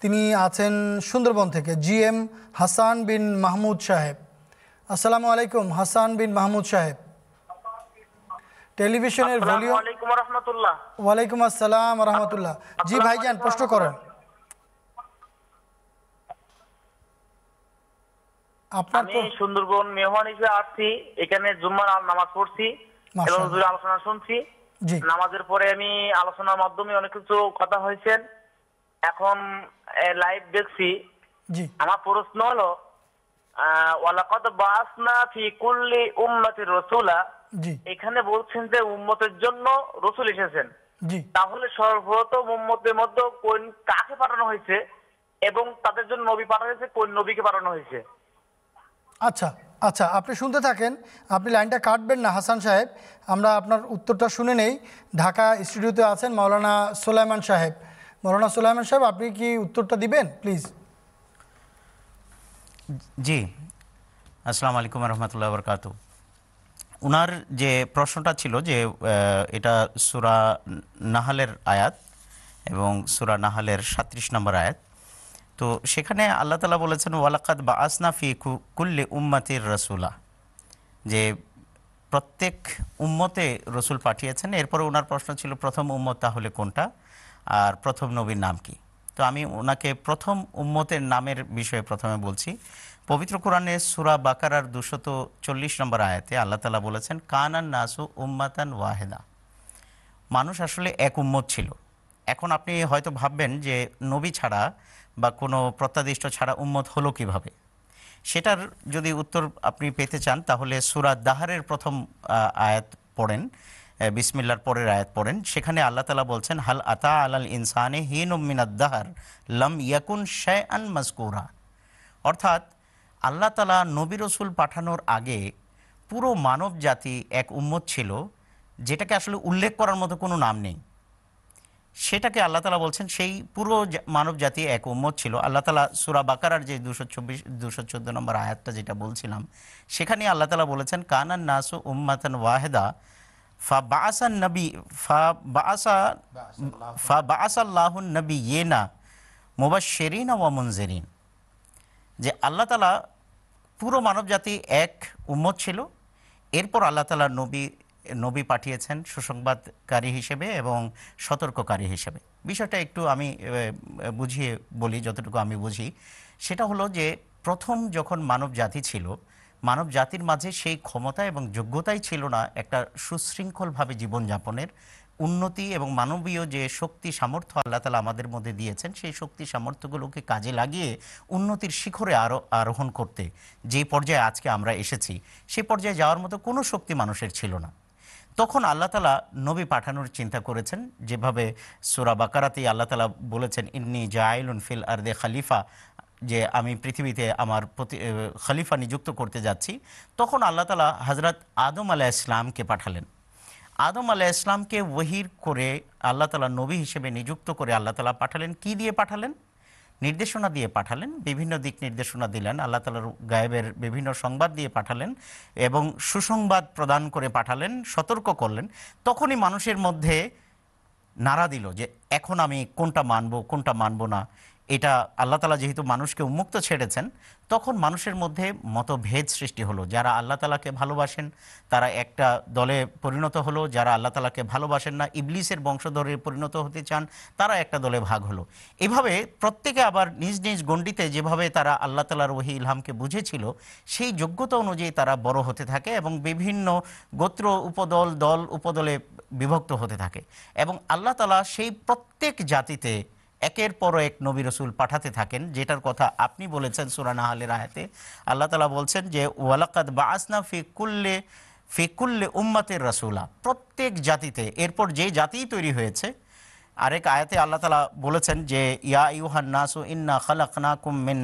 তিনি আছেন সুন্দরবন থেকে, জি এম হাসান বিন মাহমুদ সাহেব। আসসালামু আলাইকুম হাসান বিন মাহমুদ সাহেব। টেলিভিশনের ভলিউম। ওয়ালাইকুম আসসালাম রহমতুল্লাহ। জি ভাইজান প্রশ্ন করেন। আমি সুন্দরবন মেহমান হিসেবে আসছি, এখানে জুম্মার নামাজ পড়ছি এবং হুজুরের আলোচনা শুনছি। নামাজের পরে আমি আলোচনার মাধ্যমে অনেক কিছু কথা হয়েছেন, এখন লাইভ দেখছি। আমার প্রশ্ন হলো ওয়ালাকাদ বাআসনা ফি কুল্লি উম্মাতির রাসূলা, এখানে বলছেন যে উম্মতের জন্য রসুল এসেছেন, তাহলে সর্বপ্রথম উম্মতের মধ্যে কোন কাকে পাঠানো হয়েছে এবং তাদের জন্য নবী পাঠানো হয়েছে, কোন নবীকে পাঠানো হয়েছে? আচ্ছা আচ্ছা, আপনি শুনতে থাকেন, আপনি লাইনটা কাটবেন না হাসান সাহেব, আমরা আপনার উত্তরটা শুনে নেই। ঢাকা স্টুডিওতে আছেন মাওলানা সুলাইমান সাহেব। মাওলানা সুলাইমান সাহেব আপনি কি উত্তরটা দিবেন প্লিজ? জি, আসসালামু আলাইকুম রহমতুল্লাহ বরকাতুহু। ওনার যে প্রশ্নটা ছিল যে এটা সূরা নাহালের আয়াত এবং সূরা নাহালের সাঁত্রিশ নম্বর আয়াত, তো সেখানে আল্লাহ তাআলা বলেছেন ওয়ালাকাদ বাআসনা ফি কুল্লি উম্মাতির রাসূলা, যে প্রত্যেক উম্মতে রসুল পাঠিয়েছেন। এরপরে ওনার প্রশ্ন ছিল প্রথম উম্মত তাহলে কোনটা আর প্রথম নবীর নাম কি। তো আমি ওনাকে প্রথম উম্মতের নামের বিষয়ে প্রথমে বলছি। পবিত্র কোরআনে সূরা বাকারার দুশত চল্লিশ নম্বর আয়াতে আল্লাহ তাআলা বলেছেন কানান নাসু উম্মাতান ওয়াহিদা, মানুষ আসলে এক উম্মত ছিল। এখন আপনি হয়তো ভাববেন যে নবী ছাড়া বা কোনো প্রত্যাদিষ্ট ছাড়া উম্মত হলো কিভাবে। সেটার যদি উত্তর আপনি পেতে চান তাহলে সূরা দাহারের প্রথম আয়াত পড়েন, বিসমিল্লার পরের আয়াত পড়েন, সেখানে আল্লাহ তাআলা বলছেন হাল আতা আলাল ইনসানি হিনুম মিনাদ দাহার লাম ইয়াকুন শাইআন মাযকুরা, অর্থাৎ আল্লাহ তাআলা নবী রসুল পাঠানোর আগে পুরো মানব জাতি এক উম্মত ছিল, যেটাকে আসলে উল্লেখ করার মতো কোনো নাম নেই। সেটাকে আল্লাহ তাআলা বলছেন সেই পুরো মানব জাতি এক উম্মত ছিল। আল্লাহ তাআলা সূরা বাকারার যে দুশো চব্বিশ দুশো চোদ্দো নম্বর আয়াতটা যেটা বলছিলাম, সেখানে আল্লাহ তাআলা বলেছেন কানান নাসু উম্মাতান ওয়াহিদা ফা বাআসা নবী ফা বাআসা ফা বাআসাল্লাহু নবিয়িনা মুবাশশিরিনা ওয়া মুনজিরিন, যে আল্লাহ তাআলা পুরো মানব জাতি এক উম্মত ছিল, এরপর আল্লাহ তাআলা নবী নবী পাঠিয়েছেন সুসংবাদকারী হিসেবে এবং সতর্ককারী হিসেবে। বিষয়টা একটু আমি বুঝিয়ে বলি যতটুকু আমি বুঝি, সেটা হলো যে প্রথম যখন মানব জাতি ছিল, মানব জাতির মাঝে সেই ক্ষমতা এবং যোগ্যতাই ছিল না একটা সুশৃঙ্খলভাবে জীবনযাপনের। উন্নতি এবং মানবীয় যে শক্তি সামর্থ্য আল্লাহ তাআলা আমাদের মধ্যে দিয়েছেন, সেই শক্তি সামর্থ্যগুলোকে কাজে লাগিয়ে উন্নতির শিখরে আরো আরোহণ করতে যে পর্যায়ে আজকে আমরা এসেছি, সেই পর্যায়ে যাওয়ার মতো কোনো শক্তি মানুষের ছিল না। তখন আল্লাহ তাআলা নবী পাঠানোর চিন্তা করেছেন, যেভাবে সূরা বাকারাতেই আল্লাহ তাআলা বলেছেন ইন্নী জাইলুন ফিল আরদে খলিফা, যে আমি পৃথিবীতে আমার প্রতি খলিফা নিযুক্ত করতে যাচ্ছি। তখন আল্লাহ তাআলা হযরত আদম আলাইহিস সালামকে পাঠালেন। আদম আলাইহিস সালামকে ওহীর করে আল্লাহ তাআলা নবী হিসেবে নিযুক্ত করে আল্লাহ তাআলা পাঠালেন। কি দিয়ে পাঠালেন? নির্দেশনা দিয়ে পাঠালেন, বিভিন্ন দিক নির্দেশনা দিলেন, আল্লাহ তাআলার গায়েবের বিভিন্ন সংবাদ দিয়ে পাঠালেন এবং সুসংবাদ প্রদান করে পাঠালেন, সতর্ক করলেন। তখনই মানুষের মধ্যে নাড়া দিল যে এখন আমি কোনটা মানব কোনটা মানব না। এটা আল্লাহ তাআলা যেহেতু মানুষকে উন্মুক্ত ছেড়েছেন, তখন মানুষের মধ্যে মতভেদ সৃষ্টি হলো। যারা আল্লাহ তাআলাকে ভালোবাসেন তারা একটা দলে পরিণত হলো, যারা আল্লাহ তাআলাকে ভালোবাসেন না, ইবলিসের বংশধরে পরিণত হতে চান, তারা একটা দলে ভাগ হলো। এভাবে প্রত্যেকে আবার নিজ নিজ গণ্ডিতে যেভাবে তারা আল্লাহ তাআলার ওহী ইলহামকে বুঝেছিল সেই যোগ্যতা অনুযায়ী তারা বড় হতে থাকে এবং বিভিন্ন গোত্র উপদল দল উপদলে বিভক্ত হতে থাকে। এবং আল্লাহ তাআলা সেই প্রত্যেক জাতিতে একের পর এক নবী রসুল পাঠাতে থাকেন, যেটার কথা আপনি বলেছেন সূরা নাহলের আয়াতে। আল্লাহ তাআলা বলছেন যে ওয়ালাকাদ বাআসনা ফি কুল্লি ফি কুল্লি উম্মাতির রাসূলা, প্রত্যেক জাতিতে। এরপর যে জাতি তৈরি হয়েছে, আরেক আয়াতে আল্লাহ তাআলা বলেছেন যে ইয়া আইয়ুহান নাসু ইন্না খালাকনাকুম মিন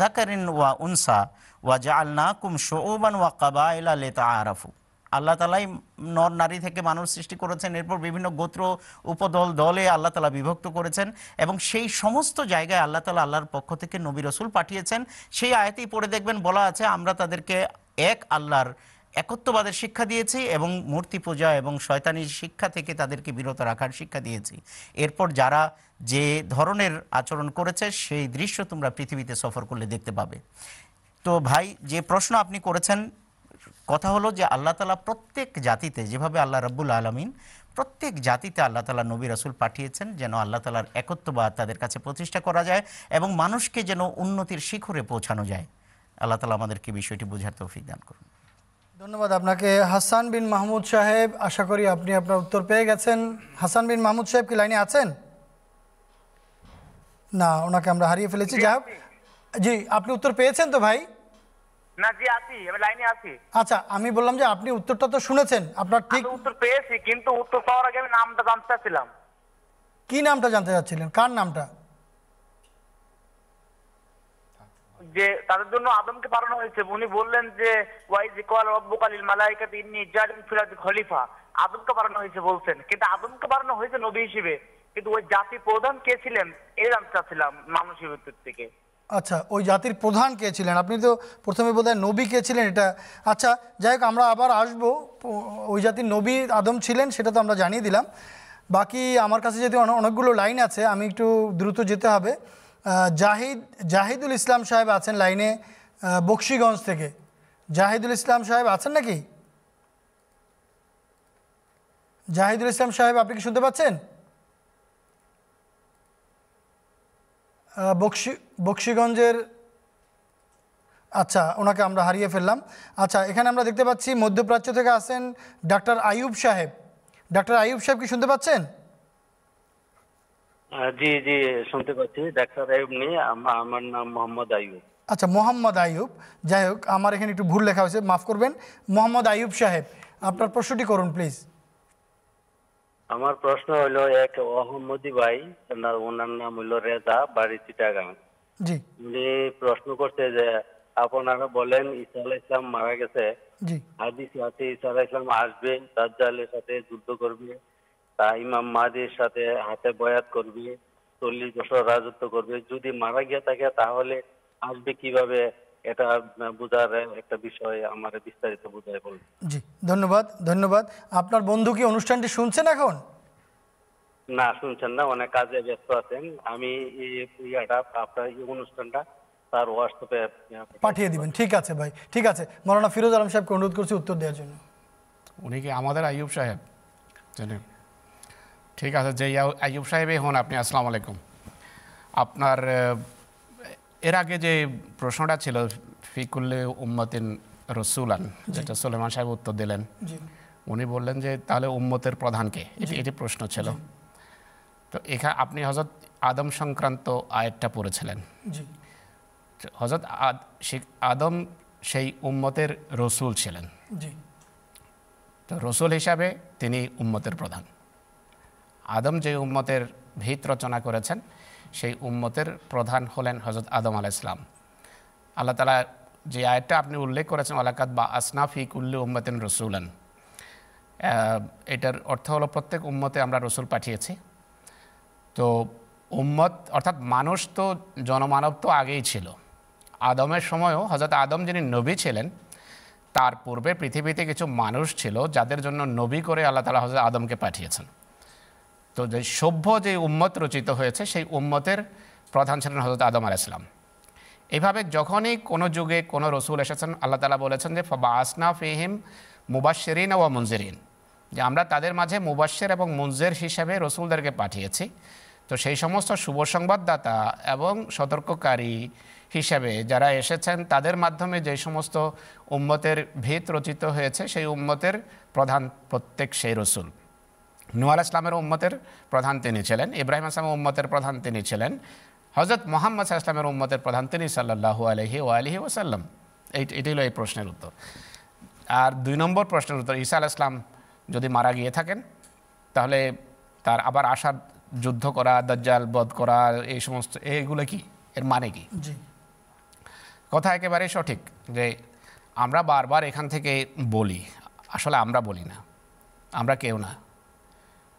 যাকারিন ওয়া উনসা ওয়া জাআলনাকুম শুউবান ওয়া কাবাইলা লিতাআরাফু। আল্লাহ তাআলাই নর নারী থেকে মানুষ সৃষ্টি করেছেন, এরপর বিভিন্ন গোত্র উপদল দলে আল্লাহ তাআলা বিভক্ত করেছেন এবং সেই সমস্ত জায়গায় আল্লাহ তাআলা আল্লাহর পক্ষ থেকে নবী রাসূল পাঠিয়েছেন। সেই আয়াতেই পড়ে দেখবেন বলা আছে, আমরা তাদেরকে এক আল্লাহর একত্ববাদের শিক্ষা দিয়েছি এবং মূর্তি পূজা এবং শয়তানি শিক্ষা থেকে তাদেরকে বিরত রাখার শিক্ষা দিয়েছি। এরপর যারা যে ধরনের আচরণ করেছে সেই দৃশ্য তোমরা পৃথিবীতে সফর করলে দেখতে পাবে। তো ভাই, যে প্রশ্ন আপনি করেছেন কথা হলো যে আল্লাহ তাআলা প্রত্যেক জাতিতে যেভাবে আল্লাহ রাব্বুল আলামিন প্রত্যেক জাতিতে আল্লাহ তাআলা নবী রাসূল পাঠিয়েছেন যেন আল্লাহ তাআলার একত্ববাদ তাদের কাছে প্রতিষ্ঠা করা যায় এবং মানুষকে যেন উন্নতির শিখরে পৌঁছানো যায়। আল্লাহ তাআলা আমাদেরকে বিষয়টি বোঝার তৌফিক দান করুন। ধন্যবাদ আপনাকে হাসান বিন মাহমুদ সাহেব। আশা করি আপনি আপনার উত্তর পেয়ে গেছেন। হাসান বিন মাহমুদ সাহেব কি লাইনে আছেন? না, ওনাকে আমরা হারিয়ে ফেলেছি। যাই হোক, জি আপনি উত্তর পেয়েছেন তো ভাই? না জি আছি, আমি লাইনে আছি। আচ্ছা, আমি বললাম যে আপনি উত্তরটা তো শুনেছেন, আপনার ঠিক উত্তর পেয়েছি, কিন্তু উত্তর পাওয়ার আগে আমি নামটা জানতে চাচ্ছিলাম। কি নামটা জানতে চাচ্ছিলেন? কার নামটা? যে তাদের জন্য আদমকে পাঠানো হয়েছে, উনি বললেন যে ওয়াইজ ইকুয়াল রব্বুকা লিল মালায়েকাতি ইন্নী জাআলুন ফিল আরদি খলিফা, আদমকে পাঠানো হয়েছে বলছেন, কিন্তু আদমকে পাঠানো হয়েছে নবী হিসেবে, কিন্তু ওই জাতির প্রধান কে ছিলেন এই জানতে চাচ্ছিলাম মানুষের ভিতর থেকে। আচ্ছা, ওই জাতির প্রধান কে ছিলেন? আপনি তো প্রথমে বোধহয় নবী কে ছিলেন এটা। আচ্ছা, যাই হোক, আমরা আবার আসবো। ওই জাতির নবী আদম ছিলেন সেটা তো আমরা জানিয়ে দিলাম। বাকি আমার কাছে যেহেতু অনেকগুলো লাইন আছে, আমি একটু দ্রুত যেতে হবে। জাহিদ জাহিদুল ইসলাম সাহেব আছেন লাইনে বকশিগঞ্জ থেকে। জাহিদুল ইসলাম সাহেব আছেন নাকি? জাহিদুল ইসলাম সাহেব আপনি কি শুনতে পাচ্ছেন? বকশি বকশিগঞ্জের আচ্ছা, ওনাকে আমরা হারিয়ে ফেললাম। আচ্ছা, এখানে আমরা দেখতে পাচ্ছি মধ্যপ্রাচ্য থেকে আসেন ডাক্তার আইয়ুব সাহেব। ডাক্তার আইয়ুব সাহেব কি শুনতে পাচ্ছেন? জি জি শুনতে পাচ্ছি। ডাক্তার আইয়ুব নেই, আমার নাম মোহাম্মদ আইয়ুব। আচ্ছা, মোহাম্মদ আইয়ুব। যাই হোক, আমার এখানে একটু ভুল লেখা হয়েছে, মাফ করবেন। মোহাম্মদ আইয়ুব সাহেব, আপনার প্রশ্নটি করুন প্লিজ। আমার প্রশ্ন হলো, এক আহমদী ভাই, ওনার নাম হলো রেজা, বাড়ি চিটাগাং। জি, উনি প্রশ্ন করতে যে আপনারা বলেন ঈসা আলাইহিস সালাম মারা গেছে, হাদিস আছে ঈসা আলাইহিস সালাম আসবে, দাজ্জালের সাথে যুদ্ধ করবে, তা ইমাম মাহদীর সাথে হাতে বয়াত করবে, চল্লিশ বছর রাজত্ব করবে, যদি মারা গিয়ে থাকে তাহলে আসবে কিভাবে, এটা বোঝার একটা বিষয় আমার বিস্তারিত বোঝায় বলবেন। জি, ধন্যবাদ ধন্যবাদ। আপনার বন্ধু কি অনুষ্ঠানটি শুনছেন এখন? না, শুনছেন না, অনেক কাজে ব্যস্ত আছেন। আমি আপনার এই অনুষ্ঠানটা তার হোয়াটসঅ্যাপে পাঠিয়ে দিবেন। ঠিক আছে ভাই, ঠিক আছে। মাওলানা ফিরোজ আলম সাহেবকে অনুরোধ করছি উত্তর দেওয়ার জন্য। উনি কি আমাদের আইয়ুব সাহেব? ঠিক আছে, যে আইয়ুব সাহেবই হন আপনি, আসসালামু আলাইকুম। আপনার এর আগে যে প্রশ্নটা ছিল ফিকুল্লে উম্মতিন রসুলান, যেটা সুলেমান সাহেব উত্তর দিলেন, উনি বললেন যে তাহলে উম্মতের প্রধানকে, এটি প্রশ্ন ছিল। তো এখানে আপনি হযরত আদম সংক্রান্ত আয়াতটা পড়েছিলেন। হযরত আদম সেই উম্মতের রসুল ছিলেন, তো রসুল হিসাবে তিনি উম্মতের প্রধান। আদম যে উম্মতের ভিত রচনা করেছেন সেই উম্মতের প্রধান হলেন হযরত আদম আলাইহিস সালাম। আল্লাহ তাআলা যে আয়াতটা আপনি উল্লেখ করেছেন, ওয়ালাকাদ বাআসনা ফি কুল্লি উম্মাতিন রাসূলান, এটার অর্থ হলো প্রত্যেক উম্মতে আমরা রসুল পাঠিয়েছি। তো উম্মত অর্থাৎ মানুষ তো জনমানব তো আগেই ছিল। আদমের সময়ও হযরত আদম যিনি নবী ছিলেন তার পূর্বে পৃথিবীতে কিছু মানুষ ছিল যাদের জন্য নবী করে আল্লাহ তাআলা হযরত আদমকে পাঠিয়েছেন। তো যে সভ্য যে উম্মত রচিত হয়েছে সেই উম্মতের প্রধান ছিলেন হযরত আদম আলাইহিস সালাম। এভাবে যখনই কোনো যুগে কোনো রসুল এসেছেন আল্লাহ তাআলা বলেছেন যে ফাবাসনা ফিহিম মুবাশশিরিন ওয়া মুনজিরিন, যে আমরা তাদের মাঝে মুবাশশির এবং মুনজির হিসাবে রসুলদেরকে পাঠিয়েছি। তো সেই সমস্ত শুভ সংবাদদাতা এবং সতর্ককারী হিসাবে যারা এসেছেন তাদের মাধ্যমে যে সমস্ত উম্মতের ভিত রচিত হয়েছে সেই উম্মতের প্রধান প্রত্যেক সেই রসুল। নূহ আলাইহিস সালামের উম্মতের প্রধান তিনি ছিলেন, ইব্রাহিম আলাইহিস সালামের উম্মতের প্রধান তিনি ছিলেন, হযরত মুহাম্মদ সাল্লাল্লাহু আলাইহি ওয়াসাল্লামের উম্মতের প্রধান তিনি সাল্লাল্লাহু আলাইহি ওয়া আলিহি ওয়াসাল্লাম। এই এটাই হলো এই প্রশ্নের উত্তর। আর দুই নম্বর প্রশ্নের উত্তর, ঈসা আলাইহিস সালাম যদি মারা গিয়ে থাকেন তাহলে তার আবার আসার, যুদ্ধ করা, দাজ্জাল বধ করা, এই সমস্ত এইগুলো কি, এর মানে কি? কথা একেবারে সঠিক যে আমরা বারবার এখান থেকে বলি, আসলে আমরা বলি না, আমরা কেউ না।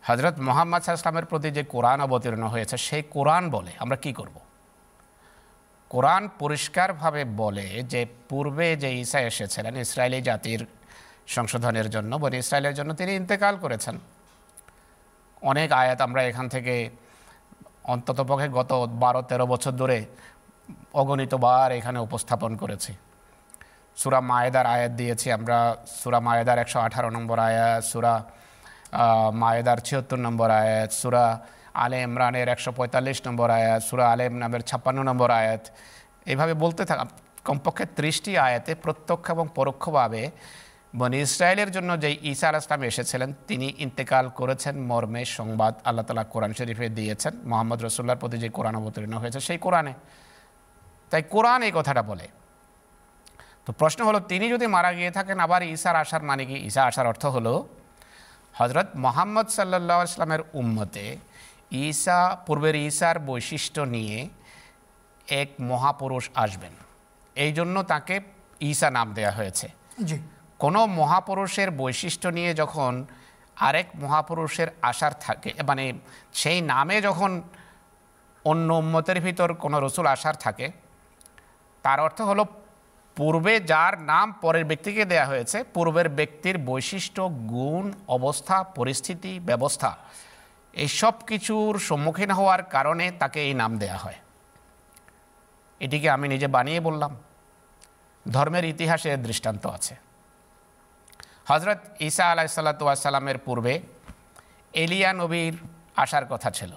হযরত মুহাম্মদ সাল্লাল্লাহু আলাইহি ওয়াসাল্লামের প্রতি যে কোরআন অবতীর্ণ হয়েছে সেই কোরআন বলে আমরা কি করব? কোরআন পরিষ্কারভাবে বলে যে পূর্বে যে ঈসা এসেছিলেন ইসরায়েলি জাতির সংশোধনের জন্য, বনি ইসরায়েলের জন্য, তিনি ইন্তেকাল করেছেন। অনেক আয়াত আমরা এখান থেকে অন্ততপক্ষে গত বারো তেরো বছর ধরে অগণিতবার এখানে উপস্থাপন করেছি। সূরা মায়েদার আয়াত দিয়েছি আমরা, সূরা মায়েদার একশো আঠারো নম্বর আয়াত, সূরা মায়েদার ছিয়াত্তর নম্বর আয়াত, সূরা আলে ইমরানের একশো পঁয়তাল্লিশ নম্বর আয়াত, সূরা আলে ইমরানের ছাপ্পান্ন নম্বর আয়াত, এইভাবে বলতে থাকা। কমপক্ষে ত্রিশটি আয়াতে প্রত্যক্ষ এবং পরোক্ষভাবে বনি ইসরায়েলের জন্য যে ঈসা আলাইহিস সালাম এসেছিলেন তিনি ইন্তেকাল করেছেন মর্মে সংবাদ আল্লাহ তাআলা কোরআন শরীফে দিয়েছেন, মুহাম্মদ রাসূলুল্লাহর প্রতি যে কোরআন অবতীর্ণ হয়েছে সেই কোরআনে। তাই কোরআন এই কথাটা বলে। তো প্রশ্ন হলো, তিনি যদি মারা গিয়ে থাকেন আবার ঈসার আসার মানে কি? ঈসা আসার অর্থ হলো হযরত মুহাম্মদ সাল্লাল্লাহু আলাইহি ওয়াসাল্লামের উম্মতে ঈসা, পূর্বের ঈসার বৈশিষ্ট্য নিয়ে এক মহাপুরুষ আসবেন, এই জন্য তাকে ঈসা নাম দেয়া হয়েছে। জি, কোনো মহাপুরুষের বৈশিষ্ট্য নিয়ে যখন আরেক মহাপুরুষের আসার থাকে, মানে সেই নামে যখন অন্য উম্মতের ভিতর কোনো রসুল আসার থাকে, তার অর্থ হলো পূর্বে যার নাম পরের ব্যক্তিকে দেয়া হয়েছে পূর্বের ব্যক্তির বৈশিষ্ট্য, গুণ, অবস্থা, পরিস্থিতি, ব্যবস্থা, এই সব কিছুর সম্মুখীন হওয়ার কারণে তাকে এই নাম দেয়া হয়। এটিকে আমি নিজে বানিয়ে বললাম, ধর্মের ইতিহাসে দৃষ্টান্ত আছে। হযরত ঈসা আলাইহিস সালাতু ওয়াস সালামের পূর্বে এলিয়া নবীর আসার কথা ছিল।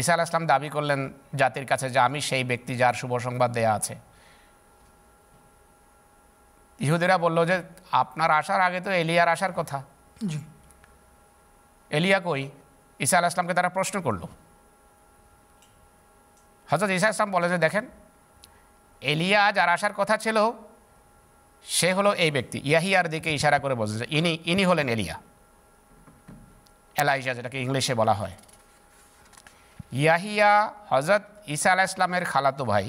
ঈসা আলাইহিস সালাম দাবি করলেন জাতির কাছে যে আমি সেই ব্যক্তি যার শুভ সংবাদ দেয়া আছে। ইহুদিরা বলল যে আপনার আসার আগে তো এলিয়ার আসার কথা, এলিয়া কই? ঈসা আলাইহিস সালামকে তারা প্রশ্ন করল। হযরত ঈসা আলাইহিস সালাম বলে যে দেখেন, এলিয়া যার আসার কথা ছিল সে হলো এই ব্যক্তি, ইয়াহিয়ার দিকে ইশারা করে বলছে ইনি ইনি হলেন এলিয়া, এলাইজা যেটাকে ইংলিশে বলা হয়। ইয়াহিয়া হযরত ঈসা আলাইহিস সালামের খালাতো ভাই,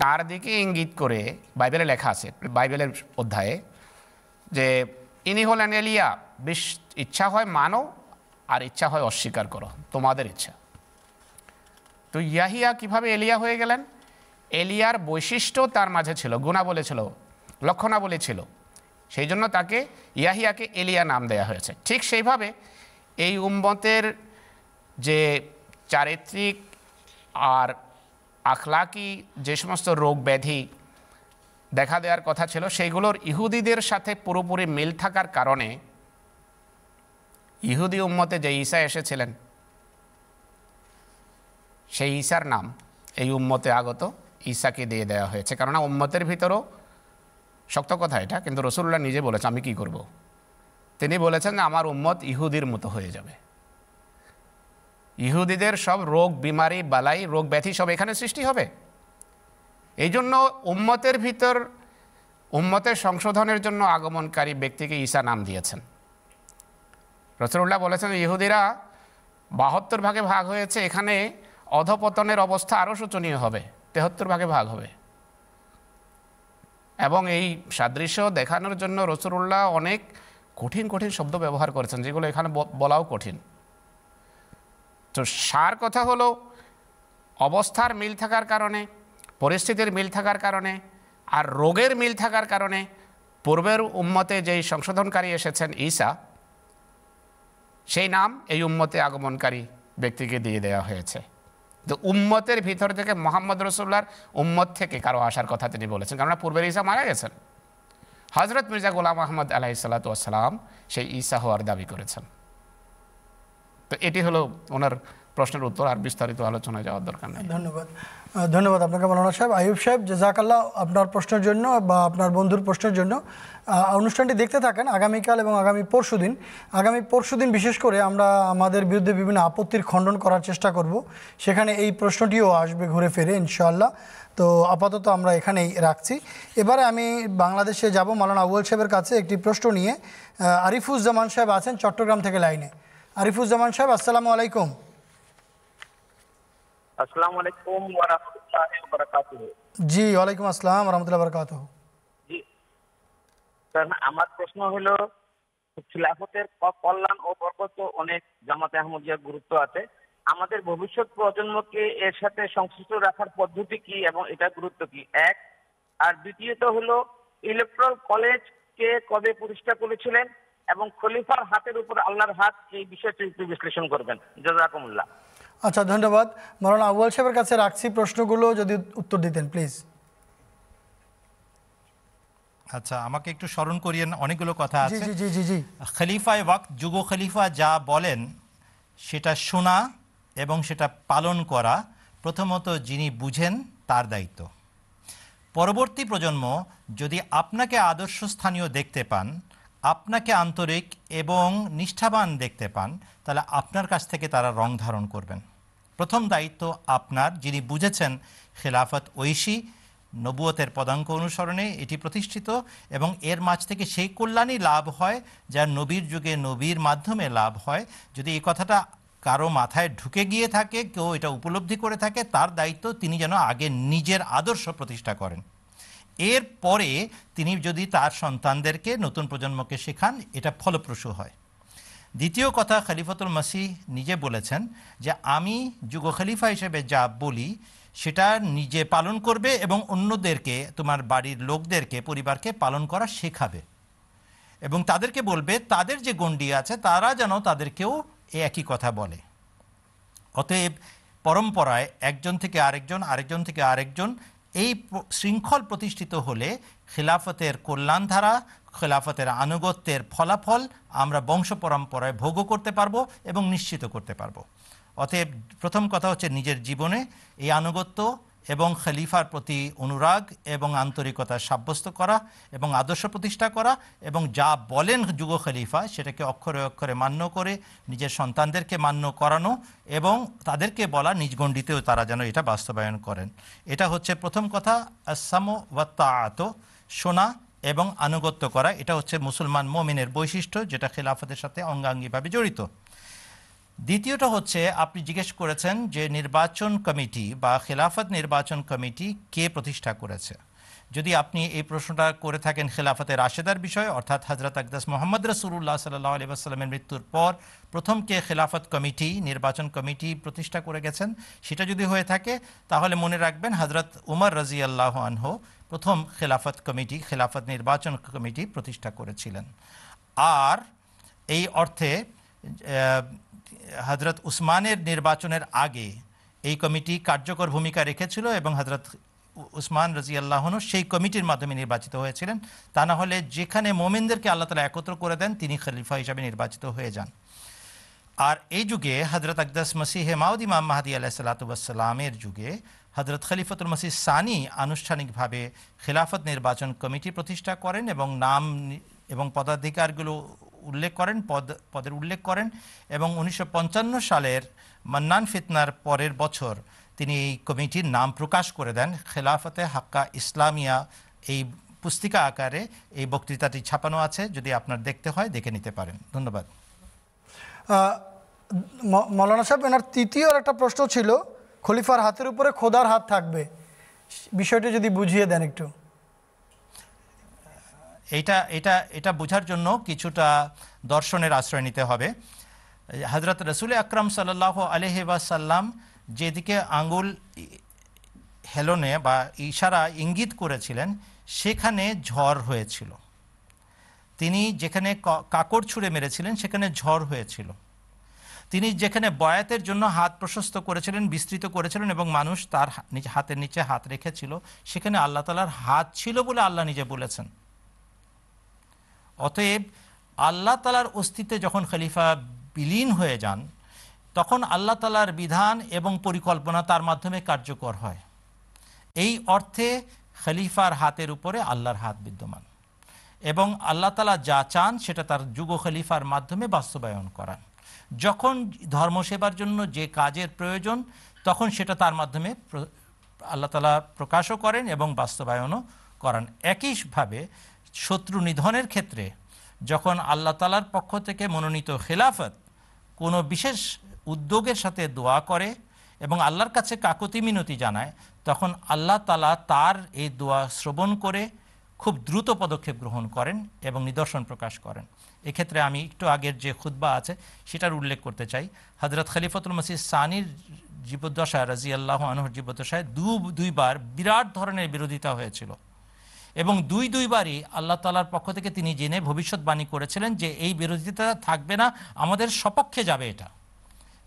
তার দিকে ইঙ্গিত করে বাইবেলে লেখা আছে, বাইবেলের অধ্যায়ে, যে ইনি হলেন এলিয়া, বিশ ইচ্ছা হয় মানো আর ইচ্ছা হয় অস্বীকার করো, তোমাদের ইচ্ছা। তো ইয়াহিয়া কিভাবে এলিয়া হয়ে গেলেন? এলিয়ার বৈশিষ্ট্য তার মাঝে ছিল, গুণাবলী ছিল, লক্ষণাবলী ছিল, সেই জন্য তাকে ইয়াহিয়াকে এলিয়া নাম দেয়া হয়েছে। ঠিক সেইভাবে এই উম্মতের যে চারিত্রিক আর আখলাকি যে সমস্ত রোগ ব্যাধি দেখা দেওয়ার কথা ছিল সেইগুলোর ইহুদিদের সাথে পুরোপুরি মিল থাকার কারণে ইহুদি উম্মতে যে ঈসা এসেছিলেন সেই ঈসার নাম এই উম্মতে আগত ঈসাকে দিয়ে দেওয়া হয়েছে। কেননা উম্মতের ভিতরও, শক্ত কথা এটা, কিন্তু রাসূলুল্লাহ নিজে বলেছেন আমি কি করব? তিনি বলেছেন আমার উম্মত ইহুদির মতো হয়ে যাবে, ইহুদিদের সব রোগ বিমারি বালাই রোগ ব্যাধি সব এখানে সৃষ্টি হবে। এই জন্য উম্মতের ভিতর উম্মতের সংশোধনের জন্য আগমনকারী ব্যক্তিকে ঈসা নাম দিয়েছেন। রাসূলুল্লাহ বলেছেন ইহুদিরা বাহাত্তর ভাগে ভাগ হয়েছে, এখানে অধঃপতনের অবস্থা আরও শোচনীয় হবে, তেহাত্তর ভাগে ভাগ হবে। এবং এই সাদৃশ্য দেখানোর জন্য রাসূলুল্লাহ অনেক কঠিন কঠিন শব্দ ব্যবহার করেছেন যেগুলো এখানে বলাও কঠিন। তো সার কথা হলো, অবস্থার মিল থাকার কারণে, পরিস্থিতির মিল থাকার কারণে আর রোগের মিল থাকার কারণে পূর্বের উম্মতে যেই সংশোধনকারী এসেছেন ঈসা, সেই নাম এই উম্মতে আগমনকারী ব্যক্তিকে দিয়ে দেওয়া হয়েছে। তো উম্মতের ভিতর থেকে মুহাম্মদ রাসূলুল্লাহর উম্মত থেকে কারো আসার কথা তিনি বলেছেন, কারণ পূর্বের ঈসা মারা গেছেন। হযরত মির্জা গোলাম আহমদ আলাইহিসসালাতু ওয়াসসালাম সেই ঈসা হওয়ার দাবি করেছেন। তো এটি হলো ওনার প্রশ্নের উত্তর, আর বিস্তারিত আলোচনায় যাওয়ার দরকার নেই। ধন্যবাদ, ধন্যবাদ আপনাকে মাওলানা সাহেব। আইয়ুব সাহেব জাযাকাল্লাহ আপনার প্রশ্নের জন্য বা আপনার বন্ধুর প্রশ্নের জন্য। অনুষ্ঠানটি দেখতে থাকেন আগামীকাল এবং আগামী পরশু দিন। আগামী পরশু দিন বিশেষ করে আমরা আমাদের বিরুদ্ধে বিভিন্ন আপত্তির খণ্ডন করার চেষ্টা করব, সেখানে এই প্রশ্নটিও আসবে ঘুরে ফিরে ইনশাআল্লাহ। তো আপাতত আমরা এখানেই রাখছি। এবারে আমি বাংলাদেশে যাব মাওলানা আউয়াল সাহেবের কাছে একটি প্রশ্ন নিয়ে। আরিফুজ্জামান সাহেব আছেন চট্টগ্রাম থেকে লাইনে। আরিফুজ্জামান সাহেব আসসালামু আলাইকুম। আসসালামু আলাইকুম ওয়া রাহমাতুল্লাহি ওয়া বারাকাতুহু। জি, ওয়া আলাইকুম আসসালাম ওয়া রাহমাতুল্লাহি ওয়া বারাকাতুহু। জি স্যার, আমার প্রশ্ন হলো খিলাফতের কল্যাণ ও বরকত অনেক জামাতে আহমদিয়ার গুরুত্ব আছে, আমাদের ভবিষ্যৎ প্রজন্মকে এর সাথে সংশ্লিষ্ট রাখার পদ্ধতি কি এবং এটা গুরুত্ব কি? এক। আর দ্বিতীয়ত হলো ইলেকট্রাল কলেজ কে কবে প্রতিষ্ঠা করেছিলেন এবং খলিফার হাতের উপর আল্লাহর হাত, এই বিষয়টি একটু বিশ্লেষণ করবেন, জাযাকুমুল্লাহ। আচ্ছা, ধন্যবাদ। মাওলানা আউয়াল সাহেবের কাছে রাখছি প্রশ্নগুলো, যদি উত্তর দিতেন প্লিজ। আচ্ছা, আমাকে একটু স্মরণ করিয়েন, অনেকগুলো কথা আছে। জি জি জি জি। খলিফায়ে ওয়াক্ত, যুগ খলিফা যা বলেন সেটা শোনা এবং সেটা পালন করা প্রথমত যিনি বুঝেন তার দায়িত্ব। পরবর্তী প্রজন্ম যদি আপনাকে আদর্শস্থানীয় দেখতে পান, আপনাকে আন্তরিক এবং নিষ্ঠাবান দেখতে পান, তাহলে আপনার কাছ থেকে তারা রং ধারণ করবেন। প্রথম দায়িত্ব আপনার, যিনি বুঝেছেন খেলাফত ঐশী নবুয়তের পদাঙ্ক অনুসরণে এটি প্রতিষ্ঠিত এবং এর মাঝ থেকে সেই কল্যাণই লাভ হয় যা নবীর যুগে নবীর মাধ্যমে লাভ হয়। যদি এই কথাটা কারো মাথায় ঢুকে গিয়ে থাকে, কেউ এটা উপলব্ধি করে থাকে, তার দায়িত্ব তিনি যেন আগে নিজের আদর্শ প্রতিষ্ঠা করেন, এর পরে তিনি যদি তার সন্তানদেরকে, নতুন প্রজন্মকে শেখান, এটা ফলপ্রসূ হয়। দ্বিতীয় কথা, খলিফাতুল মাসিহ নিজে বলেছেন যে আমি যুগ খলিফা হিসেবে যা বলি সেটা নিজে পালন করবে এবং অন্যদেরকে, তোমার বাড়ির লোকদেরকে, পরিবারকে পালন করা শেখাবে এবং তাদেরকে বলবে তাদের যে গণ্ডি আছে তারা যেন তাদেরকেও একই কথা বলে। অতএব পরম্পরায় একজন থেকে আরেকজন, আরেকজন থেকে আরেকজন, এই শৃঙ্খল প্রতিষ্ঠিত হলে খিলাফতের কল্যাণধারা, খিলাফতের আনুগত্যের ফলাফল আমরা বংশ পরম্পরায় ভোগও করতে পারবো এবং নিশ্চিত করতে পারবো। অতএব প্রথম কথা হচ্ছে নিজের জীবনে এই আনুগত্য এবং খলিফার প্রতি অনুরাগ এবং আন্তরিকতা সাব্যস্ত করা এবং আদর্শ প্রতিষ্ঠা করা এবং যা বলেন যুগ খলিফা সেটাকে অক্ষরে অক্ষরে মান্য করে নিজের সন্তানদেরকে মান্য করানো এবং তাদেরকে বলা নিজ গণ্ডিতেও তারা যেন এটা বাস্তবায়ন করেন। এটা হচ্ছে প্রথম কথা, আসসামু ওয়া তাআত, শোনা এবং আনুগত্য করা। এটা হচ্ছে মুসলমান মুমিনের বৈশিষ্ট্য যেটা খেলাফতের সাথে অঙ্গাঙ্গিভাবে জড়িত। দ্বিতীয়টা হচ্ছে আপনি জিজ্ঞেস করেছেন যে নির্বাচন কমিটি বা খেলাফত নির্বাচন কমিটি কে প্রতিষ্ঠা করেছে। যদি আপনি এই প্রশ্নটা করে থাকেন খেলাফতের রাশেদার বিষয়ে, অর্থাৎ হযরত আকদাস মুহাম্মদ রাসূলুল্লাহ সাল্লাল্লাহু আলাইহি ওয়াসাল্লামের মৃত্যুর পর প্রথম কে খেলাফত কমিটি, নির্বাচন কমিটি প্রতিষ্ঠা করে গেছেন, সেটা যদি হয়ে থাকে তাহলে মনে রাখবেন হযরত উমর রাদিয়াল্লাহু আনহু প্রথম খেলাফত কমিটি, খেলাফত নির্বাচন কমিটি প্রতিষ্ঠা করেছিলেন। আর এই অর্থে হযরত উসমানের নির্বাচনের আগে এই কমিটি কার্যকর ভূমিকা রেখেছিল এবং হযরত উসমান রাদিয়াল্লাহু আনহু সেই কমিটির মাধ্যমে নির্বাচিত হয়েছিলেন। তা না হলে যেখানে মুমিনদেরকে আল্লাহ তাআলা একত্র করে দেন তিনি খলিফা হিসেবে নির্বাচিত হয়ে যান। আর এই যুগে হযরত আকদাস মসিহে মাউদ ইমাম মাহ্দী আলাইহিসসালাতু ওয়াসসালামের যুগে হযরত খলিফাতুল মাসিহ সানি আনুষ্ঠানিকভাবে খিলাফত নির্বাচন কমিটি প্রতিষ্ঠা করেন এবং নাম এবং পদাধিকারগুলো উল্লেখ করেন, পদ পদের উল্লেখ করেন এবং উনিশশো পঞ্চান্ন সালের মান্নান ফিতনার পরের বছর তিনি এই কমিটির নাম প্রকাশ করে দেন। খেলাফতে হাক্কা ইসলামিয়া এই পুস্তিকা আকারে এই বক্তৃতাটি ছাপানো আছে, যদি আপনার দেখতে হয় দেখে নিতে পারেন। ধন্যবাদ। মৌলানা সাহেব, এনার তৃতীয় একটা প্রশ্ন ছিল খলিফার হাতের উপরে খোদার হাত থাকবে, বিষয়টি যদি বুঝিয়ে দেন একটু। এটা এটা এটা বোঝার জন্য কিছুটা দর্শনের আশ্রয় নিতে হবে। হযরত রাসূল আকরাম সাল্লাল্লাহু আলাইহি ওয়াসাল্লাম যেদিকে আঙ্গুল হেলনে বা ইশারা ইঙ্গিত করেছিলেন সেখানে ঝড় হয়েছিল, তিনি যেখানে কাকড় ছুঁড়ে মেরেছিলেন সেখানে ঝড় হয়েছিল, তিনি যেখানে বয়াতের জন্য হাত প্রশস্ত করেছিলেন, বিস্তৃত করেছিলেন এবং মানুষ তার হাতের নিচে হাত রেখেছিল, সেখানে আল্লাহ তাআলার হাত ছিল বলে আল্লাহ নিজে বলেছেন। অতএব আল্লাহ তাআলার অস্তিত্বে যখন খলিফা বিলীন হয়ে যান তখন আল্লাহ তাআলার বিধান এবং পরিকল্পনা তার মাধ্যমে কার্যকর হয়। এই অর্থে খলিফার হাতের উপরে আল্লাহর হাত বিদ্যমান এবং আল্লাহ তাআলা যা চান সেটা তার যুগ খলিফার মাধ্যমে বাস্তবায়ন করান। যখন ধর্মসেবার জন্য যে কাজের প্রয়োজন তখন সেটা তার মাধ্যমে আল্লাহ তাআলা প্রকাশও করেন এবং বাস্তবায়নও করান। একইভাবে শত্রু নিধনের ক্ষেত্রে যখন আল্লাহ তাআলার পক্ষ থেকে মনোনীত খেলাফত কোনো বিশেষ উদ্যোগের সাথে দোয়া করে এবং আল্লাহর কাছে কাকুতি মিনতি জানায়, তখন আল্লাহ তাআলা তার এই দোয়া শ্রবণ করে খুব দ্রুত পদক্ষেপ গ্রহণ করেন এবং নিদর্শন প্রকাশ করেন। এক্ষেত্রে আমি একটু আগের যে খুতবা আছে সেটার উল্লেখ করতে চাই। হযরত খলিফাতুল মসিহ সানির জীবদ্দশায়, রাদিয়াল্লাহু আনহুর জীবদ্দশায় দু দুইবার বিরাট ধরনের বিরোধিতা হয়েছিল এবং দুই দুইবারই আল্লাহ তাআলার পক্ষ থেকে তিনি জেনে ভবিষ্যৎবাণী করেছিলেন যে এই বিরোধিতা থাকবে না, আমাদের সপক্ষে যাবে এটা,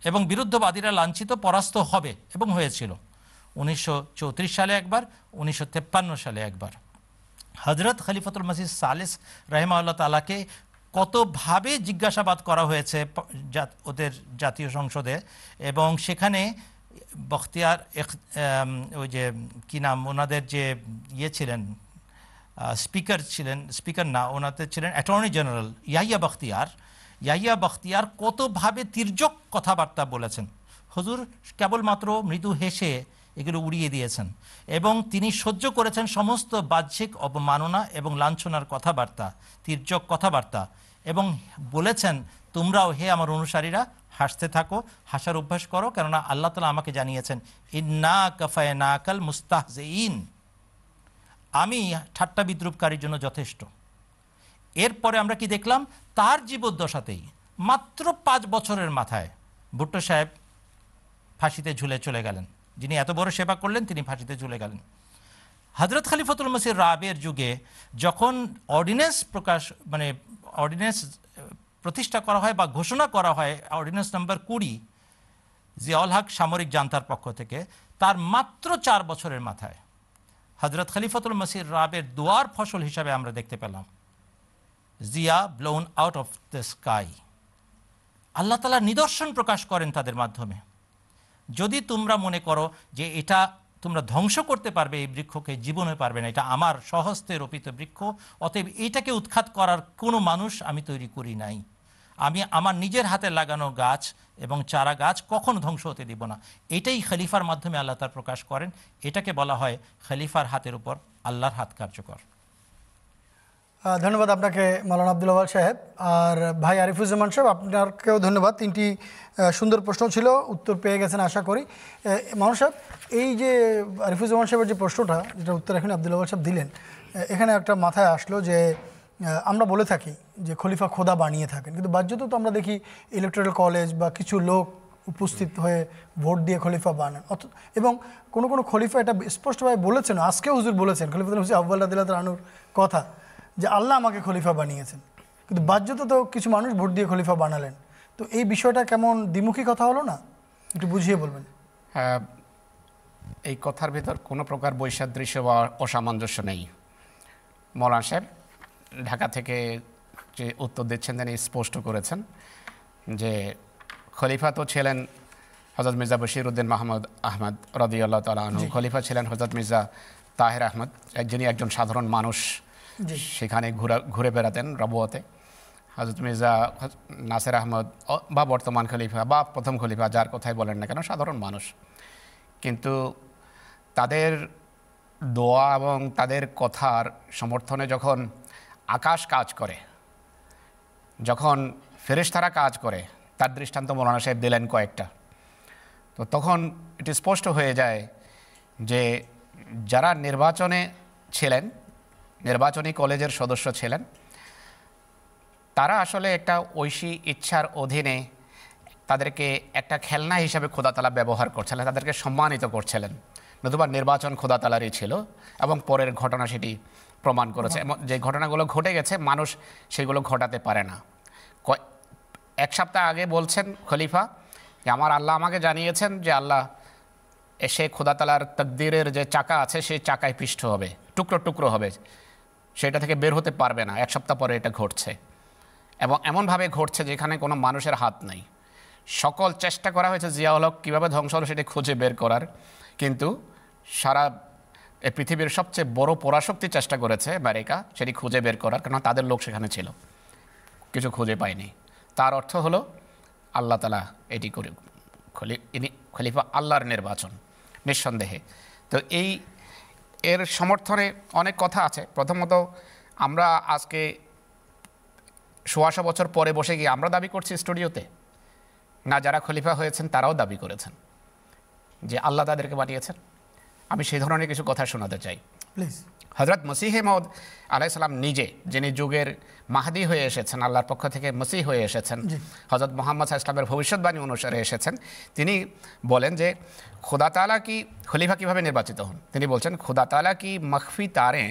এবং বিরুদ্ধবাদীরা লাঞ্ছিত পরাস্ত হবে, এবং হয়েছিল। উনিশশো চৌত্রিশ সালে একবার, উনিশশো তেপ্পান্ন সালে একবার। হযরত খলিফাতুল মসিহ সালিস রাহিমাহুল্লাহ তাআলাকে কতভাবে জিজ্ঞাসাবাদ করা হয়েছে ওদের জাতীয় সংসদে, এবং সেখানে বখতিয়ার ওই যে কি নাম ওনাদের যে ইয়ে ছিলেন, স্পিকার ছিলেন, স্পিকার না ওনাদের ছিলেন অ্যাটর্নি জেনারেল ইয়াহিয়া বাখতিয়ার। ইয়াহিয়া বাখতিয়ার কতভাবে তির্যক কথাবার্তা বলেছেন, হুযূর কেবলমাত্র মৃদু হেসে এগুলো উড়িয়ে দিয়েছেন এবং তিনি সহ্য করেছেন সমস্ত বাহ্যিক অবমাননা এবং লাঞ্ছনার কথাবার্তা, তির্যক কথাবার্তা, এবং বলেছেন তোমরাও হে আমার অনুসারীরা হাসতে থাকো, হাসার অভ্যাস করো, কেননা আল্লাহ তাআলা আমাকে জানিয়েছেন ইন্না কাফায়নাকাল মুস্তাহজিন, আমি ঠাট্টা বিদ্রুপকারীর জন্য যথেষ্ট। এরপরে আমরা কি দেখলাম, তার জীবদ্দশাতেই মাত্র পাঁচ বছরের মাথায় ভুট্টো সাহেব ফাঁসিতে ঝুলে চলে গেলেন, যিনি এত বড় সেবা করলেন তিনি ফাঁসিতে ঝুলে গেলেন। হযরত খলিফাতুল মসিহ রাবের যুগে যখন অর্ডিন্যান্স প্রকাশ মানে অর্ডিন্যান্স প্রতিষ্ঠা করা হয় বা ঘোষণা করা হয়, অর্ডিন্যান্স নাম্বার কুড়ি জিয়াউল হক সামরিক জান্তার পক্ষ থেকে, তার মাত্র চার বছরের মাথায় হযরত খলিফাতুল মসিহ রাবের দোয়ার ফসল হিসাবে আমরা দেখতে পেলাম Zia blown out of the sky. আল্লাহ তাআলা নিদর্শন প্রকাশ করেন তাদের মাধ্যমে। যদি তোমরা মনে করো যে এটা তোমরা ধ্বংস করতে পারবে, এই বৃক্ষকে জীবনে পারবে না, এটা আমার স্বহস্তে রোপিত বৃক্ষ, অতএব এইটাকে উৎখাত করার কোনো মানুষ আমি তৈরি করি নাই, আমি আমার নিজের হাতে লাগানো গাছ এবং চারা গাছ কখনো ধ্বংস হতে দিব না। এটাই খলিফার মাধ্যমে আল্লাহ তাআলা প্রকাশ করেন, এটাকে বলা হয় খলিফার হাতের উপর আল্লাহর হাত কার্যকর। ধন্যবাদ আপনাকে মাওলানা আব্দুল ওয়াল সাহেব। আর ভাই আরিফুজ্জামান সাহেব আপনাকেও ধন্যবাদ, তিনটি সুন্দর প্রশ্ন ছিল, উত্তর পেয়ে গেছেন আশা করি। মাওলানা সাহেব, এই যে আরিফুজ্জামান সাহেবের যে প্রশ্নটা, যেটা উত্তর এখানে আব্দুল ওয়াল সাহেব দিলেন, এখানে একটা মাথায় আসলো যে আমরা বলে থাকি যে খলিফা খোদা বানিয়ে থাকেন, কিন্তু বাহ্যত তো আমরা দেখি ইলেকট্রাল কলেজ বা কিছু লোক উপস্থিত হয়ে ভোট দিয়ে খলিফা বানান, এবং কোনো কোনো খলিফা এটা স্পষ্টভাবে বলেছেন, আজকে হুজুর বলেছেন খলিফাতুল মসিহ আউয়াল রাদিয়াল্লাহু আনহুর কথা যে আল্লাহ আমাকে খলিফা বানিয়েছেন, কিন্তু বাহ্যত তো কিছু মানুষ ভোট দিয়ে খলিফা বানালেন। তো এই বিষয়টা কেমন দ্বিমুখী কথা হলো না, একটু বুঝিয়ে বলবেন। হ্যাঁ, এই কথার ভেতর কোনো প্রকার বৈসাদৃশ্য বা অসামঞ্জস্য নেই। মৌলানা সাহেব ঢাকা থেকে যে উত্তর দিচ্ছেন তিনি স্পষ্ট করেছেন যে খলিফা তো ছিলেন হযরত মির্জা বশির-ud-Din মাহমুদ আহমদ রাদিয়াল্লাহু তাআলা আনহু, খলিফা ছিলেন হযরত মির্জা তাহির আহমদ, যিনি একজন সাধারণ মানুষ, সেখানে ঘুরা ঘুরে বেড়াতেন রবুয়াতে। হযরত মির্জা নাসির আহমদ বা বর্তমান খলিফা বা প্রথম খলিফা যার কথাই বলেন না কেন, সাধারণ মানুষ, কিন্তু তাদের দোয়া এবং তাদের কথার সমর্থনে যখন আকাশ কাজ করে, যখন ফেরেশতারা কাজ করে, তার দৃষ্টান্ত মৌলানা সাহেব দিলেন কয়েকটা, তো তখন এটি স্পষ্ট হয়ে যায় যে যারা নির্বাচনে ছিলেন, নির্বাচনী কলেজের সদস্য ছিলেন, তারা আসলে একটা ঐশী ইচ্ছার অধীনে তাদেরকে একটা খেলনা হিসাবে খোদা তাআলা ব্যবহার করছিলেন, তাদেরকে সম্মানিত করছিলেন। নতুবা নির্বাচন খোদা তাআলারই ছিল এবং পরের ঘটনা সেটি প্রমাণ করেছে। যে ঘটনাগুলো ঘটে গেছে মানুষ সেগুলো ঘটাতে পারে না। এক সপ্তাহ আগে বলছেন খলিফা যে আমার আল্লাহ আমাকে জানিয়েছেন যে আল্লাহ সে খোদা তাআলার তাকদীরের যে চাকা আছে সেই চাকায় পিষ্ট হবে, টুকরো টুকরো হবে, সেটা থেকে বের হতে পারবে না। এক সপ্তাহ পরে এটা ঘটছে এবং এমনভাবে ঘটছে যেখানে কোনো মানুষের হাত নেই। সকল চেষ্টা করা হয়েছে জিয়াউল হক কীভাবে ধ্বংস হলো সেটা খুঁজে বের করার, কিন্তু সারা পৃথিবীর সবচেয়ে বড় পরাশক্তি চেষ্টা করেছে আমেরিকা সেটি খুঁজে বের করার, কারণ তাদের লোক সেখানে ছিল, কিছু খুঁজে পায়নি। তার অর্থ হলো আল্লাহ তাআলা এটি করে খলিফা আল্লাহর নির্বাচন নিঃসন্দেহে। তো এই এর সমর্থনে অনেক কথা আছে। প্রথমত আমরা আজকে সোয়াশো বছর পরে বসে গিয়ে আমরা দাবি করছি স্টুডিওতে, না যারা খলিফা হয়েছেন তারাও দাবি করেছেন যে আল্লাহ তাদেরকে বানিয়েছেন। আমি সেই ধরনের কিছু কথা শোনাতে চাই প্লিজ। হযরত মসিহ মউদ আলাইহিস সালাম নিজে, যিনি যুগের মাহদী হয়ে এসেছেন, আল্লাহর পক্ষ থেকে মসিহ হয়ে এসেছেন, হযরত মুহাম্মদ সাল্লাল্লাহু আলাইহি ওয়াসাল্লামের ভবিষ্যৎবাণী অনুসারে এসেছেন, তিনি বলেন যে খোদা তাআলা কি খলিফা কীভাবে নির্বাচিত হন। তিনি বলছেন খোদা তাআলা কি মখফি তারে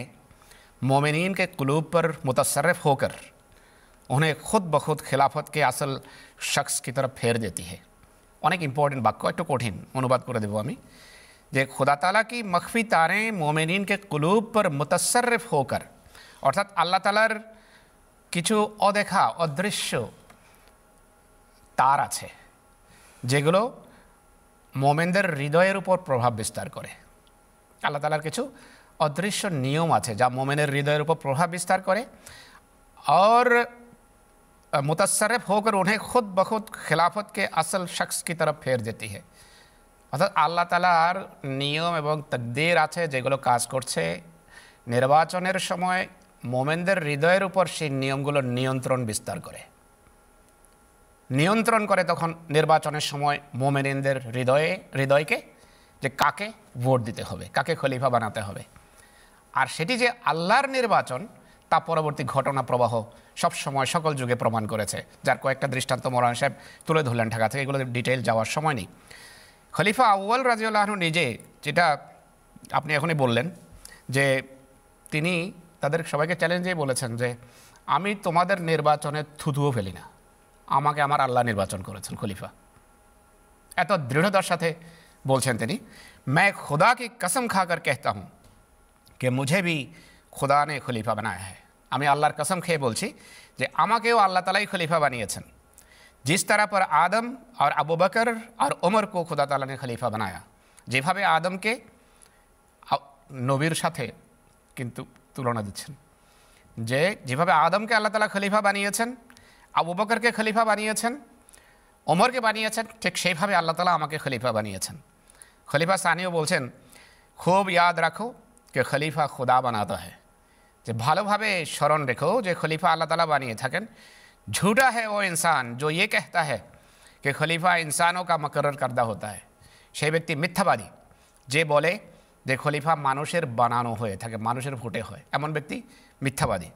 मोमिन के कुलूब पर मुतसरफ होकर उन्हें खुद ब खुद खिलाफत के असल शख्स की तरफ फेर देती है। অনেক ইম্পর্টেন্ট বাক্য, একটু কঠিন, অনুবাদ করে দেবো আমি। যে খোদা তাআলা কি মখফি তারেं মোমিনিনকে কুলুব পর মুতসরফ হোকর, অর্থাৎ আল্লাহ তাআলার কিছু অদেখা অদৃশ্য তার আছে যেগুলো মোমেনদের হৃদয়ের উপর প্রভাব বিস্তার করে। আল্লাহ তাআলার কিছু অদৃশ্য নিয়ম আছে যা মোমেনের হৃদয়ের উপর প্রভাব বিস্তার করে। আর মুতসরফ হোকর উन्हें खुद ब खुद खिलाफत के असल शख्स की तरफ फेर देती है, অর্থাৎ আল্লাহ তাআলার নিয়ম এবং তাকদীর আছে যেগুলো কাজ করছে। নির্বাচনের সময় মোমেনদের হৃদয়ের উপর সেই নিয়মগুলো নিয়ন্ত্রণ বিস্তার করে, নিয়ন্ত্রণ করে তখন নির্বাচনের সময় মোমেনদের হৃদয়ে হৃদয়কে, যে কাকে ভোট দিতে হবে, কাকে খলিফা বানাতে হবে। আর সেটি যে আল্লাহর নির্বাচন তা পরবর্তী ঘটনা প্রবাহ সব সময় সকল যুগে প্রমাণ করেছে, যার কয়েকটা দৃষ্টান্ত মৌলানা সাহেব তুলে ধরলেন ঢাকা থেকে, এগুলো ডিটেইল যাওয়ার সময় নেই। খলিফা আউয়াল রাদিয়াল্লাহু আনহু নিজে, যেটা আপনি এখনই বললেন, যে তিনি তাদের সবাইকে চ্যালেঞ্জ দিয়ে বলেছেন যে আমি তোমাদের নির্বাচনে থুথুও ফেলি না, আমাকে আমার আল্লাহ নির্বাচন করেছেন খলিফা। এত দৃঢ়তার সাথে বলছেন তিনি, मैं खुदा की कसम खाकर कहता हूँ कि मुझे भी खुदा ने खलीफा बनाया है। আমি আল্লাহর কসম খেয়ে বলছি যে আমাকেও আল্লাহ তাআলাই খলিফা বানিয়েছেন। जिस तरह पर आदम और अबू बकर और उमर को खुदा ताला ने खलीफा बनाया, যেভাবে আদমকে নবীর সাথে কিন্তু তুলনা দিচ্ছেন, যে যেভাবে আদমকে আল্লাহ তাআলা খলিফা বানিয়েছেন, আবু বকরকে খলিফা বানিয়েছেন, ওমরকে বানিয়েছেন, ঠিক সেইভাবে আল্লাহ তাআলা আমাকে খলিফা বানিয়েছেন। খলিফা সানিও বলছেন খুব ইয়াদ রাখো যে খলিফা খুদা বানাতা হয়, যে ভালোভাবে স্মরণ রেখো যে খলিফা আল্লাহ তাআলা বানিয়ে থাকেন। झूठा है वो इंसान जो ये कहता है कि खलीफा इंसानों का मुकर्रर करदा होता है। সেই ব্যক্তি মিথ্যাবাদী যে বলে যে খলিফা মানুষের বানানো হয়ে থাকে, মানুষের ভোটে হয়, এমন ব্যক্তি মিথ্যাবাদী।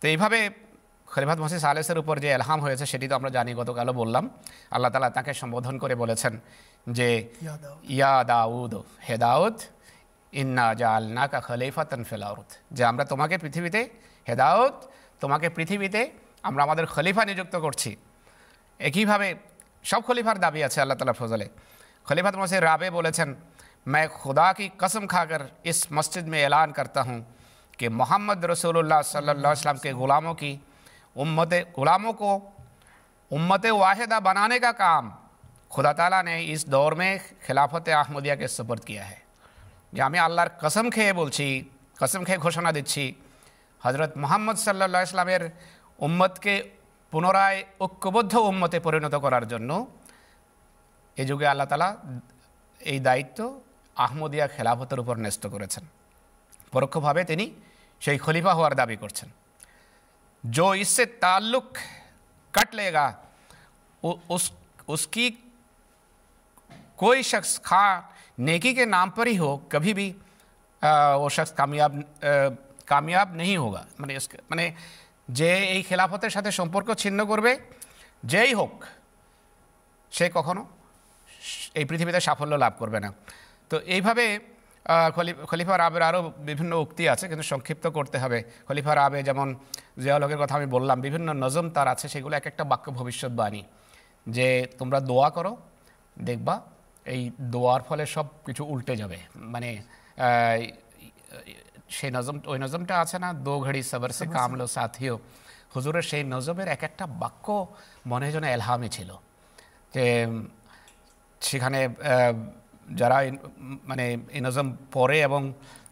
তো এইভাবে খলিফাতুল মসিহ সালেসের উপর যে এলহাম হয়েছে সেটি তো আমরা জানি, গতকালও বললাম। আল্লাহ তাআলা তাকে সম্বোধন করে বলেছেন যে ইয়া দাউদ, হে দাউদ, ইন্না জাআলনাকা খলিফাতান ফিল আরদ, যে আমরা তোমাকে পৃথিবীতে, হে দাউদ, তোমাকে পৃথিবীতে আমরা আমাদের খলিফা নিযুক্ত করছি। একইভাবে সব খলিফার দাবি আছে আল্লাহ তাআলার ফজলে। খলিফাতুল মসিহ রাবে বলেছেন मैं खुदा की कसम खाकर इस मस्जिद में ऐलान करता हूँ कि मोहम्मद रसूलुल्लाह सल्लल्लाहु अलैहि वसल्लम के गुलामों की उम्मत गुलामों को उम्मत वाहिदा बनाने का काम खुदा ताला ने इस दौर में खिलाफत अहमदिया के सुपुर्द किया है। যে আমি আল্লাহর কসম খেয়ে বলছি, কসম খেয়ে ঘোষণা দিচ্ছি, হজরত মোহাম্মদ সাল্লাল্লাহু আলাইহি ওয়াসাল্লামের উম্মতকে পুনরায় ঐক্যবদ্ধ উম্মতে পরিণত করার জন্য এই যুগে আল্লাহ তাআলা এই দায়িত্ব আহমদিয়া খেলাফতের উপর ন্যস্ত করেছেন। পরোক্ষভাবে তিনি সেই খলিফা হওয়ার দাবি করছেন। जो इससे ताल्लुक कट लेगा उस उसकी कोई शख्स खा नेकी के नाम पर ही हो, कभी भी वो शख्स कामयाब कामयाब नहीं होगा। মানে মানে যে এই খেলাফতের সাথে সম্পর্ক ছিন্ন করবে, যেই হোক, সে কখনো এই পৃথিবীতে সাফল্য লাভ করবে না। তো এইভাবে খলিফা রাবের আরও বিভিন্ন উক্তি আছে, কিন্তু সংক্ষিপ্ত করতে হবে। খলিফা রাবে যেমন জিয়াউল-হকের কথা আমি বললাম, বিভিন্ন নযম তার আছে, সেগুলো এক একটা বাক্য ভবিষ্যৎবাণী, যে তোমরা দোয়া করো, দেখবা এই দোয়ার ফলে সব কিছু উল্টে যাবে। মানে সেই নযম, ওই নযমটা আছে না, দো ঘড়ি সবর সে কাম লো সাথিও, হুজুরের সেই নযমের এক একটা বাক্য মনে যেন এলহামে ছিল, যে সেখানে যারা মানে এই নযম পড়ে এবং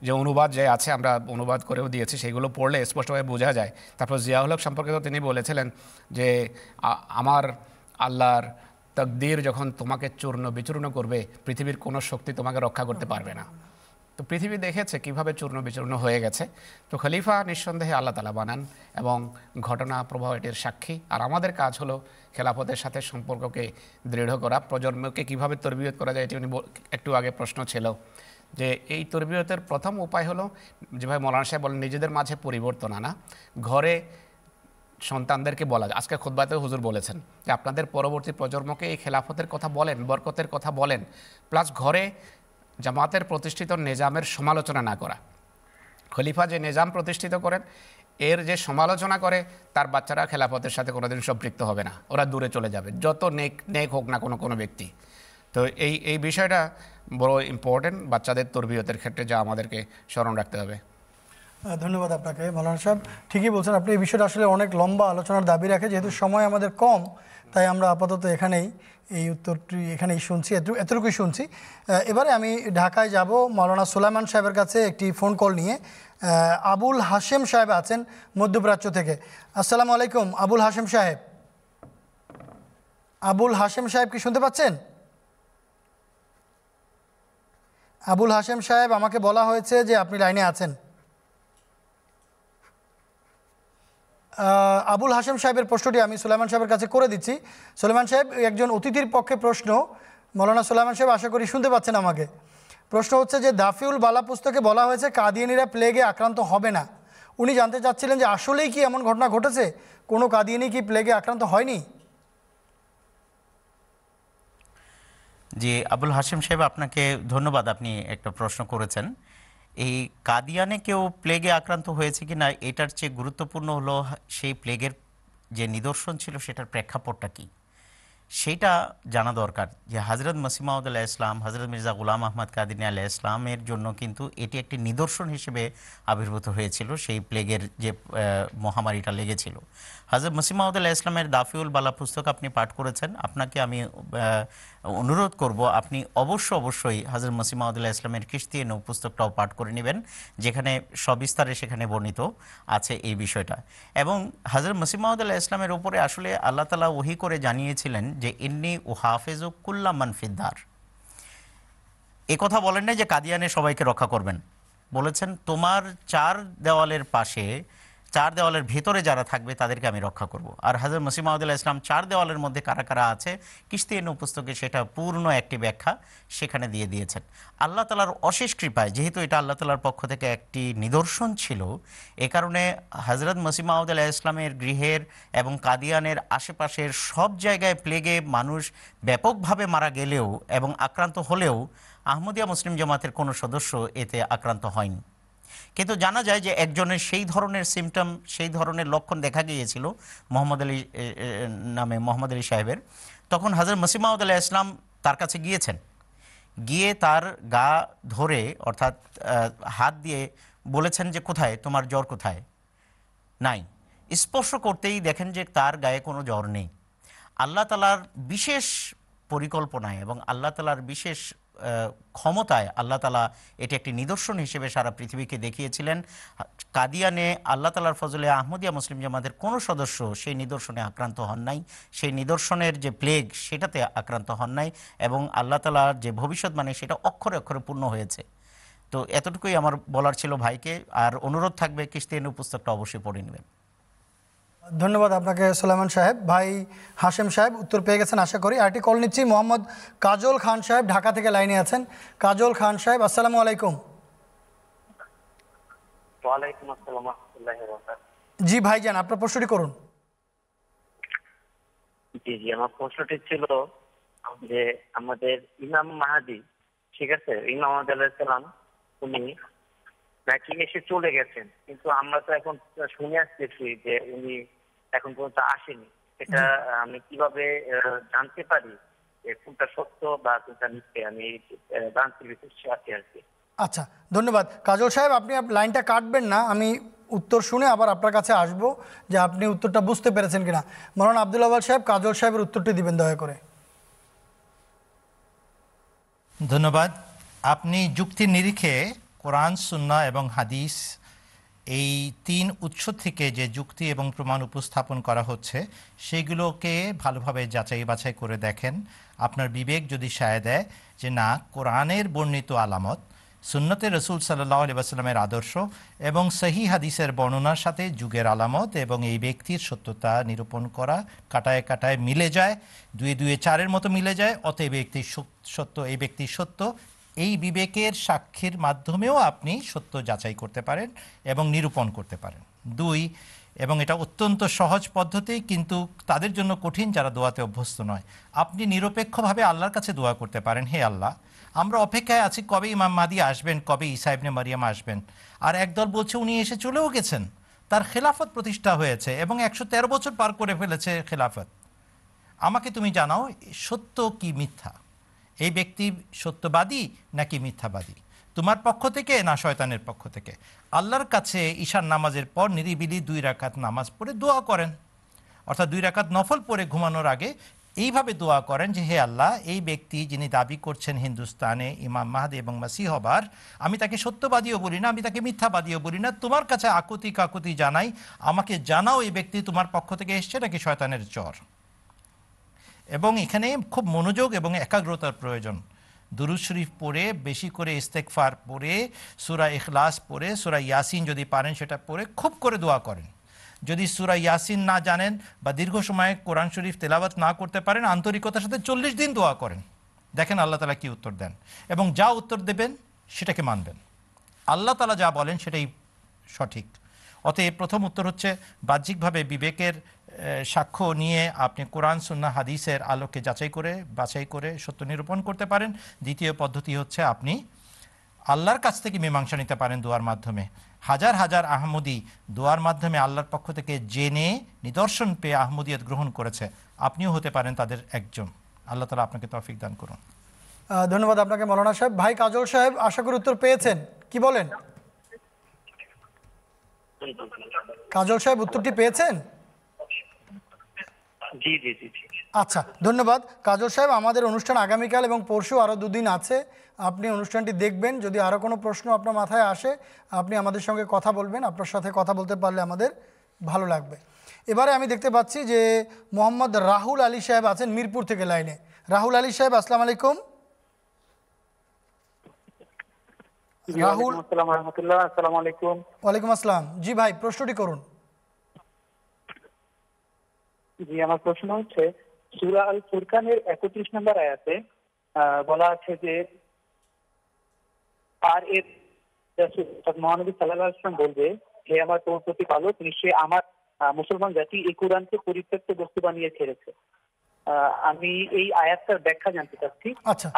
যে অনুবাদ যে আছে, আমরা অনুবাদ করেও দিয়েছি, সেগুলো পড়লে স্পষ্টভাবে বোঝা যায়। তারপর জিয়াউল-হক সম্পর্কে তো তিনি বলেছিলেন যে আমার আল্লাহর তকদির যখন তোমাকে চূর্ণ বিচূর্ণ করবে, পৃথিবীর কোনো শক্তি তোমাকে রক্ষা করতে পারবে না। তো পৃথিবী দেখেছে কীভাবে চূর্ণ বিচূর্ণ হয়ে গেছে। তো খলিফা নিঃসন্দেহে আল্লাহ তাআলা বানান এবং ঘটনা প্রবাহ এটির সাক্ষী। আর আমাদের কাজ হলো খেলাফতের সাথে সম্পর্ককে দৃঢ় করা, প্রজন্মকে কীভাবে তরবিয়ত করা যায়, এটি উনি একটু আগে প্রশ্ন ছিল, যে এই তরবিয়তের প্রথম উপায় হলো, যেভাবে মৌলানা সাহেব বলেন, নিজেদের মাঝে পরিবর্তন আনা। ঘরে সন্তানদেরকে বলা যায়, আজকে খুতবাতেও হুজুর বলেছেন যে আপনাদের পরবর্তী প্রজন্মকে এই খেলাফতের কথা বলেন, বরকতের কথা বলেন, প্লাস ঘরে জামাতের প্রতিষ্ঠিত নিজামের সমালোচনা না করা। খলিফা যে নিজাম প্রতিষ্ঠিত করেন, এর যে সমালোচনা করে তার বাচ্চারা খেলাফতের সাথে কোনোদিন সম্পৃক্ত হবে না, ওরা দূরে চলে যাবে, যত নেক নেক হোক না কোনো কোনো ব্যক্তি। তো এই এই বিষয়টা বড় ইম্পর্টেন্ট বাচ্চাদের তরবিয়তের ক্ষেত্রে, যা আমাদেরকে স্মরণ রাখতে হবে। ধন্যবাদ আপনাকে মৌলানা সাহেব। ঠিকই বলছেন আপনি, এই বিষয়টা আসলে অনেক লম্বা আলোচনার দাবি রাখে। যেহেতু সময় আমাদের কম, তাই আমরা আপাতত এখানেই এই উত্তরটি এখানেই শুনছি, এত এতটুকুই শুনছি। এবারে আমি ঢাকায় যাব মৌলানা সুলাইমান সাহেবের কাছে একটি ফোন কল নিয়ে। আবুল হাশেম সাহেব আছেন মধ্যপ্রাচ্য থেকে। আসসালামু আলাইকুম আবুল হাশেম সাহেব। আবুল হাশেম সাহেব কি শুনতে পাচ্ছেন? আবুল হাশেম সাহেব, আমাকে বলা হয়েছে যে আপনি লাইনে আছেন। আবুল হাশেম সাহেবের প্রশ্নটি আমি সুলাইমান সাহেবের কাছে করে দিচ্ছি। সুলাইমান সাহেব একজন অতিথির পক্ষে প্রশ্ন। মৌলানা সুলাইমান সাহেব, আশা করি শুনতে পাচ্ছেন আমাকে। প্রশ্ন হচ্ছে যে দাফিউল বালা পুস্তকে বলা হয়েছে কাদিয়ানীরা প্লেগে আক্রান্ত হবে না। উনি জানতে চাচ্ছিলেন যে আসলেই কি এমন ঘটনা ঘটেছে? কোনো কাদিয়ানী কি প্লেগে আক্রান্ত হয়নি? জি আবুল হাশেম সাহেব, আপনাকে ধন্যবাদ, আপনি একটা প্রশ্ন করেছেন। এই কাদিয়ানে কেউ প্লেগে আক্রান্ত হয়েছে কি না, এটার চেয়ে গুরুত্বপূর্ণ হলো সেই প্লেগের যে নিদর্শন ছিল সেটার প্রেক্ষাপটটা কী, সেটা জানা দরকার। যে হযরত মসিহ মাউদ আলাইহিস সালাম, হযরত মির্জা গুলাম আহমদ কাদিয়ানী আলাইহিস সালামের জন্য কিন্তু এটি একটি নিদর্শন হিসেবে আবির্ভূত হয়েছিল, সেই প্লেগের যে মহামারীটা লেগেছিল। হযরত মসিহ মাউদ আলাইহিস সালামের দাফিউল বালা পুস্তক আপনি পাঠ করেছেন, আপনাকে আমি অনুরোধ করব আপনি অবশ্য অবশ্যই হযরত মসিহ মাউদ আলাইহিস সালামের কিশতি নৌ পুস্তকটাও পাঠ করে নেবেন, যেখানে সবিস্তারে সেখানে বর্ণিত আছে এই বিষয়টা। এবং হযরত মসিহ মাউদ আলাইহিস সালামের উপরে আসলে আল্লাহ তাআলা ওহী করে জানিয়েছিলেন যে ইন্নী উহাফিজু কুল্লা মান ফিদ্দার। এই কথা বলেন না যে কাদিয়ানে সবাইকে রক্ষা করবেন, বলেছেন তোমার চার দেওয়ালের পাশে, চার দেওয়ালের ভেতরে যারা থাকবে তাদেরকে আমি রক্ষা করব। আর হযরত মসিহ মাউদ আলাইহিস সালাম চার দেওয়ালের মধ্যে কারা কারা আছে কিশতি নূহ পুস্তকে সেটা পূর্ণ একটি ব্যাখ্যা সেখানে দিয়ে দিয়েছেন। আল্লাহ তাআলার অশেষ কৃপায়, যেহেতু এটা আল্লাহ তাআলার পক্ষ থেকে একটি নিদর্শন ছিল, এ কারণে হযরত মসিহ মাউদ আলাইহিস সালামের গৃহের এবং কাদিয়ানের আশেপাশের সব জায়গায় প্লেগে মানুষ ব্যাপকভাবে মারা গেলেও এবং আক্রান্ত হলেও আহমদীয়া মুসলিম জামাতের কোনো সদস্য এতে আক্রান্ত হয়নি। কিন্তু জানা যায় যে একজনের সেই ধরনের সিমটম, সেই ধরনের লক্ষণ দেখা গিয়েছিল মোহাম্মদ আলী নামে মোহাম্মদ আলী সাহেবের। তখন হযরত মসিহ মাউদ আলাইহিস সালাম তার কাছে গিয়েছেন, গিয়ে তার গা ধরে অর্থাৎ হাত দিয়ে বলেছেন যে কোথায় তোমার জ্বর, কোথায় নাই। স্পর্শ করতেই দেখেন যে তার গায়ে কোনো জ্বর নেই। আল্লাহ তাআলার বিশেষ পরিকল্পনায় এবং আল্লাহ তাআলার বিশেষ ক্ষমতায় আল্লাহ তাআলা এটি একটি নিদর্শন হিসেবে সারা পৃথিবীকে দেখিয়েছিলেন। কাদিয়ানে আল্লাহ তাআলার ফজলে আহমদিয়া মুসলিম জামাতের কোনো সদস্য সেই নিদর্শনে আক্রান্ত হন নাই, সেই নিদর্শনের যে প্লেগ সেটাতে আক্রান্ত হন নাই, এবং আল্লাহ তাআলার যে ভবিষ্যৎবাণী সেটা অক্ষরে অক্ষরে পূর্ণ হয়েছে। তো এতটুকুই আমার বলার ছিল ভাইকে। আর অনুরোধ থাকবে কিশতি নূহ পুস্তকটা অবশ্যই পড়ে নেবেন। ধন্যবাদ আপনাকে সুলাইমান সাহেব। ভাই হাশেম সাহেব উত্তর পেয়ে গেছেন আশা করি। আরেকটি কল নিচ্ছি, মোহাম্মদ কাজল খান সাহেব ঢাকা থেকে লাইনে আছেন। কাজল খান সাহেব, আসসালামু আলাইকুম। ওয়ালাইকুম আসসালাম ওয়া রাহমাতুল্লাহি ওয়া বারাকাতুহু। জি ভাইজান, আপনার প্রশ্নটি করুন। জি জি আমার প্রশ্নটি ছিল যে আমাদের ইমাম মাহ্দী, ঠিক আছে, ইমাম মাহ্দী আলাইহিস সালাম উনি নাকি এসে চলে গেছেন, কিন্তু আমরা তো এখন শুনে আসতেছি যে উনি এখন পর্যন্ত আসেনি। এটা আমি কিভাবে জানতে পারি যে কোনটা সত্য বা কোনটা মিথ্যে, আমি জানতে বিষয়ে আছি আর কি। আচ্ছা, ধন্যবাদ কাজল সাহেব, আপনি লাইনটা কাটবেন না, আমি উত্তর শুনে আবার আপনার কাছে আসবো যে আপনি উত্তরটা বুঝতে পেরেছেন কিনা। মরণ আব্দুল্লাহ সাহেব কাজল সাহেবের উত্তরটি দিবেন দয়া করে। ধন্যবাদ। আপনি যুক্তির নিরিখে কোরআন, সুন্নাহ এবং হাদিস এই তিন উৎস থেকে যে যুক্তি এবং প্রমাণ উপস্থাপন করা হচ্ছে সেগুলোকে ভালোভাবে যাচাই বাছাই করে দেখেন। আপনার বিবেক যদি সায় দেয় যে না, কোরআনের বর্ণিত আলামত, সুন্নতে রসুল সাল্লাল্লাহু আলাইহি ওয়াসাল্লামের আদর্শ এবং সহিহ হাদিসের বর্ণনার সাথে যুগের আলামত এবং এই ব্যক্তির সত্যতা নিরূপণ করা কাটায় কাটায় মিলে যায়, দুয়ে দুয়ে চারের মতো মিলে যায়, অতএব ব্যক্তি সত্য, এই ব্যক্তি সত্য। এই বিবেকের সাক্ষীর মাধ্যমেও আপনি সত্য যাচাই করতে পারেন এবং নিরূপণ করতে পারেন। দুই, এবং এটা অত্যন্ত সহজ পদ্ধতি কিন্তু তাদের জন্য কঠিন যারা দোয়াতে অভ্যস্ত নয়, আপনি নিরপেক্ষভাবে আল্লাহর কাছে দোয়া করতে পারেন। হে আল্লাহ, আমরা অপেক্ষায় আছি কবে ইমাম মাহ্দী আসবেন, কবে ঈসা ইবনে মারিয়াম আসবেন। আর একদল বলছে উনি এসে চলেও গেছেন, তার খেলাফত প্রতিষ্ঠা হয়েছে এবং একশো তেরো বছর পার করে ফেলেছে খেলাফত। আমাকে তুমি জানাও সত্য কি মিথ্যা, এই ব্যক্তি সত্যবাদী নাকি মিথ্যাবাদী, তোমার পক্ষ থেকে না শয়তানের পক্ষ থেকে। আল্লাহর কাছে ঈশার নামাজের পর নিরিবিলি দুই রাকাত নামাজ পড়ে দোয়া করেন, অর্থাৎ দুই রাকাত নফল পড়ে ঘুমানোর আগে এইভাবে দোয়া করেন যে হে আল্লাহ, এই ব্যক্তি যিনি দাবি করছেন হিন্দুস্তানে ইমাম মাহ্দী এবং মাসিহ হবার, আমি তাকে সত্যবাদীও বলি না, আমি তাকে মিথ্যাবাদীও বলি না, তোমার কাছে আকুতি কাকুতি জানাই, আমাকে জানাও এই ব্যক্তি তোমার পক্ষ থেকে এসছে নাকি শয়তানের চর। এবং এখানে খুব মনোযোগ এবং একাগ্রতার প্রয়োজন। দুরুদ শরীফ পড়ে, বেশি করে ইস্তেগফার পড়ে, সূরা ইখলাস পড়ে, সূরা ইয়াসিন যদি পারেন সেটা পড়ে খুব করে দোয়া করেন। যদি সূরা ইয়াসিন না জানেন বা দীর্ঘ সময়ে কোরআন শরীফ তেলাওয়াত না করতে পারেন, আন্তরিকতার সাথে চল্লিশ দিন দোয়া করেন, দেখেন আল্লাহ তাআলা কি উত্তর দেন। এবং যা উত্তর দেবেন সেটাকে মানবেন, আল্লাহ তাআলা যা বলেন সেটাই সঠিক। অতএব প্রথম উত্তর হচ্ছে বাহ্যিকভাবে বিবেকের সাক্ষ্য নিয়ে আপনি কোরআন, সুন্নাহ, হাদিসের আলোকে যাচাই করে বাছাই করে সত্য নিরূপণ করতে পারেন। দ্বিতীয় পদ্ধতি হচ্ছে আপনি আল্লাহর কাছ থেকে মীমাংসা নিতে পারেন দোয়ার মাধ্যমে। হাজার হাজার আহমদী দোয়ার মাধ্যমে আল্লাহর পক্ষ থেকে জেনে নিদর্শন পেয়ে আহমদিয়ত গ্রহণ করেছে, আপনিও হতে পারেন তাদের একজন। আল্লাহ তাআলা আপনাকে তৌফিক দান করুন। ধন্যবাদ আপনাকে মাওলানা সাহেব। ভাই কাজল সাহেব আশা করি উত্তর পেয়েছেন, কি বলেন? কাজল সাহেব উত্তরটি পেয়েছেন? জি জি জি আচ্ছা, ধন্যবাদ কাজল সাহেব। আমাদের অনুষ্ঠান আগামীকাল এবং পরশু আরও দুদিন আছে, আপনি অনুষ্ঠানটি দেখবেন। যদি আরও কোনো প্রশ্ন আপনার মাথায় আসে আপনি আমাদের সঙ্গে কথা বলবেন, আপনার সাথে কথা বলতে পারলে আমাদের ভালো লাগবে। এবারে আমি দেখতে পাচ্ছি যে মোহাম্মদ রাহুল আলী সাহেব আছেন মিরপুর থেকে লাইনে। রাহুল আলী সাহেব আসসালামু আলাইকুম। রাহুল আসসালামু আলাইকুম। ওয়ালাইকুম আসসালাম। জি ভাই, প্রশ্নটি করুন। জি, আমার প্রশ্ন হচ্ছে সূরা আল ফুরকানের একত্রিশ নম্বর আয়াতে বলা আছে যে আর এর মহানবী সাল্লাল্লাহু আলাইহি ওয়াসাল্লাম বলবে, হে আমার প্রতিপালক, নিশ্চয়ই আমার মুসলমান জাতি এই কোরআনকে পরিত্যক্ত বস্তু বানিয়ে ছেড়েছে। আমি এই আয়াতটার ব্যাখ্যা জানতে চাচ্ছি,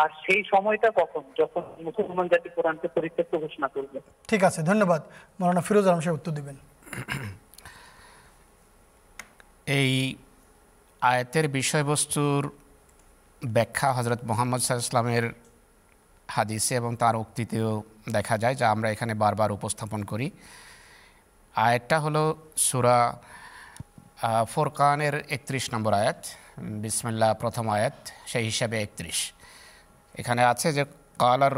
আর সেই সময়টা কখন যখন মুসলমান জাতি কোরআনকে পরিত্যক্ত ঘোষণা করবে। ঠিক আছে, ধন্যবাদ। মাওলানা ফিরোজ আলম সাহেব উত্তর দিবেন। এই আয়াতের বিষয়বস্তুর ব্যাখ্যা হজরত মুহাম্মদ সাল্লাল্লাহু আলাইহি ওয়াসাল্লামের হাদিসে এবং তার উক্তিতেও দেখা যায়, যা আমরা এখানে বারবার উপস্থাপন করি। আয়াতটা হলো সূরা ফুরকানের একত্রিশ নম্বর আয়াত, বিসমিল্লাহ প্রথম আয়াত, সেই হিসাবে একত্রিশ। এখানে আছে যে কালার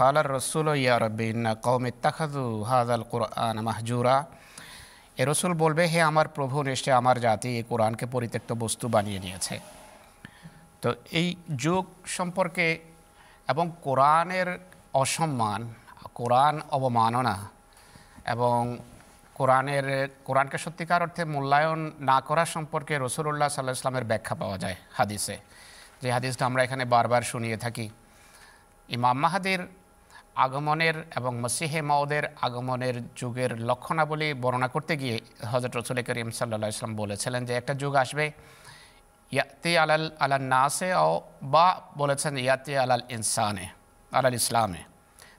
কালার রসুল ইয়া রাব্বি ইন্না কওমি ইত্তাখাযু হাযাল কুরআন মাহজুরা। এ রসুল বলবে, হে আমার প্রভু, নিশ্চয় আমার জাতি এই কোরআনকে পরিত্যক্ত বস্তু বানিয়ে নিয়েছে। তো এই যুগ সম্পর্কে এবং কোরআনের অসম্মান, কোরআন অবমাননা এবং কোরআনের কোরআনকে সত্যিকার অর্থে মূল্যায়ন না করা সম্পর্কে রসুলুল্লাহ সাল্লাল্লাহু আলাইহি ওয়াসাল্লামের ব্যাখ্যা পাওয়া যায় হাদিসে, যে হাদিসটা আমরা এখানে বারবার শুনিয়ে থাকি। ইমাম মাহদীর আগমনের এবং মসিহে মাউদের আগমনের যুগের লক্ষণাবলী বর্ণনা করতে গিয়ে হযরত রাসূল করিম সাল্লাল্লাহু আলাইহি ওয়াসাল্লাম বলেছিলেন যে একটা যুগ আসবে ইয়াতি আলাল আলাল নাসে ও বা বলেছেন ইয়াতি আলাল ইনসানে আলাল ইসলামে,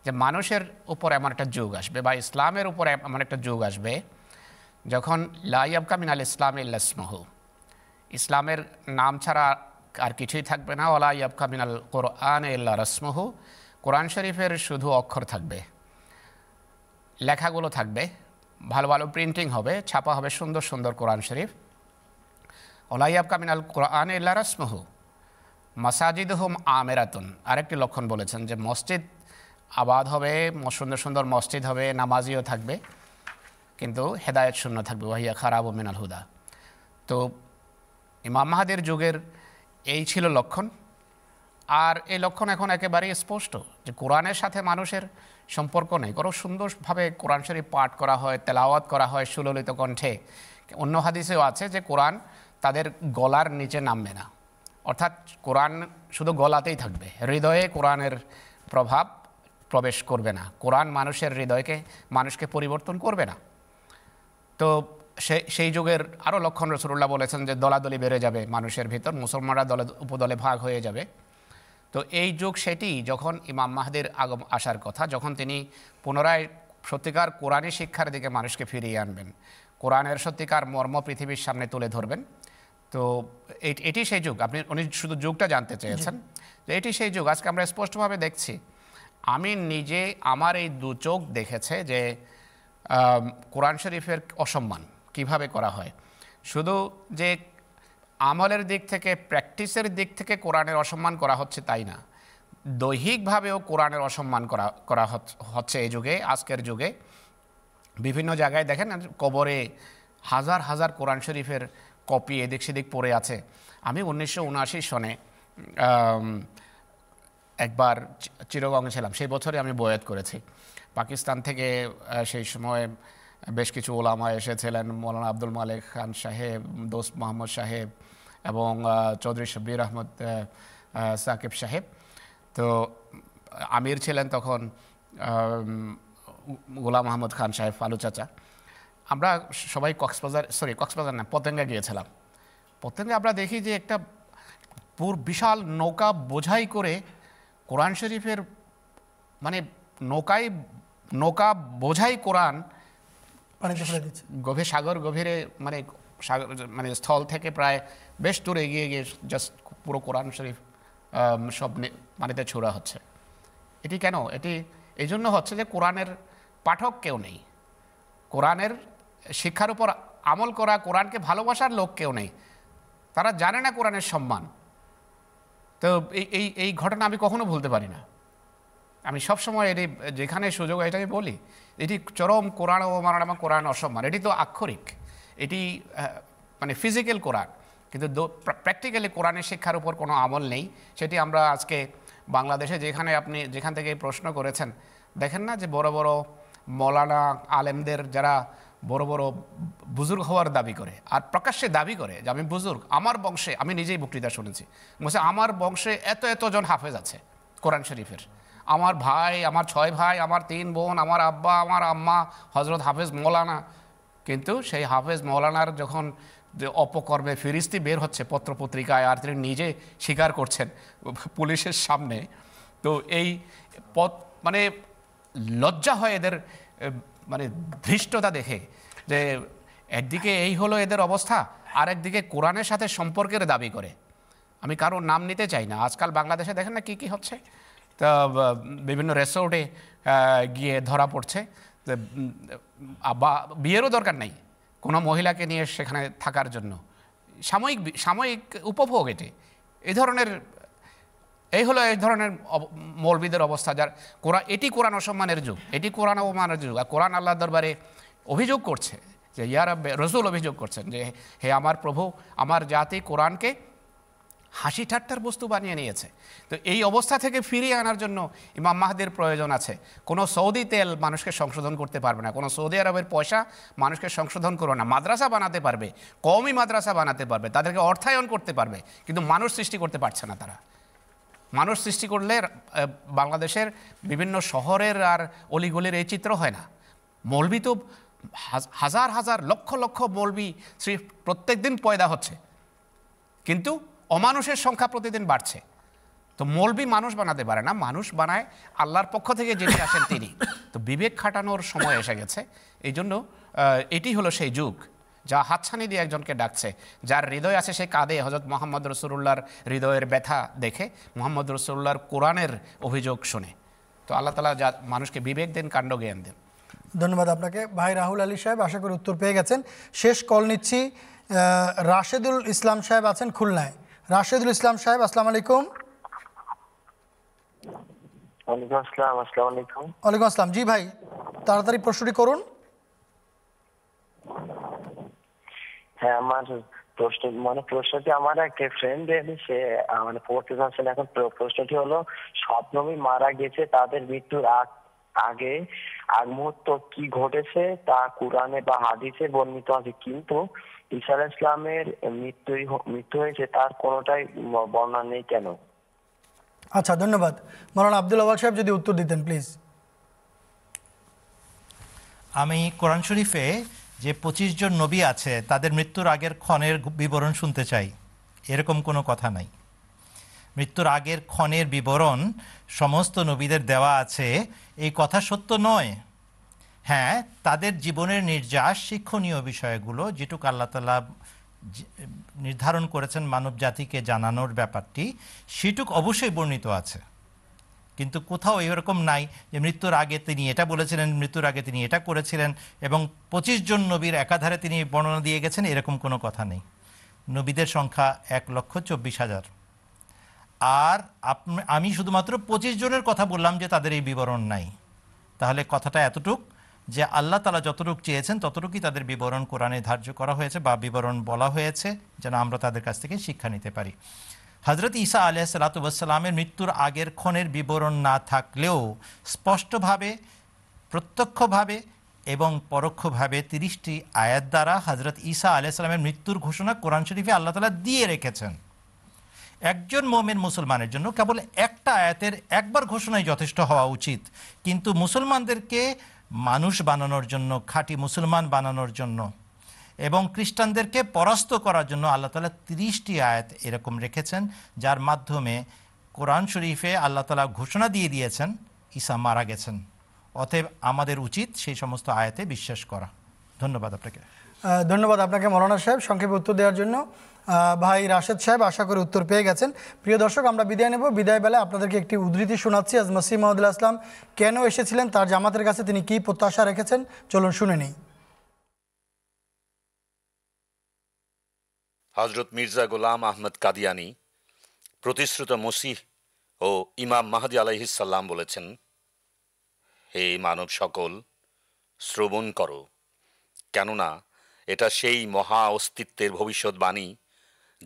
যে মানুষের উপর এমন একটা যুগ আসবে বা ইসলামের উপর এমন একটা যুগ আসবে যখন লাইয়াবকা মিনাল ইসলাম ইল্লাসমহু, ইসলামের নাম ছাড়া আর কিছুই থাকবে না। ওলা ইয়াবকা মিনাল কোরআন ইল্লা রসমহু, কোরআন শরীফের শুধু অক্ষর থাকবে, লেখাগুলো থাকবে, ভালো ভালো প্রিন্টিং হবে, ছাপা হবে সুন্দর সুন্দর কোরআন শরীফ। ওলা ইয়াবকা মিনাল কোরআন ইল্লা রসমহু মাসাজিদ হুম আমেরাতুন। আরেকটি লক্ষণ বলেছেন যে মসজিদ আবাদ হবে, সুন্দর সুন্দর মসজিদ হবে, নামাজিও থাকবে, কিন্তু হেদায়েত শূন্য থাকবে। ওয়াহিয়া খারাবু মিনাল হুদা। তো ইমাম মাহদীর যুগের এই ছিল লক্ষণ, আর এই লক্ষণ এখন একেবারেই স্পষ্ট যে কোরআনের সাথে মানুষের সম্পর্ক নেই। কোনো সুন্দরভাবে কোরআন শরীফ পাঠ করা হয়, তেলাওয়াত করা হয় সুললিত কণ্ঠে। অন্য হাদিসেও আছে যে কোরআন তাদের গলার নিচে নামবে না, অর্থাৎ কোরআন শুধু গলাতেই থাকবে, হৃদয়ে কোরআনের প্রভাব প্রবেশ করবে না, কোরআন মানুষের হৃদয়কে মানুষকে পরিবর্তন করবে না। তো সে সেই যুগের আরও লক্ষণ রাসূলুল্লাহ বলেছেন যে দলাদলি বেড়ে যাবে মানুষের ভিতর, মুসলমানরা দল উপদলে ভাগ হয়ে যাবে। তো এই যুগ সেটি যখন ইমাম মাহদীর আগম আসার কথা, যখন তিনি পুনরায় সত্যিকার কোরআনী শিক্ষার দিকে মানুষকে ফিরিয়ে আনবেন, কোরআনের সত্যিকার মর্ম পৃথিবীর সামনে তুলে ধরবেন। তো এটি সেই যুগ, আপনি উনি শুধু যুগটা জানতে চেয়েছেন, যে এটি সেই যুগ আজকে আমরা স্পষ্টভাবে দেখছি। আমি নিজে আমার এই দু চোখ দেখেছে যে কোরআন শরীফের অসম্মান কিভাবে করা হয়। শুধু যে আমলের দিক থেকে, প্র্যাকটিসের দিক থেকে কোরআনের অসম্মান করা হচ্ছে তাই না, দৈহিকভাবেও কোরআনের অসম্মান করা করা হচ্ছে এই যুগে, আজকের যুগে। বিভিন্ন জায়গায় দেখেন কবরে হাজার হাজার কোরআন শরীফের কপি এদিক সেদিক পড়ে আছে। আমি উনিশশো উনআশি সনে একবার চিরগঙ্গে ছিলাম, সেই বছরে আমি বয়াত করেছি। পাকিস্তান থেকে সেই সময় বেশ কিছু ওলামা এসেছিলেন, মৌলানা আব্দুল মালিক খান সাহেব, দোস্ত মোহাম্মদ সাহেব এবং চৌধুরী শব্বির আহমদ সাকিব সাহেব। তো আমির ছিলেন তখন গোলাম আহমদ খান সাহেব, ফালু চাচা। আমরা সবাই কক্সবাজার সরি কক্সবাজার না পতেঙ্গা গিয়েছিলাম। পতেঙ্গা আমরা দেখি যে একটা পুর বিশাল নৌকা বোঝাই করে কোরআন শরীফের, মানে নৌকায় নৌকা বোঝাই কোরআন গভীর সাগর গভীরে, মানে সাগর মানে স্থল থেকে প্রায় বেশ দূরে এগিয়ে গিয়ে জাস্ট পুরো কোরআন শরীফ সব মানেতে ছোড়া হচ্ছে। এটি কেন? এটি এই জন্য হচ্ছে যে কোরআনের পাঠক কেউ নেই, কোরআনের শিক্ষার উপর আমল করা, কোরআনকে ভালোবাসার লোক কেউ নেই, তারা জানে না কোরআনের সম্মান। তো এই এই ঘটনা আমি কখনো ভুলতে পারি না। আমি সবসময় এটি যেখানে সুযোগ হয় এটা আমি বলি, এটি চরম কোরআন অবমাননা বা কোরআন অসম্মান। এটি তো আক্ষরিক, এটি মানে ফিজিক্যাল কোরআন, কিন্তু প্র্যাকটিক্যালি কোরআনের শিক্ষার উপর কোনো আমল নেই। সেটি আমরা আজকে বাংলাদেশে যেখানে আপনি যেখান থেকে প্রশ্ন করেছেন দেখেন না, যে বড় বড় মৌলানা আলেমদের যারা বড় বড় বুজুর্গ হওয়ার দাবি করে আর প্রকাশ্যে দাবি করে যে আমি বুজুর্গ, আমার বংশে, আমি নিজেই বক্তৃতা শুনেছি, বলছে আমার বংশে এত এতজন হাফেজ আছে কোরআন শরীফের, আমার ভাই, আমার ছয় ভাই, আমার তিন বোন, আমার আব্বা, আমার আম্মা হজরত হাফেজ মৌলানা। কিন্তু সেই হাফেজ মৌলানার যখন অপকর্মে ফিরিস্তি বের হচ্ছে পত্রপত্রিকায়, আর তিনি নিজে স্বীকার করছেন পুলিশের সামনে। তো এই পথ মানে লজ্জা হয় এদের, মানে ধৃষ্টতা দেখে, যে একদিকে এই হলো এদের অবস্থা, আর একদিকে কোরআনের সাথে সম্পর্কের দাবি করে। আমি কারোর নাম নিতে চাই না, আজকাল বাংলাদেশে দেখেন না কী কী হচ্ছে, তা বিভিন্ন রেসর্টে গিয়ে ধরা পড়ছে, বা বিয়েরও দরকার নেই কোনো মহিলাকে নিয়ে সেখানে থাকার জন্য, সাময়িক সাময়িক উপভোগ। এটি এই ধরনের, এই হলো এই ধরনের মৌলবীদের অবস্থা, যার কোরআন, এটি কোরআন অসম্মানের যুগ, এটি কোরআন অবমানের যুগ। আর কোরআন আল্লাহর দরবারে অভিযোগ করছে যে ইয়া রাব্বি, রাসূল অভিযোগ করছেন যে হে আমার প্রভু, আমার জাতি কোরআনকে হাসি ঠাট্টার বস্তু বানিয়ে নিয়েছে। তো এই অবস্থা থেকে ফিরিয়ে আনার জন্য ইমাম মাহদীর প্রয়োজন আছে। কোনো সৌদি তেল মানুষকে সংশোধন করতে পারবে না, কোনো সৌদি আরবের পয়সা মানুষকে সংশোধন করবে না। মাদ্রাসা বানাতে পারবে, কওমি মাদ্রাসা বানাতে পারবে, তাদেরকে অর্থায়ন করতে পারবে, কিন্তু মানুষ সৃষ্টি করতে পারছে না তারা। মানুষ সৃষ্টি করলে বাংলাদেশের বিভিন্ন শহরের আর অলিগলির এই চিত্র হয় না। মৌলবি তো হাজার হাজার লক্ষ লক্ষ মৌলবি প্রত্যেক দিন পয়দা হচ্ছে, কিন্তু অমানুষের সংখ্যা প্রতিদিন বাড়ছে। তো মৌলবি মানুষ বানাতে পারে না, মানুষ বানায় আল্লাহর পক্ষ থেকে যিনি আসেন তিনি। তো বিবেক খাটানোর সময় এসে গেছে। এই জন্য এটি হলো সেই যুগ যা হাতছানি দিয়ে একজনকে ডাকছে, যার হৃদয় আছে সে কাঁদে হযরত মুহাম্মদ রাসূলুল্লাহর হৃদয়ের ব্যথা দেখে, মুহাম্মদ রাসূলুল্লাহর কোরআনের অভিযোগ শুনে। তো আল্লাহ তাআলা যা মানুষকে বিবেক দেন, কাণ্ড জ্ঞান দেন। ধন্যবাদ আপনাকে ভাই রাহুল আলী সাহেব, আশা করি উত্তর পেয়ে গেছেন। শেষ কল নিচ্ছি, রাশেদুল ইসলাম সাহেব আছেন খুলনায়। রাশেদুল ইসলাম সাহেব, আসসালামু আলাইকুম। ওয়ালাইকুম আসসালাম। আসসালামু আলাইকুম। ওয়ালাইকুম আসসালাম। জি ভাই, তাড়াতাড়ি প্রশ্নটি করুন। হ্যাঁ, আমার প্রশ্ন মানে প্রশ্নটি আমার একটা ফ্রেন্ড সে মানে পড়তে চাচ্ছেন। এখন প্রশ্নটি হলো, স্বপ্নবী মারা গেছে, তাদের মৃত্যুর আগ আগে আগ মুহূর্ত কি ঘটেছে তা কোরআনে বা হাদিসে বর্ণিত আছে, কিন্তু ঈসা আলাইহিস সালামের মৃত্যু মৃত্যু হয়েছে তার কোনোটাই বর্ণনা নেই কেন? আচ্ছা, ধন্যবাদ। মাওলানা আব্দুল ওয়াহাব সাহেব যদি উত্তর দিতেন প্লিজ। আমি কোরআন শরীফে যে পঁচিশ জন নবী আছে তাদের মৃত্যুর আগের ক্ষণের বিবরণ শুনতে চাই, এরকম কোনো কথা নাই। মৃত্যুর আগের ক্ষণের বিবরণ সমস্ত নবীদের দেওয়া আছে, এই কথা সত্য নয়। হ্যাঁ, তাদের জীবনের নির্যাস, শিক্ষণীয় বিষয়গুলো যেটুকু আল্লাহ তাআলা নির্ধারণ করেছেন মানব জাতিকে জানানোর ব্যাপারটি, সেটুক অবশ্যই বর্ণিত আছে, কিন্তু কোথাও এরকম নাই যে মৃত্যুর আগে তিনি এটা বলেছিলেন, মৃত্যুর আগে তিনি এটা করেছিলেন, এবং পঁচিশ জন নবীর একাধারে তিনি বর্ণনা দিয়ে গেছেন, এরকম কোনো কথা নেই। নবীদের সংখ্যা এক লক্ষ চব্বিশ হাজার। আর আমি শুধুমাত্র পঁচিশ জনের কথা বললাম যে তাদের এই বিবরণ নাই। তাহলে কথাটা এতটুক যে আল্লাহ তাআলা যতটুকু চেয়েছেন ততটুকুই তাদের বিবরণ কোরআনে ধার্য করা হয়েছে বা বিবরণ বলা হয়েছে, যেন আমরা তাদের কাছ থেকে শিক্ষা নিতে পারি। হযরত ঈসা আলাইহিস সালামের মৃত্যুর আগের ক্ষণের বিবরণ না থাকলেও স্পষ্টভাবে, প্রত্যক্ষভাবে এবং পরোক্ষভাবে তিরিশটি আয়াত দ্বারা হযরত ঈসা আলাইহিস সালামের মৃত্যুর ঘোষণা কোরআন শরীফে আল্লাহ তাআলা দিয়ে রেখেছেন। একজন মুমিন মুসলমানের জন্য কেবল একটা আয়াতের একবার ঘোষণাই যথেষ্ট হওয়া উচিত, কিন্তু মুসলমানদেরকে মানুষ বানানোর জন্য, খাঁটি মুসলমান বানানোর জন্য এবং খ্রিস্টানদেরকে পরাস্ত করার জন্য আল্লাহ তাআলা তিরিশটি আয়াত এরকম রেখেছেন, যার মাধ্যমে কোরআন শরীফে আল্লাহ তাআলা ঘোষণা দিয়ে দিয়েছেন ঈসা মারা গেছেন। অতএব আমাদের উচিত সেই সমস্ত আয়াতে বিশ্বাস করা। ধন্যবাদ আপনাকে। ধন্যবাদ আপনাকে মাওলানা সাহেব সংক্ষেপে উত্তর দেওয়ার জন্য। ভাই রাশেদ সাহেব, আশা করি উত্তর পেয়ে গেছেন। প্রিয় দর্শক, আমরা বিদায় নেব। বিদায় বেলায় আপনাদেরকে একটি উদ্ধৃতি শোনাচ্ছি, আজ মসিহ মাউদুল ইসলাম কেন এসেছিলেন, তার জামাতের কাছে তিনি কি প্রত্যাশা রেখেছেন, চলুন শুনে নেই। হযরত মির্জা গোলাম আহমদ কাদিয়ানি, প্রতিশ্রুত মসিহ ও ইমাম মাহদী আলাইহিস সালাম বলেছেন, হে মানব সকল, শ্রবণ করো, কেননা এটা সেই মহা অস্তিত্বের ভবিষ্যৎবাণী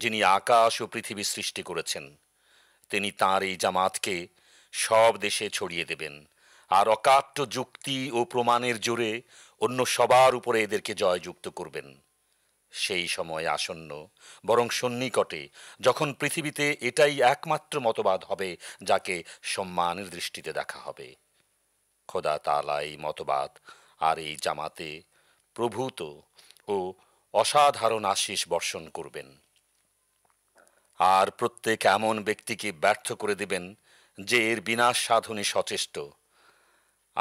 যিনি আকাশ ও পৃথিবী সৃষ্টি করেছেন। তিনি তাঁর এই জামাতকে সব দেশে ছড়িয়ে দেবেন, আর অকাট্য যুক্তি ও প্রমাণের জোরে অন্য সবার উপরে এদেরকে জয়যুক্ত করবেন। সেই সময় আসন্ন, বরং সন্নিকটে, যখন পৃথিবীতে এটাই একমাত্র মতবাদ হবে যাকে সম্মানের দৃষ্টিতে দেখা হবে। খোদা তাআলা এই মতবাদ আর এই জামাতে প্রভূত ও অসাধারণ আশীষ বর্ষণ করবেন, আর প্রত্যেক এমন ব্যক্তিকে ব্যর্থ করে দেবেন যে এর বিনাশ সাধনে সচেষ্ট।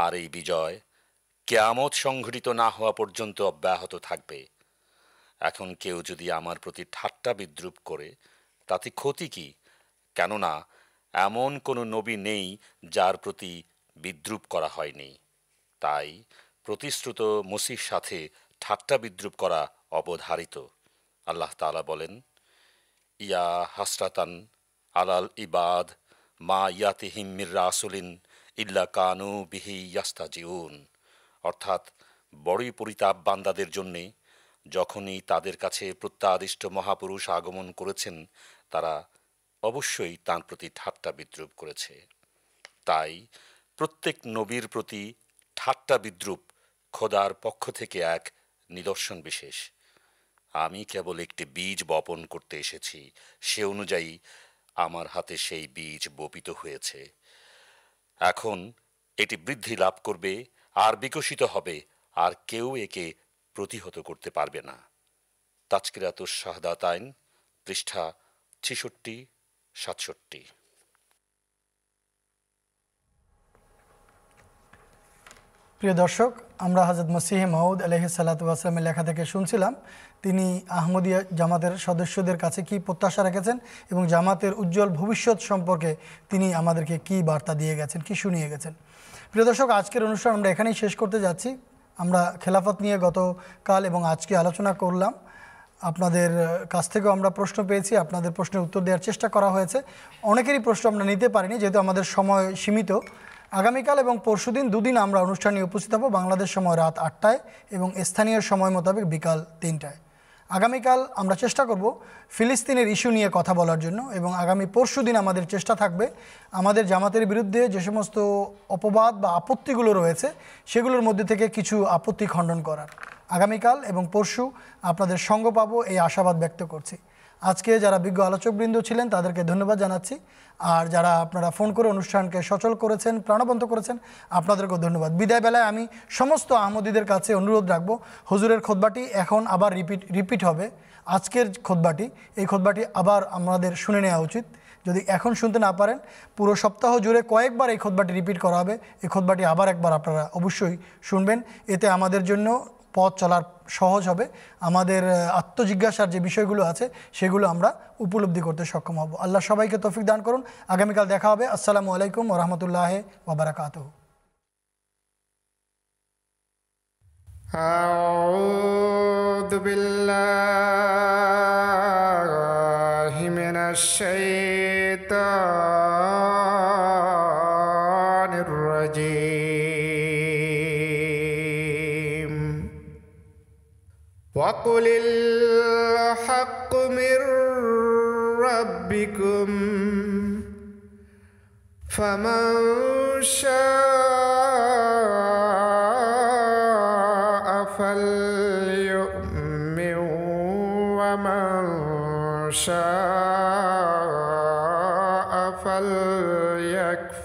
আর এই বিজয় কিয়ামত সংঘটিত না হওয়া পর্যন্ত অব্যাহত থাকবে। এখন কেউ যদি আমার প্রতি ঠাট্টা বিদ্রুপ করে তাতে ক্ষতি কি, কেননা এমন কোনো নবী নেই যার প্রতি বিদ্রুপ করা হয়নি। তাই প্রতিশ্রুত মসির সাথে ঠাট্টা বিদ্রুপ করা অবধারিত। আল্লাহ তাআলা বলেন, ইয়া হাসরাতান আলাল ইবাদ মা ইয়াতিহিম মির রাসুলিন ইল্লা কানু বিহি ইয়াস্তাজিউন, অর্থাৎ বড়ই পরিতাপ বান্দাদের জন্যে, যখনই তাদের কাছে প্রত্যাদিষ্ট মহাপুরুষ আগমন করেছেন তারা অবশ্যই তাঁর প্রতি ঠাট্টা বিদ্রুপ করেছে। তাই প্রত্যেক নবীর প্রতি ঠাট্টা বিদ্রুপ খোদার পক্ষ থেকে এক নিদর্শন বিশেষ। আমি কেবল একটি বীজ বপন করতে এসেছি, সে অনুযায়ী আমার হাতে সেই বীজ বপিত হয়েছে। এখন এটি বৃদ্ধি লাভ করবে আর বিকশিত হবে, আর কেউ একে প্রতিহত করতে পারবে না। তাজকিরাতুস শাহাদাতাইন পৃষ্ঠা ছেষট্টি সাতষট্টি। প্রিয় দর্শক, আমরা হযরত মসিহ মাউদ আলাইহিস সালাতু ওয়াস সালামের লেখা থেকে শুনছিলাম তিনি আহমদীয়া জামাতের সদস্যদের কাছে কি প্রত্যাশা রেখেছেন এবং জামাতের উজ্জ্বল ভবিষ্যৎ সম্পর্কে তিনি আমাদেরকে কি বার্তা দিয়ে গেছেন, কি শুনিয়ে গেছেন। প্রিয় দর্শক, আজকের অনুষ্ঠান আমরা এখানেই শেষ করতে যাচ্ছি। আমরা খেলাফত নিয়ে গতকাল এবং আজকে আলোচনা করলাম। আপনাদের কাছ থেকেও আমরা প্রশ্ন পেয়েছি, আপনাদের প্রশ্নের উত্তর দেওয়ার চেষ্টা করা হয়েছে। অনেকেরই প্রশ্ন আমরা নিতে পারিনি যেহেতু আমাদের সময় সীমিত। আগামীকাল এবং পরশুদিন দুদিন আমরা অনুষ্ঠানে উপস্থিত হব, বাংলাদেশ সময় রাত আটটায় এবং স্থানীয় সময় মোতাবেক বিকাল তিনটায়। আগামীকাল আমরা চেষ্টা করব ফিলিস্তিনের ইস্যু নিয়ে কথা বলার জন্য এবং আগামী পরশুদিন আমাদের চেষ্টা থাকবে আমাদের জামাতের বিরুদ্ধে যে সমস্ত অপবাদ বা আপত্তিগুলো রয়েছে সেগুলোর মধ্যে থেকে কিছু আপত্তি খণ্ডন করার। আগামীকাল এবং পরশু আপনাদের সঙ্গ পাবো এই আশাবাদ ব্যক্ত করছি। আজকে যারা বিজ্ঞ আলোচকবৃন্দ ছিলেন তাদেরকে ধন্যবাদ জানাচ্ছি, আর যারা আপনারা ফোন করে অনুষ্ঠানকে সচল করেছেন, প্রাণবন্ত করেছেন, আপনাদেরকেও ধন্যবাদ। বিদায় বেলায় আমি সমস্ত আহমদীদের কাছে অনুরোধ রাখবো, হুজুরের খুতবাটি এখন আবার রিপিট রিপিট হবে। আজকের খুতবাটি, এই খুতবাটি আবার আমাদের শুনে নেওয়া উচিত। যদি এখন শুনতে না পারেন, পুরো সপ্তাহ জুড়ে কয়েকবার এই খুতবাটি রিপিট করা হবে। এই খুতবাটি আবার একবার আপনারা অবশ্যই শুনবেন, এতে আমাদের জন্য পথ চলার সহজ হবে। আমাদের আত্মজিজ্ঞাসার যে বিষয়গুলো আছে সেগুলো আমরা উপলব্ধি করতে সক্ষম হব। আল্লাহ সবাইকে তৌফিক দান করুন। আগামীকাল দেখা হবে। আসসালামু আলাইকুম ওয়া রাহমাতুল্লাহি ওয়া বারাকাতুহু। আউযু বিল্লাহি মিনাশ শাইতানির রাজীম। وَقُلِ الْحَقُّ مِنْ رَبِّكُمْ فَمَنْ شَاءَ فَلْيُؤْمِنْ وَمَنْ شَاءَ فَلْيَكْفُرْ